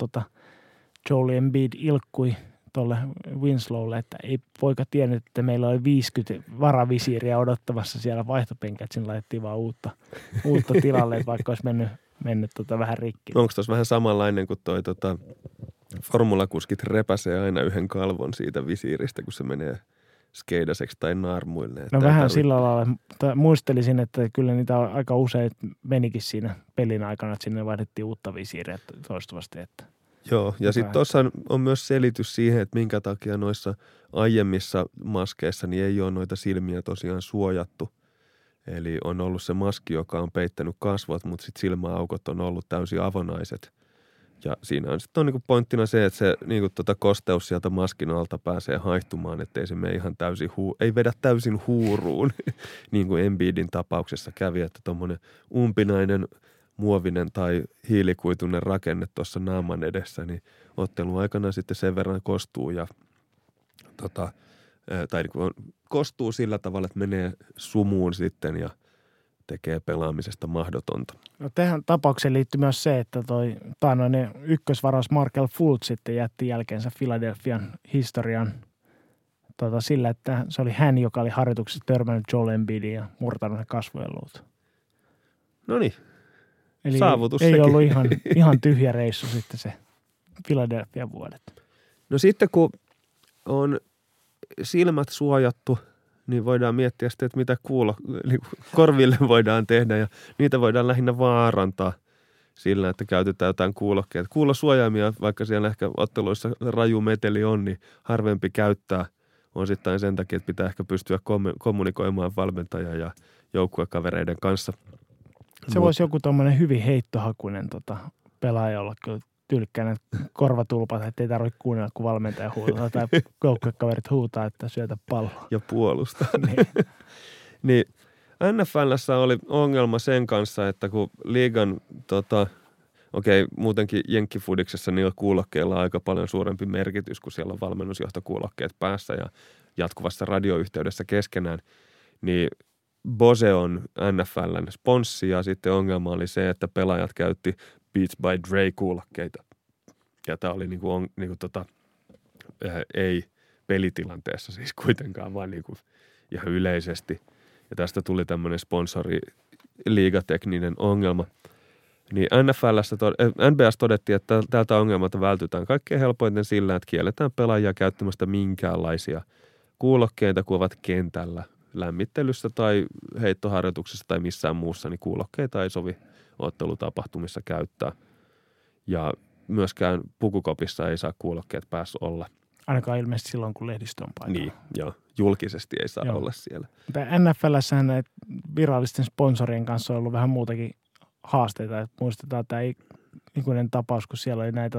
Joel Embiid ilkkui tuolle Winslowlle, että ei poika tiennyt, että meillä oli 50 varavisiiriä odottamassa siellä vaihtopenkillä, että sinne laitettiin vaan uutta tilalle, vaikka olisi mennyt vähän rikki. Onko tuossa vähän samanlainen kuin toi formulakuskit repäsee aina yhden kalvon siitä visiiristä, kun se menee skeidaseksi tai naarmuille. No vähän sillä lailla. Muistelisin, että kyllä niitä aika usein menikin siinä pelin aikana, että sinne vaihdettiin uutta visiiriä toistuvasti. Että joo, ja sitten tuossa on myös selitys siihen, että minkä takia noissa aiemmissa maskeissa niin ei ole noita silmiä tosiaan suojattu. Eli on ollut se maski, joka on peittänyt kasvot, mutta sitten silmäaukot on ollut täysin avonaiset. Ja siinä on sitten niinku pointtina se, että se niinku kosteus sieltä maskin alta pääsee haihtumaan, ettei se mene ihan täysin ei vedä täysin huuruun, niin kuin Embiidin tapauksessa kävi, että tuommoinen umpinainen, muovinen tai hiilikuituinen rakenne tuossa naaman edessä, niin ottelun aikana sitten sen verran kostuu ja tai niinku kostuu sillä tavalla, että menee sumuun sitten ja tekee pelaamisesta mahdotonta. No, tähän tapaukseen liittyy myös se, että toi taanoinen ykkösvaras Markel Fultz sitten jätti jälkeensä Philadelphian historian sillä, että se oli hän, joka oli harjoituksessa törmännyt Joel Embiidin ja murtanut ne kasvojen luut. Noniin, saavutus sekin. Ei ollut ihan tyhjä reissu sitten se Philadelphian vuodet. No sitten kun on silmät suojattu, niin voidaan miettiä sitten, että mitä korville voidaan tehdä ja niitä voidaan lähinnä vaarantaa sillä, että käytetään jotain kuulokkeita. Kuulosuojaimia, vaikka siellä ehkä otteluissa raju meteli on, niin harvempi käyttää osittain sen takia, että pitää ehkä pystyä kommunikoimaan valmentajan ja joukkuekavereiden kanssa. Se voisi joku tuommoinen hyvin heittohakuinen pelaaja olla kyllä tylkkänä korvatulpat, ettei tarvitse kuunnella, kun valmentaja huutaa tai joukkuekaverit huutaa, että syötä palloa. Ja puolustaa. Niin. NFL:ssä oli ongelma sen kanssa, että kun liigan, muutenkin jenkkifudiksessa niillä kuulokkeilla on aika paljon suurempi merkitys, kun siellä on valmennusjohtokuulokkeet päässä ja jatkuvassa radioyhteydessä keskenään, niin Bose on NFL:n sponssi ja sitten ongelma oli se, että pelaajat käytti Beats by Dre-kuulokkeita. Ja tämä oli ei pelitilanteessa siis kuitenkaan, vaan ihan yleisesti. Ja tästä tuli tämmöinen sponsoriliigatekninen ongelma. Niin NBA:ssa todettiin, että tältä ongelmalta vältytään kaikkein helpoiten sillä, että kielletään pelaajia käyttämästä minkäänlaisia kuulokkeita, kun ovat kentällä lämmittelyssä tai heittoharjoituksessa tai missään muussa, niin kuulokkeita ei sovi ottelutapahtumissa käyttää. Ja myöskään pukukopissa ei saa kuulokkeet päässä olla. Ainakaan ilmeisesti silloin, kun lehdistö on paikalla. Niin, joo. Julkisesti ei saa olla siellä. NFL:ssähän näitä virallisten sponsorien kanssa on ollut vähän muutakin haasteita. Et muistetaan tämä ikuinen tapaus, kun siellä oli näitä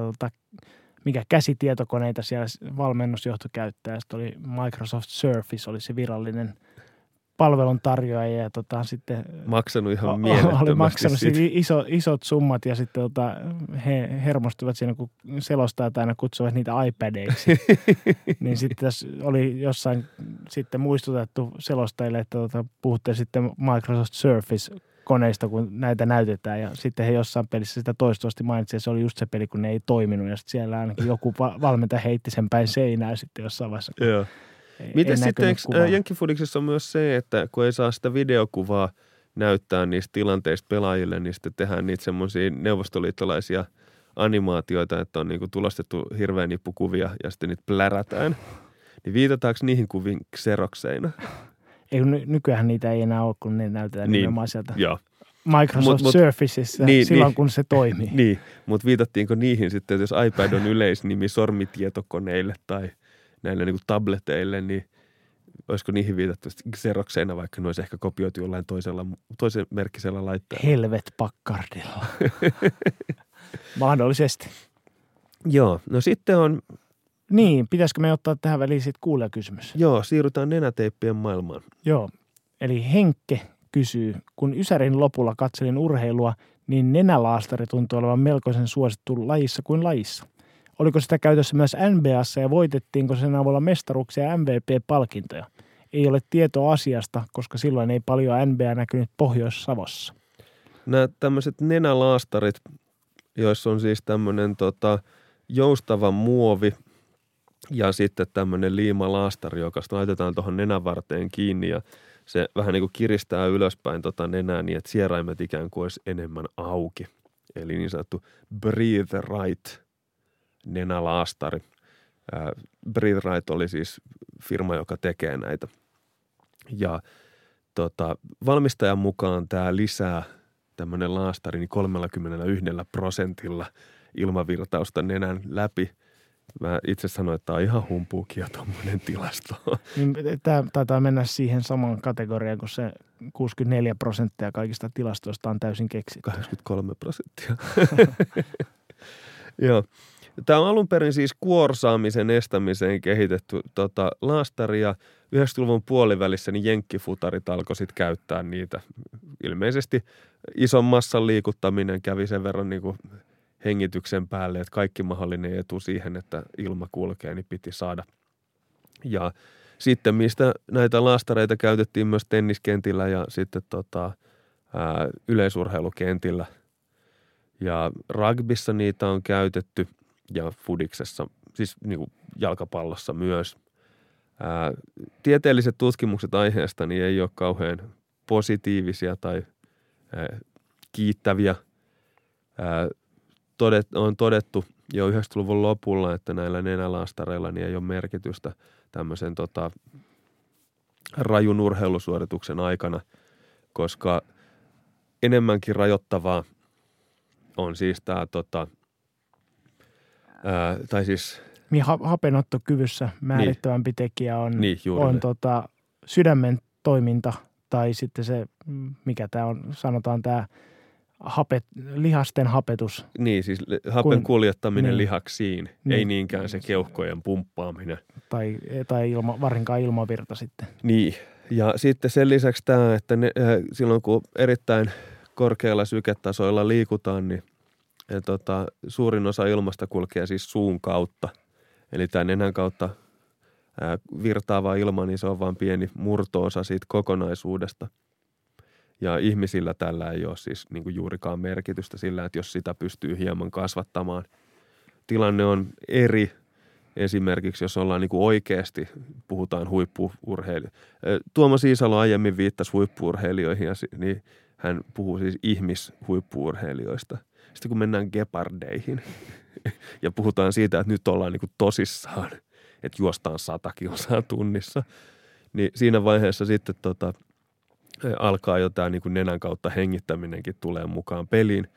käsitietokoneita siellä valmennusjohto käyttää. Sitten oli Microsoft Surface, oli se virallinen palveluntarjoaja ja sitten maksanut ihan mielettömästi. Oli maksanut isot summat ja sitten he hermostuivat siinä, kun selostajat aina kutsuvat niitä iPadeiksi. Niin sitten tässä oli jossain sitten muistutettu selostajille, että puhutte sitten Microsoft Surface-koneista, kun näitä näytetään. Ja sitten he jossain pelissä sitä toistuvasti mainitsivat, että se oli just se peli, kun ne ei toiminut. Ja sitten siellä ainakin joku valmentaja heitti sen päin seinään sitten jossain vaiheessa. Joo. Miten sitten jenkkifudiksessa on myös se, että kun ei saa sitä videokuvaa näyttää niistä tilanteista pelaajille, niin sitten tehdään niitä semmoisia neuvostoliittolaisia animaatioita, että on niinku tulostettu hirveän nippukuvia ja sitten niitä plärätään. Niin viitataanko niihin kuviin xerokseina? Ei, nykyään niitä ei enää ole, kun ne näytetään nimenomaan sieltä Microsoft Surfacessa silloin, kun se toimii. Niin, mutta viitattiinko niihin sitten, että jos iPad on yleisnimi sormitietokoneille tai näille niin kuin tableteille, niin olisiko niihin viitattu xerokseina, vaikka ne olisi ehkä kopioitu jollain toisen merkkisellä laitteella? Helvet-pakkardilla. Mahdollisesti. Joo, no sitten on... Niin, pitäisikö me ottaa tähän väliin sitten kuulijakysymys? Joo, siirrytään nenäteippien maailmaan. Joo, eli Henkke kysyy, kun Ysärin lopulla katselin urheilua, niin nenälaastari tuntuu olevan melkoisen suosittu lajissa kuin lajissa. Oliko sitä käytössä myös NBA:ssa ja voitettiinko sen avulla mestaruuksia ja MVP-palkintoja? Ei ole tietoa asiasta, koska silloin ei paljon NBA näkynyt Pohjois-Savossa. Nämä tämmöiset nenälaastarit, joissa on siis tämmöinen joustava muovi ja sitten tämmöinen liimalaastari, joka laitetaan tuohon nenänvarteen kiinni ja se vähän niin kuin kiristää ylöspäin nenää niin, että sieraimet ikään kuin olisi enemmän auki. Eli niin sanottu breathe right. Nenälaastari. Breathe Right oli siis firma, joka tekee näitä. Ja valmistajan mukaan tämä lisää tämmöinen laastari niin 31% ilmavirtausta nenän läpi. Mä itse sanoin, että tämä on ihan humpuukia tuommoinen tilasto. Tämä taitaa mennä siihen samaan kategoriaan, kun se 64% kaikista tilastoista on täysin keksitty. 83%. Joo. Tämä on alun perin siis kuorsaamisen estämiseen kehitetty laastari ja 90-luvun puolivälissä niin jenkkifutarit alkoi sitten käyttää niitä. Ilmeisesti ison massan liikuttaminen kävi sen verran niin kuin hengityksen päälle, että kaikki mahdollinen etu siihen, että ilma kulkee, niin piti saada. Ja sitten mistä näitä laastareita käytettiin myös tenniskentillä ja sitten yleisurheilukentillä. Ja rugbissa niitä on käytetty ja fudiksessa, siis niin kuin jalkapallossa myös. Tieteelliset tutkimukset aiheesta niin ei ole kauhean positiivisia tai kiittäviä. On todettu jo 90-luvun lopulla, että näillä nenälaastareilla niin ei ole merkitystä tämmöisen rajun urheilusuorituksen aikana, koska enemmänkin rajoittavaa on siis tämä tai siis... Niin hapenottokyvyssä määrittävämpi tekijä on sydämen toiminta tai sitten se, mikä tämä on, sanotaan tämä lihasten hapetus. Niin, siis hapen kuljettaminen lihaksiin, ei niinkään se keuhkojen pumppaaminen. Tai varsinkaan ilmavirta sitten. Niin, ja sitten sen lisäksi tämä, että silloin kun erittäin korkeilla syketasoilla liikutaan, niin suurin osa ilmasta kulkee siis suun kautta. Eli tämän nenän kautta virtaava ilma, niin se on vain pieni murto-osa siitä kokonaisuudesta. Ja ihmisillä tällä ei ole siis niin kuin juurikaan merkitystä sillä, että jos sitä pystyy hieman kasvattamaan. Tilanne on eri. Esimerkiksi jos ollaan niin kuin oikeasti, puhutaan huippu-urheilijoista. Tuomas Iisalo aiemmin viittasi huippu-urheilijoihin, niin hän puhuu siis ihmishuippu-urheilijoista. Sitten kun mennään gepardeihin ja puhutaan siitä, että nyt ollaan niin kuin tosissaan, että juostaan 100 kilsaa tunnissa, Niin siinä vaiheessa sitten alkaa jo tämä niin kuin nenän kautta hengittäminenkin tulee mukaan peliin.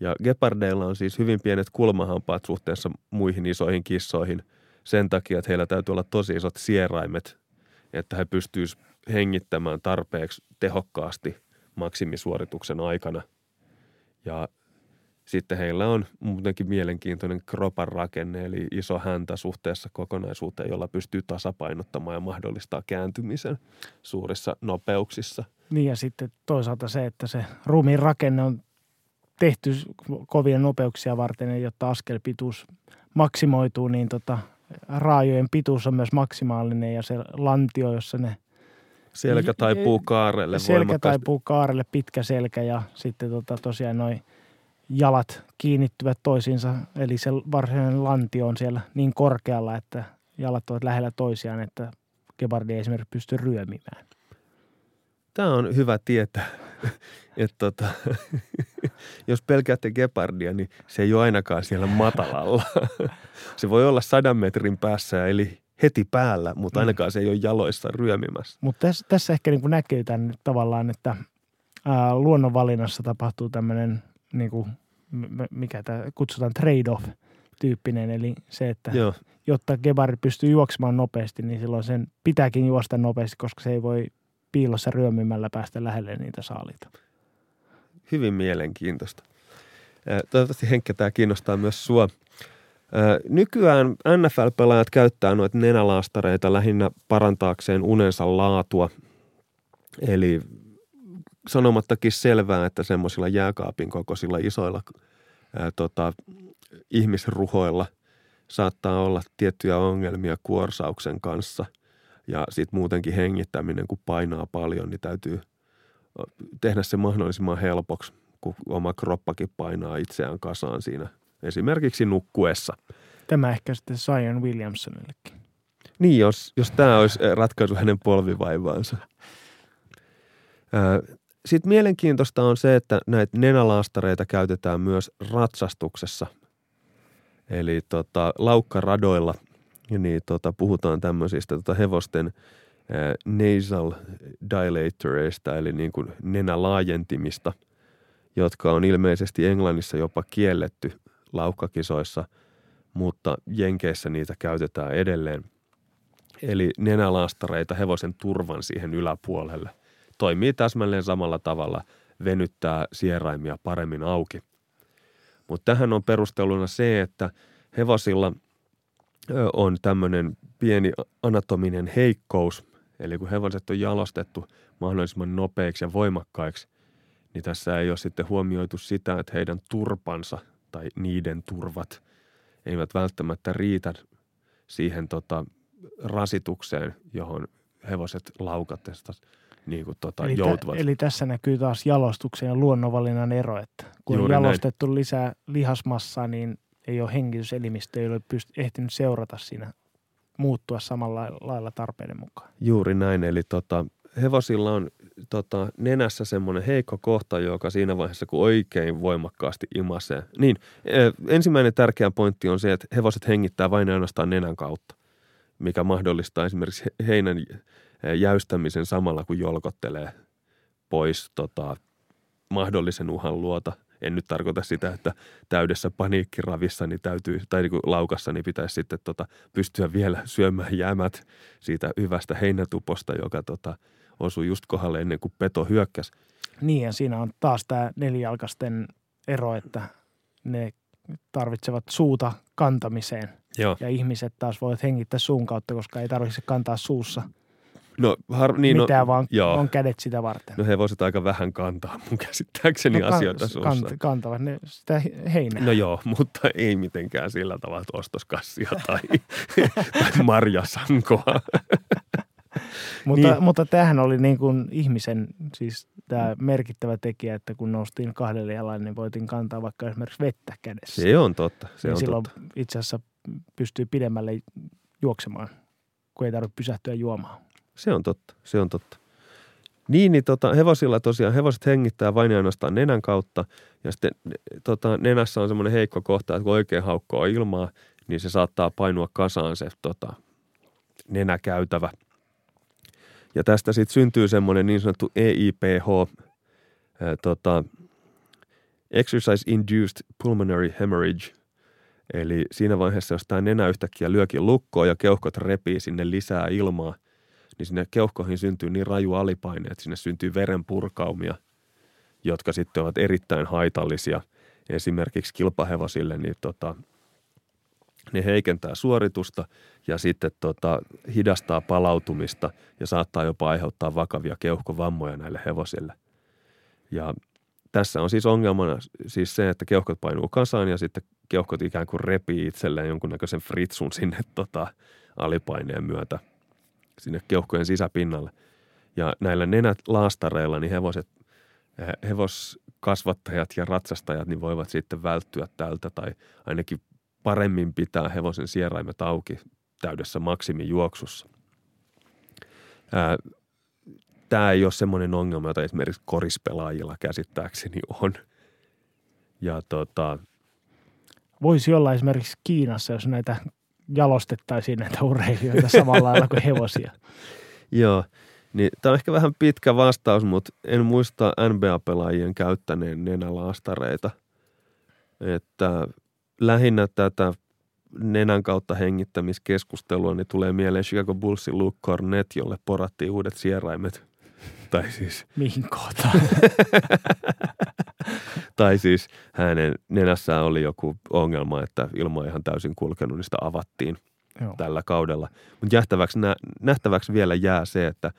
Ja gepardeilla on siis hyvin pienet kulmahampaat suhteessa muihin isoihin kissoihin sen takia, että heillä täytyy olla tosi isot sieraimet, että he pystyisivät hengittämään tarpeeksi tehokkaasti maksimisuorituksen aikana. Ja sitten heillä on muutenkin mielenkiintoinen kropan rakenne, eli iso häntä suhteessa kokonaisuuteen, jolla pystyy tasapainottamaan ja mahdollistaa kääntymisen suurissa nopeuksissa. Niin ja sitten toisaalta se, että se ruumiin rakenne on tehty kovia nopeuksia varten, jotta askelpituus maksimoituu, niin raajojen pituus on myös maksimaalinen ja se lantio, jossa ne selkä taipuu kaarelle voimakkaasti. Selkä taipuu kaarelle, pitkä selkä ja sitten tosiaan noi jalat kiinnittyvät toisiinsa, eli se varsinainen lantio on siellä niin korkealla, että jalat ovat lähellä toisiaan, että gepardi ei esimerkiksi pysty ryömimään. Tämä on hyvä tietää, että jos pelkäätte gepardia, niin se ei ole ainakaan siellä matalalla. Se voi olla 100 metrin päässä, eli heti päällä, mutta ainakaan se ei ole jaloissa ryömimässä. Mutta tässä ehkä niin kuin näkyy tämän tavallaan, että luonnonvalinnassa tapahtuu tämmöinen, niin kuin, mikä tämä kutsutaan trade-off-tyyppinen, eli se, että joo, jotta gepardi pystyy juoksemaan nopeasti, niin silloin sen pitääkin juosta nopeasti, koska se ei voi piilossa ryömimällä päästä lähelle niitä saaliita. Hyvin mielenkiintoista. Toivottavasti Henkka, tämä kiinnostaa myös sua. Nykyään NFL-pelaajat käyttää noita nenälaastareita lähinnä parantaakseen unensa laatua. Eli sanomattakin selvää, että semmoisilla jääkaapin kokoisilla isoilla ihmisruhoilla saattaa olla tiettyjä ongelmia kuorsauksen kanssa. Ja sitten muutenkin hengittäminen, kun painaa paljon, niin täytyy tehdä se mahdollisimman helpoksi, kun oma kroppakin painaa itseään kasaan siinä esimerkiksi nukkuessa. Tämä ehkä sitten Zion Williamsonillekin. Niin, jos tämä olisi ratkaisu hänen polvivaivaansa. Sitten mielenkiintoista on se, että näitä nenälaastareita käytetään myös ratsastuksessa. Eli laukkaradoilla niin, puhutaan tämmöisistä hevosten nasal dilatoreista, eli niin kuin nenälaajentimista, jotka on ilmeisesti Englannissa jopa kielletty laukkakisoissa, mutta Jenkeissä niitä käytetään edelleen. Eli nenälaastareita hevosen turvan siihen yläpuolelle. Toimii täsmälleen samalla tavalla, venyttää sieraimia paremmin auki. Mutta tähän on perusteluna se, että hevosilla on tämmöinen pieni anatominen heikkous, eli kun hevoset on jalostettu mahdollisimman nopeiksi ja voimakkaiksi, niin tässä ei ole sitten huomioitu sitä, että heidän turpansa tai niiden turvat eivät välttämättä riitä siihen rasitukseen, johon hevoset laukatesta niin kuin joutuvat. Eli tässä näkyy taas jalostuksen ja luonnonvalinnan ero, että kun juuri on jalostettu näin lisää lihasmassaa, niin ei ole hengityselimistö, ei ole ehtinyt seurata siinä muuttua samalla lailla tarpeiden mukaan. Juuri näin, eli hevosilla on nenässä semmoinen heikko kohta, joka siinä vaiheessa, kun oikein voimakkaasti imasee. Niin, ensimmäinen tärkeä pointti on se, että hevoset hengittää vain ainoastaan nenän kautta, mikä mahdollistaa esimerkiksi heinän jäystämisen samalla, kun jolkottelee pois mahdollisen uhan luota. En nyt tarkoita sitä, että täydessä paniikkiravissa niin täytyy, tai niin kuin laukassa niin pitäisi sitten pystyä vielä syömään jämät siitä hyvästä heinätuposta, joka osui just kohdalle ennen kuin peto hyökkäsi. Niin ja siinä on taas tämä nelijalkasten ero, että ne tarvitsevat suuta kantamiseen. Joo. Ja ihmiset taas voivat hengittää suun kautta, koska ei tarvitse kantaa suussa. No, vaan joo, on kädet sitä varten. No hevoset aika vähän kantaa mun käsittääkseni asioita suussa. Kantavat ne sitä heinää. No joo, mutta ei mitenkään sillä tavalla, että ostoskassia tai marjasankoa. Mutta tämähän oli niin kuin ihmisen siis tämä merkittävä tekijä, että kun noustiin kahdelle jalalle, niin voitiin kantaa vaikka esimerkiksi vettä kädessä. Se on totta. Se on silloin totta. Itse asiassa pystyy pidemmälle juoksemaan, kun ei tarvitse pysähtyä juomaan. Se on totta, se on totta. Niin hevosilla tosiaan, hevoset hengittää vain ainoastaan nenän kautta ja sitten nenässä on semmoinen heikko kohta, että kun oikein haukkoo ilmaa, niin se saattaa painua kasaan se nenäkäytävä. Ja tästä sitten syntyy semmoinen niin sanottu EIPH, Exercise-Induced Pulmonary Hemorrhage. Eli siinä vaiheessa, jos tämä nenä yhtäkkiä lyökin lukkoon ja keuhkot repii sinne lisää ilmaa, niin sinne keuhkoihin syntyy niin raju alipaine, että sinne syntyy verenpurkaumia, jotka sitten ovat erittäin haitallisia. Esimerkiksi kilpahevosille, niin ne heikentää suoritusta ja sitten hidastaa palautumista ja saattaa jopa aiheuttaa vakavia keuhkovammoja näille hevosille. Ja tässä on siis ongelmana siis se, että keuhkot painuu kasaan ja sitten keuhkot ikään kuin repii itselleen jonkunnäköisen fritsun sinne alipaineen myötä sinne keuhkojen sisäpinnalle. Ja näillä nenälaastareilla niin hevoskasvattajat ja ratsastajat niin voivat sitten välttyä tältä tai ainakin paremmin pitää hevosen sieraimet auki täydessä maksimijuoksussa. Tämä ei ole semmoinen ongelma, jota esimerkiksi korispelaajilla käsittääkseni on. Ja voisi olla esimerkiksi Kiinassa, jos näitä jalostettaisiin näitä urheilijoita samalla lailla kuin hevosia. Joo, niin tämä on ehkä vähän pitkä vastaus, mutta en muista NBA-pelaajien käyttäneen nenälaastareita. Että lähinnä tätä nenän kautta hengittämiskeskustelua niin tulee mieleen Chicago Bullsin Luke Cornett, jolle porattiin uudet sieraimet. Tai siis mihin kohtaan? Tai siis hänen nenässään oli joku ongelma, että ilma ei ihan täysin kulkenut, niin sitä avattiin tällä kaudella. Mutta nähtäväksi vielä jää se, että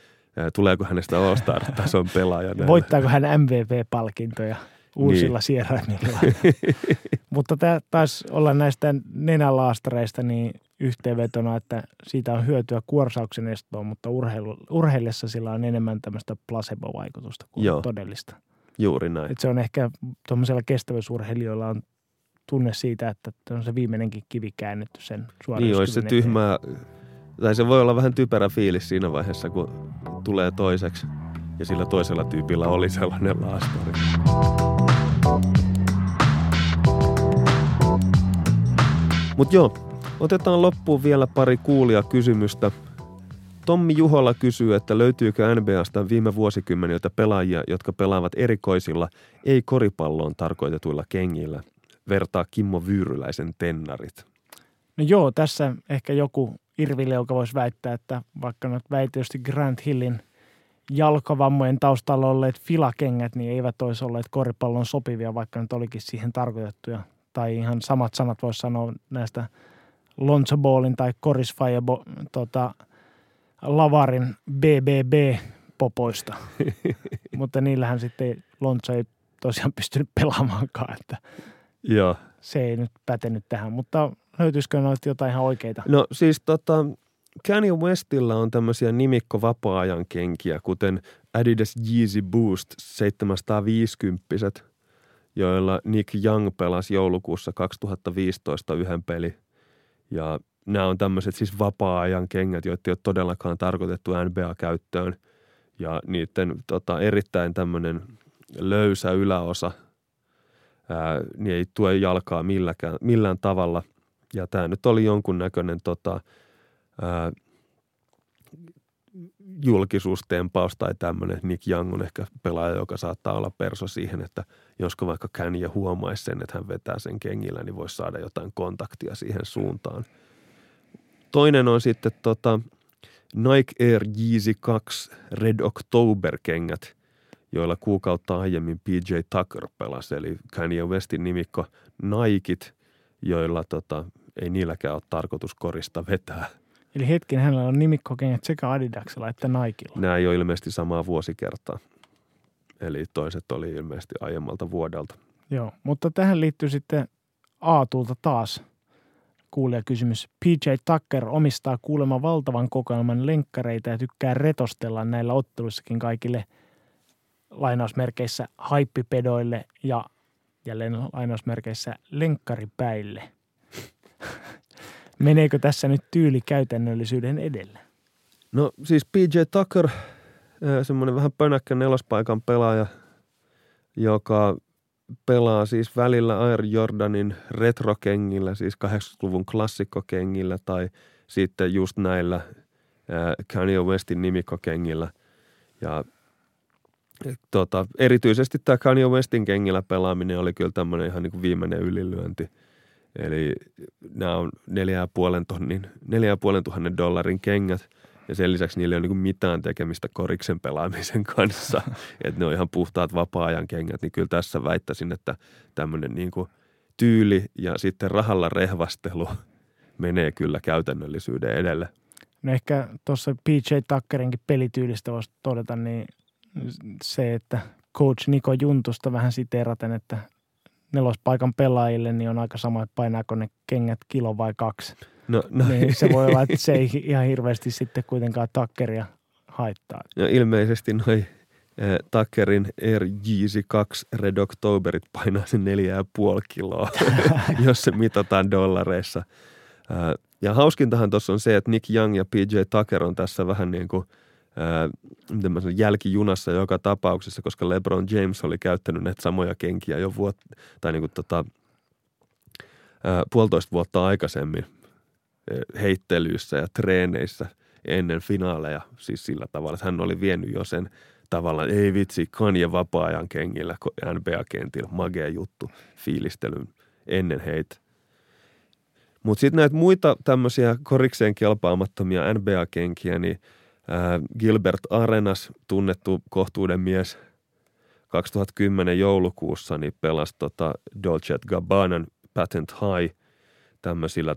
tuleeko hänestä All-Star-tason pelaajana. Voittaako hän MVP-palkintoja uusilla sieraimilla? Mutta tämä taisi olla näistä nenälaastareista niin yhteenvetona, että siitä on hyötyä kuorsauksen estoon, mutta urheilessa sillä on enemmän tämmöistä placebo-vaikutusta kuin todellista. Juuri näin. Et se on ehkä tuollaisella kestävyysurheilijoilla on tunne siitä, että on se viimeinenkin kivi käännetty sen suorituskyvyn. Niin, olisi se tyhmää, tai se voi olla vähän typerä fiilis siinä vaiheessa, kun tulee toiseksi ja sillä toisella tyypillä oli sellainen laastari. Mutta joo, otetaan loppuun vielä pari kuulijakysymystä. Tommi Juhola kysyy, että löytyykö NBAsta viime vuosikymmeniltä pelaajia, jotka pelaavat erikoisilla, ei koripalloon tarkoitetuilla kengillä. Vertaa Kimmo Vyyryläisen tennarit. No joo, tässä ehkä joku irvile, joka voisi väittää, että vaikka nyt väitösti Grant Hillin jalkavammojen taustalla olleet filakengät, niin eivät olisi olleet koripallon sopivia, vaikka nyt olikin siihen tarkoitettuja. Tai ihan samat sanat voisi sanoa näistä Lonzo Ballin tai Coris Fire Lavarin BBB-popoista. Mutta niillähän sitten Lonzo ei tosiaan pystynyt pelaamaankaan, että joo. Se ei nyt pätenyt tähän. Mutta löytyisikö noita jotain ihan oikeita? No siis Kanye Westillä on tämmöisiä nimikko vapaa-ajan kenkiä, kuten Adidas Yeezy Boost 750, joilla Nick Young pelasi joulukuussa 2015 yhden peli. Ja nämä on tämmöiset siis vapaa-ajan kengät, joita ei ole todellakaan tarkoitettu NBA-käyttöön. Ja niiden erittäin tämmöinen löysä yläosa, niin ei tue jalkaa millään tavalla. Ja tämä nyt oli jonkunnäköinen julkisuustempaus tai tämmöinen. Nick Young on ehkä pelaaja, joka saattaa olla perso siihen, että josko vaikka Kanye huomaisi sen, että hän vetää sen kengillä, niin voisi saada jotain kontaktia siihen suuntaan. Toinen on sitten Nike Air Yeezy 2 Red October-kengät, joilla kuukautta aiemmin PJ Tucker pelasi, eli Kanye Westin nimikko Nikit, joilla ei niilläkään ole tarkoitus korista vetää. Eli hetken hänellä on nimikkokengät sekä Adidaksella että Nikella. Nämä ei ole ilmeisesti samaa vuosikertaa, eli toiset oli ilmeisesti aiemmalta vuodelta. Joo, mutta tähän liittyy sitten Aatulta taas kuulijakysymys. PJ Tucker omistaa kuulemma valtavan kokoelman lenkkareita ja tykkää retostella näillä otteluissakin kaikille lainausmerkeissä haippipedoille ja jälleen lainausmerkeissä lenkkaripäille. Meneekö tässä nyt tyyli käytännöllisyyden edellä? No siis PJ Tucker, semmoinen vähän pönäkkä nelospaikan pelaaja, joka pelaa siis välillä Air Jordanin retrokengillä, siis 80-luvun klassikkokengillä tai sitten just näillä Kanye Westin nimikkokengillä. Ja erityisesti tämä Kanye Westin kengillä pelaaminen oli kyllä tämmöinen ihan niin kuin viimeinen ylilyönti. Eli nämä on $4,500 kengät ja sen lisäksi niillä ei ole niin kuin mitään tekemistä koriksen pelaamisen kanssa. Että ne on ihan puhtaat vapaa-ajan kengät, niin kyllä tässä väittäisin, että tämmöinen niin kuin tyyli ja sitten rahalla rehvastelu menee kyllä käytännöllisyyden edelle. No ehkä tuossa PJ Tuckerinkin pelityylistä voisi todeta, niin se, että coach Niko Juntusta vähän siteeraten, että nelospaikan pelaajille niin on aika sama, että painaako ne kengät kilo vai kaksi. No. Niin se voi olla, että se ei ihan hirveästi sitten kuitenkaan Tuckeria haittaa. No ilmeisesti noi Tuckerin Air Yeezy 2 Red Octoberit painaa sen 4,5 kiloa, jos se mitataan dollareissa. Ja hauskintahan tuossa on se, että Nick Young ja PJ Tucker on tässä vähän niin kuin jälkijunassa joka tapauksessa, koska LeBron James oli käyttänyt näitä samoja kenkiä jo puolitoista vuotta aikaisemmin heittelyissä ja treeneissä ennen finaaleja, siis sillä tavalla, että hän oli vienyt jo sen tavallaan, ei vitsi, Kanye vapaa-ajan kengillä, NBA-kentillä, magea juttu, fiilistelyn ennen heitä. Mutta sitten näitä muita tämmöisiä korikseen kelpaamattomia NBA-kenkiä, niin Gilbert Arenas, tunnettu kohtuuden mies, 2010 joulukuussa niin pelasi Dolce & Gabbanan Patent High tämmöisillä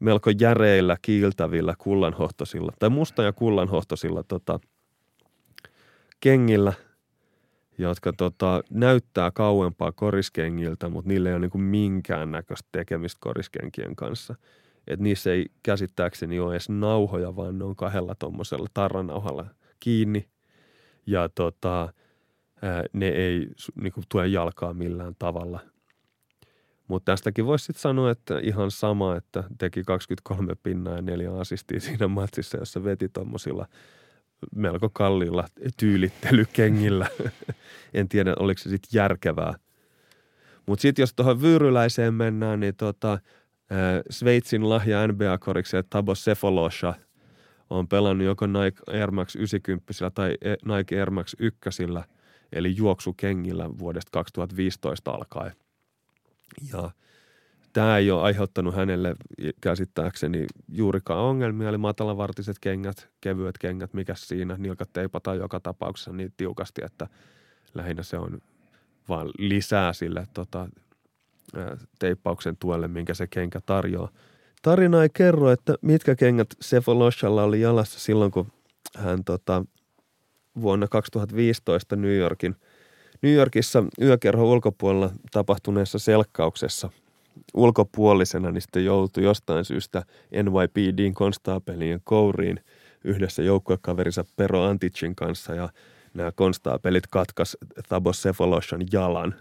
melko järeillä, kiiltävillä kullanhohtosilla tai musta- ja kullanhohtosilla kengillä, jotka näyttää kauempaa koriskengiltä, mutta niillä ei ole niinku minkäännäköistä tekemistä koriskenkien kanssa. Että niissä ei käsittääkseni ole edes nauhoja, vaan ne on kahdella tuommoisella tarranauhalla kiinni. Ja ne ei niinku tue jalkaa millään tavalla. Mutta tästäkin voisi sitten sanoa, että ihan sama, että teki 23 pinnaa ja 4 asistia siinä matsissa, jossa veti tuommoisilla melko kalliilla tyylittelykengillä. En tiedä, oliko se sitten järkevää. Mutta sitten jos tuohon Vyyryläiseen mennään, niin Sveitsin lahja NBA-korikseen Thabo Sefolosha on pelannut joko Nike Air Max 90 tai Nike Air Max 1, eli juoksukengillä vuodesta 2015 alkaen. Ja tämä ei ole aiheuttanut hänelle käsittääkseni juurikaan ongelmia, eli matalavartiset kengät, kevyet kengät, mikä siinä, nilkat teipataan joka tapauksessa niin tiukasti, että lähinnä se on vaan lisää sille teippauksen tuelle, minkä se kenkä tarjoaa. Tarina ei kerro, että mitkä kengät Sefoloshalla oli jalassa silloin, kun hän vuonna 2015 New Yorkissa yökerho ulkopuolella tapahtuneessa selkkauksessa ulkopuolisena, niin sitten joutui jostain syystä NYPD:n konstaapelien kouriin yhdessä joukkuekaverinsa Pero Anticin kanssa, ja nämä konstaapelit katkas Thabo Sefoloshan jalan.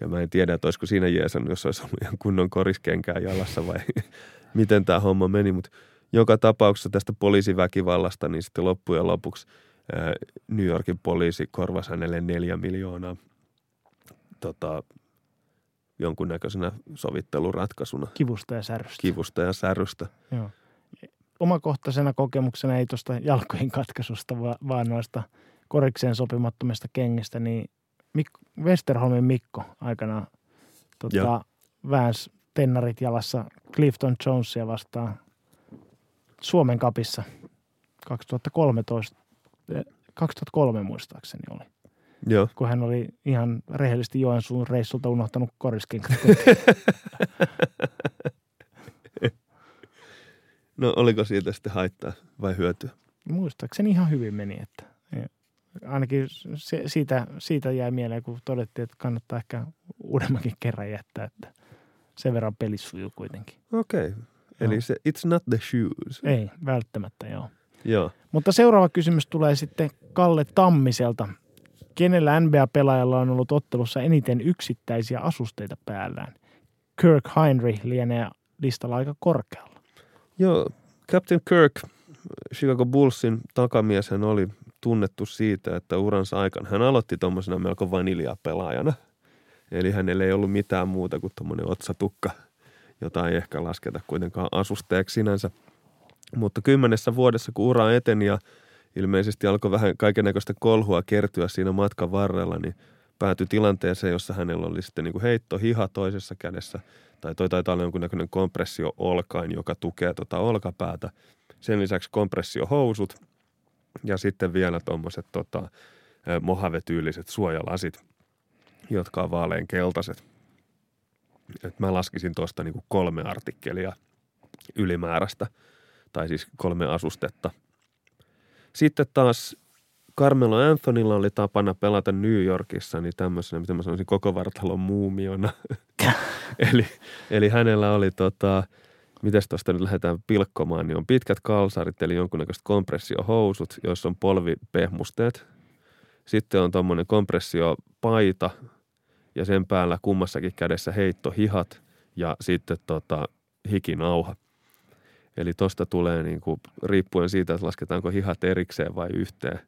Ja mä en tiedä, että olisiko siinä jeesannut, jos olisi ollut ihan kunnon koriskenkää jalassa vai miten tämä homma meni. Mutta joka tapauksessa tästä poliisiväkivallasta, niin sitten loppujen lopuksi New Yorkin poliisi korvasi hänelle $4 miljoonaa jonkunnäköisenä sovitteluratkaisuna. Kivusta ja särystä. Joo. Omakohtaisena kokemuksena ei tuosta jalkojen katkaisusta, vaan noista korikseen sopimattomista kengistä, niin Westerholmin Mikko aikanaan väänsi tennarit jalassa Clifton Jonesia vastaan Suomen cupissa 2003 muistaakseni oli. Joo. Kun hän oli ihan rehellisesti Joensuun reissulta unohtanut koriskin. No oliko siitä sitten haittaa vai hyötyä? Muistaakseni ihan hyvin meni, että ainakin siitä jäi mieleen, kun todettiin, että kannattaa ehkä uudemmankin kerran jättää, että sen verran peli sujuu kuitenkin. Okei. Eli se it's not the shoes. Ei, välttämättä joo. Mutta seuraava kysymys tulee sitten Kalle Tammiselta. Kenellä NBA-pelaajalla on ollut ottelussa eniten yksittäisiä asusteita päällään? Kirk Hinry lienee listalla aika korkealla. Joo, Captain Kirk, Chicago Bullsin takamies hän oli tunnettu siitä, että uransa aikana hän aloitti tuommoisena melko vaniljapelaajana. Eli hänellä ei ollut mitään muuta kuin tuommoinen otsatukka, jota ei ehkä lasketa kuitenkaan asusteeksi sinänsä. Mutta 10 vuodessa, kun ura eteni ja ilmeisesti alkoi vähän kaikennäköistä kolhua kertyä siinä matkan varrella, niin päätyi tilanteeseen, jossa hänellä oli sitten niin kuin heittohiha toisessa kädessä, tai toi taitaa olla jonkunnäköinen kompressio olkain, joka tukee tuota olkapäätä. Sen lisäksi kompressiohousut ja sitten vielä tuommoiset mohave-tyyliset suojalasit, jotka on vaaleankeltaiset. Et mä laskisin tuosta niin kuin 3 artikkelia ylimääräistä, tai siis 3 asustetta. Sitten taas Carmelo Anthonylla oli tapana pelata New Yorkissa, niin tämmöisenä, mitä mä sanoisin, koko vartalon muumiona. eli hänellä oli mites tuosta nyt lähdetään pilkkomaan, niin on pitkät kalsarit, eli jonkunnäköiset kompressiohousut, joissa on polvipehmusteet. Sitten on tommoinen kompressiopaita ja sen päällä kummassakin kädessä heittohihat ja sitten hikinauha. Eli tosta tulee niinku, riippuen siitä, että lasketaanko hihat erikseen vai yhteen,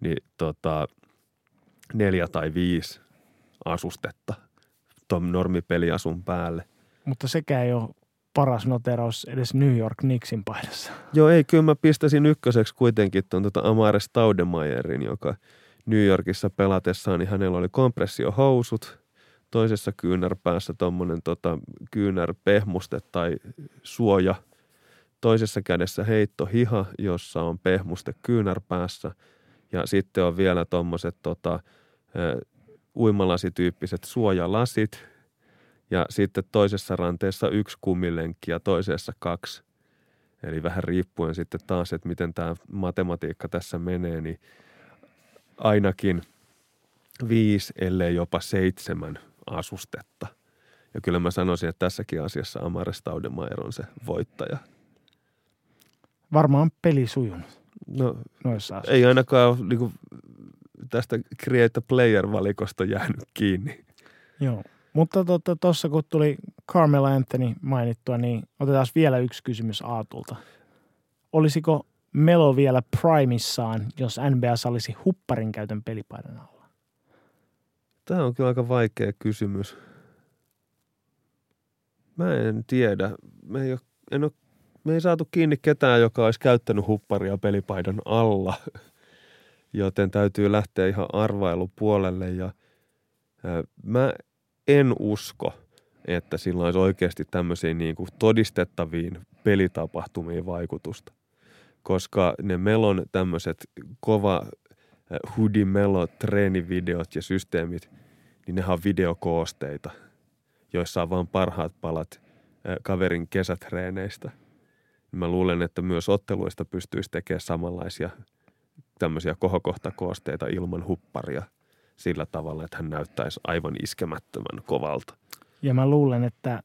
niin 4 tai 5 asustetta tuon normipeliasun päälle. Mutta sekään ei ole paras noteraus edes New York Knicksin paidassa. Joo, ei, kyllä mä pistäisin ykköseksi kuitenkin tuon Amare Stoudemirein, joka New Yorkissa pelatessaan, niin hänellä oli kompressiohousut, toisessa kyynärpäässä tuommoinen kyynärpehmuste tai suoja, toisessa kädessä heittohiha, jossa on pehmuste kyynärpäässä, ja sitten on vielä tuommoiset uimalasityyppiset suojalasit, ja sitten toisessa ranteessa 1 kumilenkki ja toisessa 2. Eli vähän riippuen sitten taas, että miten tämä matematiikka tässä menee, niin ainakin 5, ellei jopa 7 asustetta. Ja kyllä mä sanoisin, että tässäkin asiassa Amare Stoudemire on se voittaja. Varmaan peli sujunut noissa asioissa. Ei ainakaan niin kuin, tästä Create Player-valikosta jäänyt kiinni. Joo, mutta tuossa kun tuli Carmelo Anthony mainittua, niin otetaan vielä yksi kysymys Aatulta. Olisiko Melo vielä primissaan, jos NBA olisi hupparin käytön pelipaidan alla? Tämä on kyllä aika vaikea kysymys. Mä en tiedä. Me ei saatu kiinni ketään, joka olisi käyttänyt hupparia pelipaidan alla, joten täytyy lähteä ihan arvailupuolelle. Ja mä en usko, että sillä olisi oikeasti tämmöisiä niin kuin todistettaviin pelitapahtumiin vaikutusta, koska ne Melon tämmöiset kova hudimelo treenivideot ja systeemit, niin nehän on videokoosteita, joissa on vaan parhaat palat kaverin kesätreeneistä. Mä luulen, että myös otteluista pystyisi tekemään samanlaisia tämmöisiä kohokohtakoosteita ilman hupparia sillä tavalla, että hän näyttäisi aivan iskemättömän kovalta. Ja mä luulen, että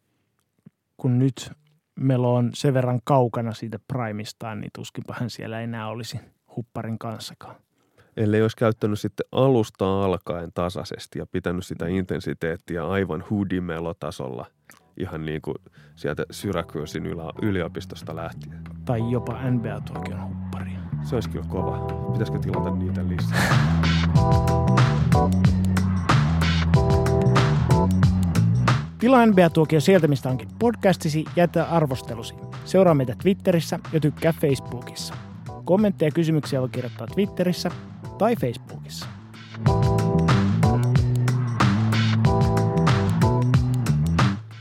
kun nyt Melo on sen verran kaukana siitä primeistaan, niin tuskinpa hän siellä enää olisi hupparin kanssakaan. Ellei olisi käyttänyt sitten alusta alkaen tasaisesti ja pitänyt sitä intensiteettiä aivan hudimelotasolla ihan niin kuin sieltä Syracusein yliopistosta lähtien. Tai jopa NBA-tuokion hupparia. Se olisi kyllä kova. Pitäisikö tilata niitä lisää? Tilaa NBA-tuokio sieltä, mistä onkin podcastisi, jätä arvostelusi. Seuraa meitä Twitterissä ja tykkää Facebookissa. Kommentteja ja kysymyksiä voi kirjoittaa Twitterissä tai Facebookissa.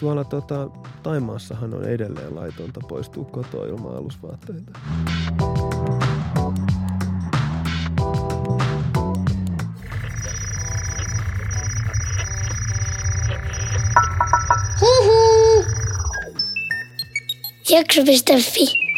Tuolla Taimaassahan on edelleen laitonta poistua kotoa ilman alusvaatteita. Hihi! Jakso.fi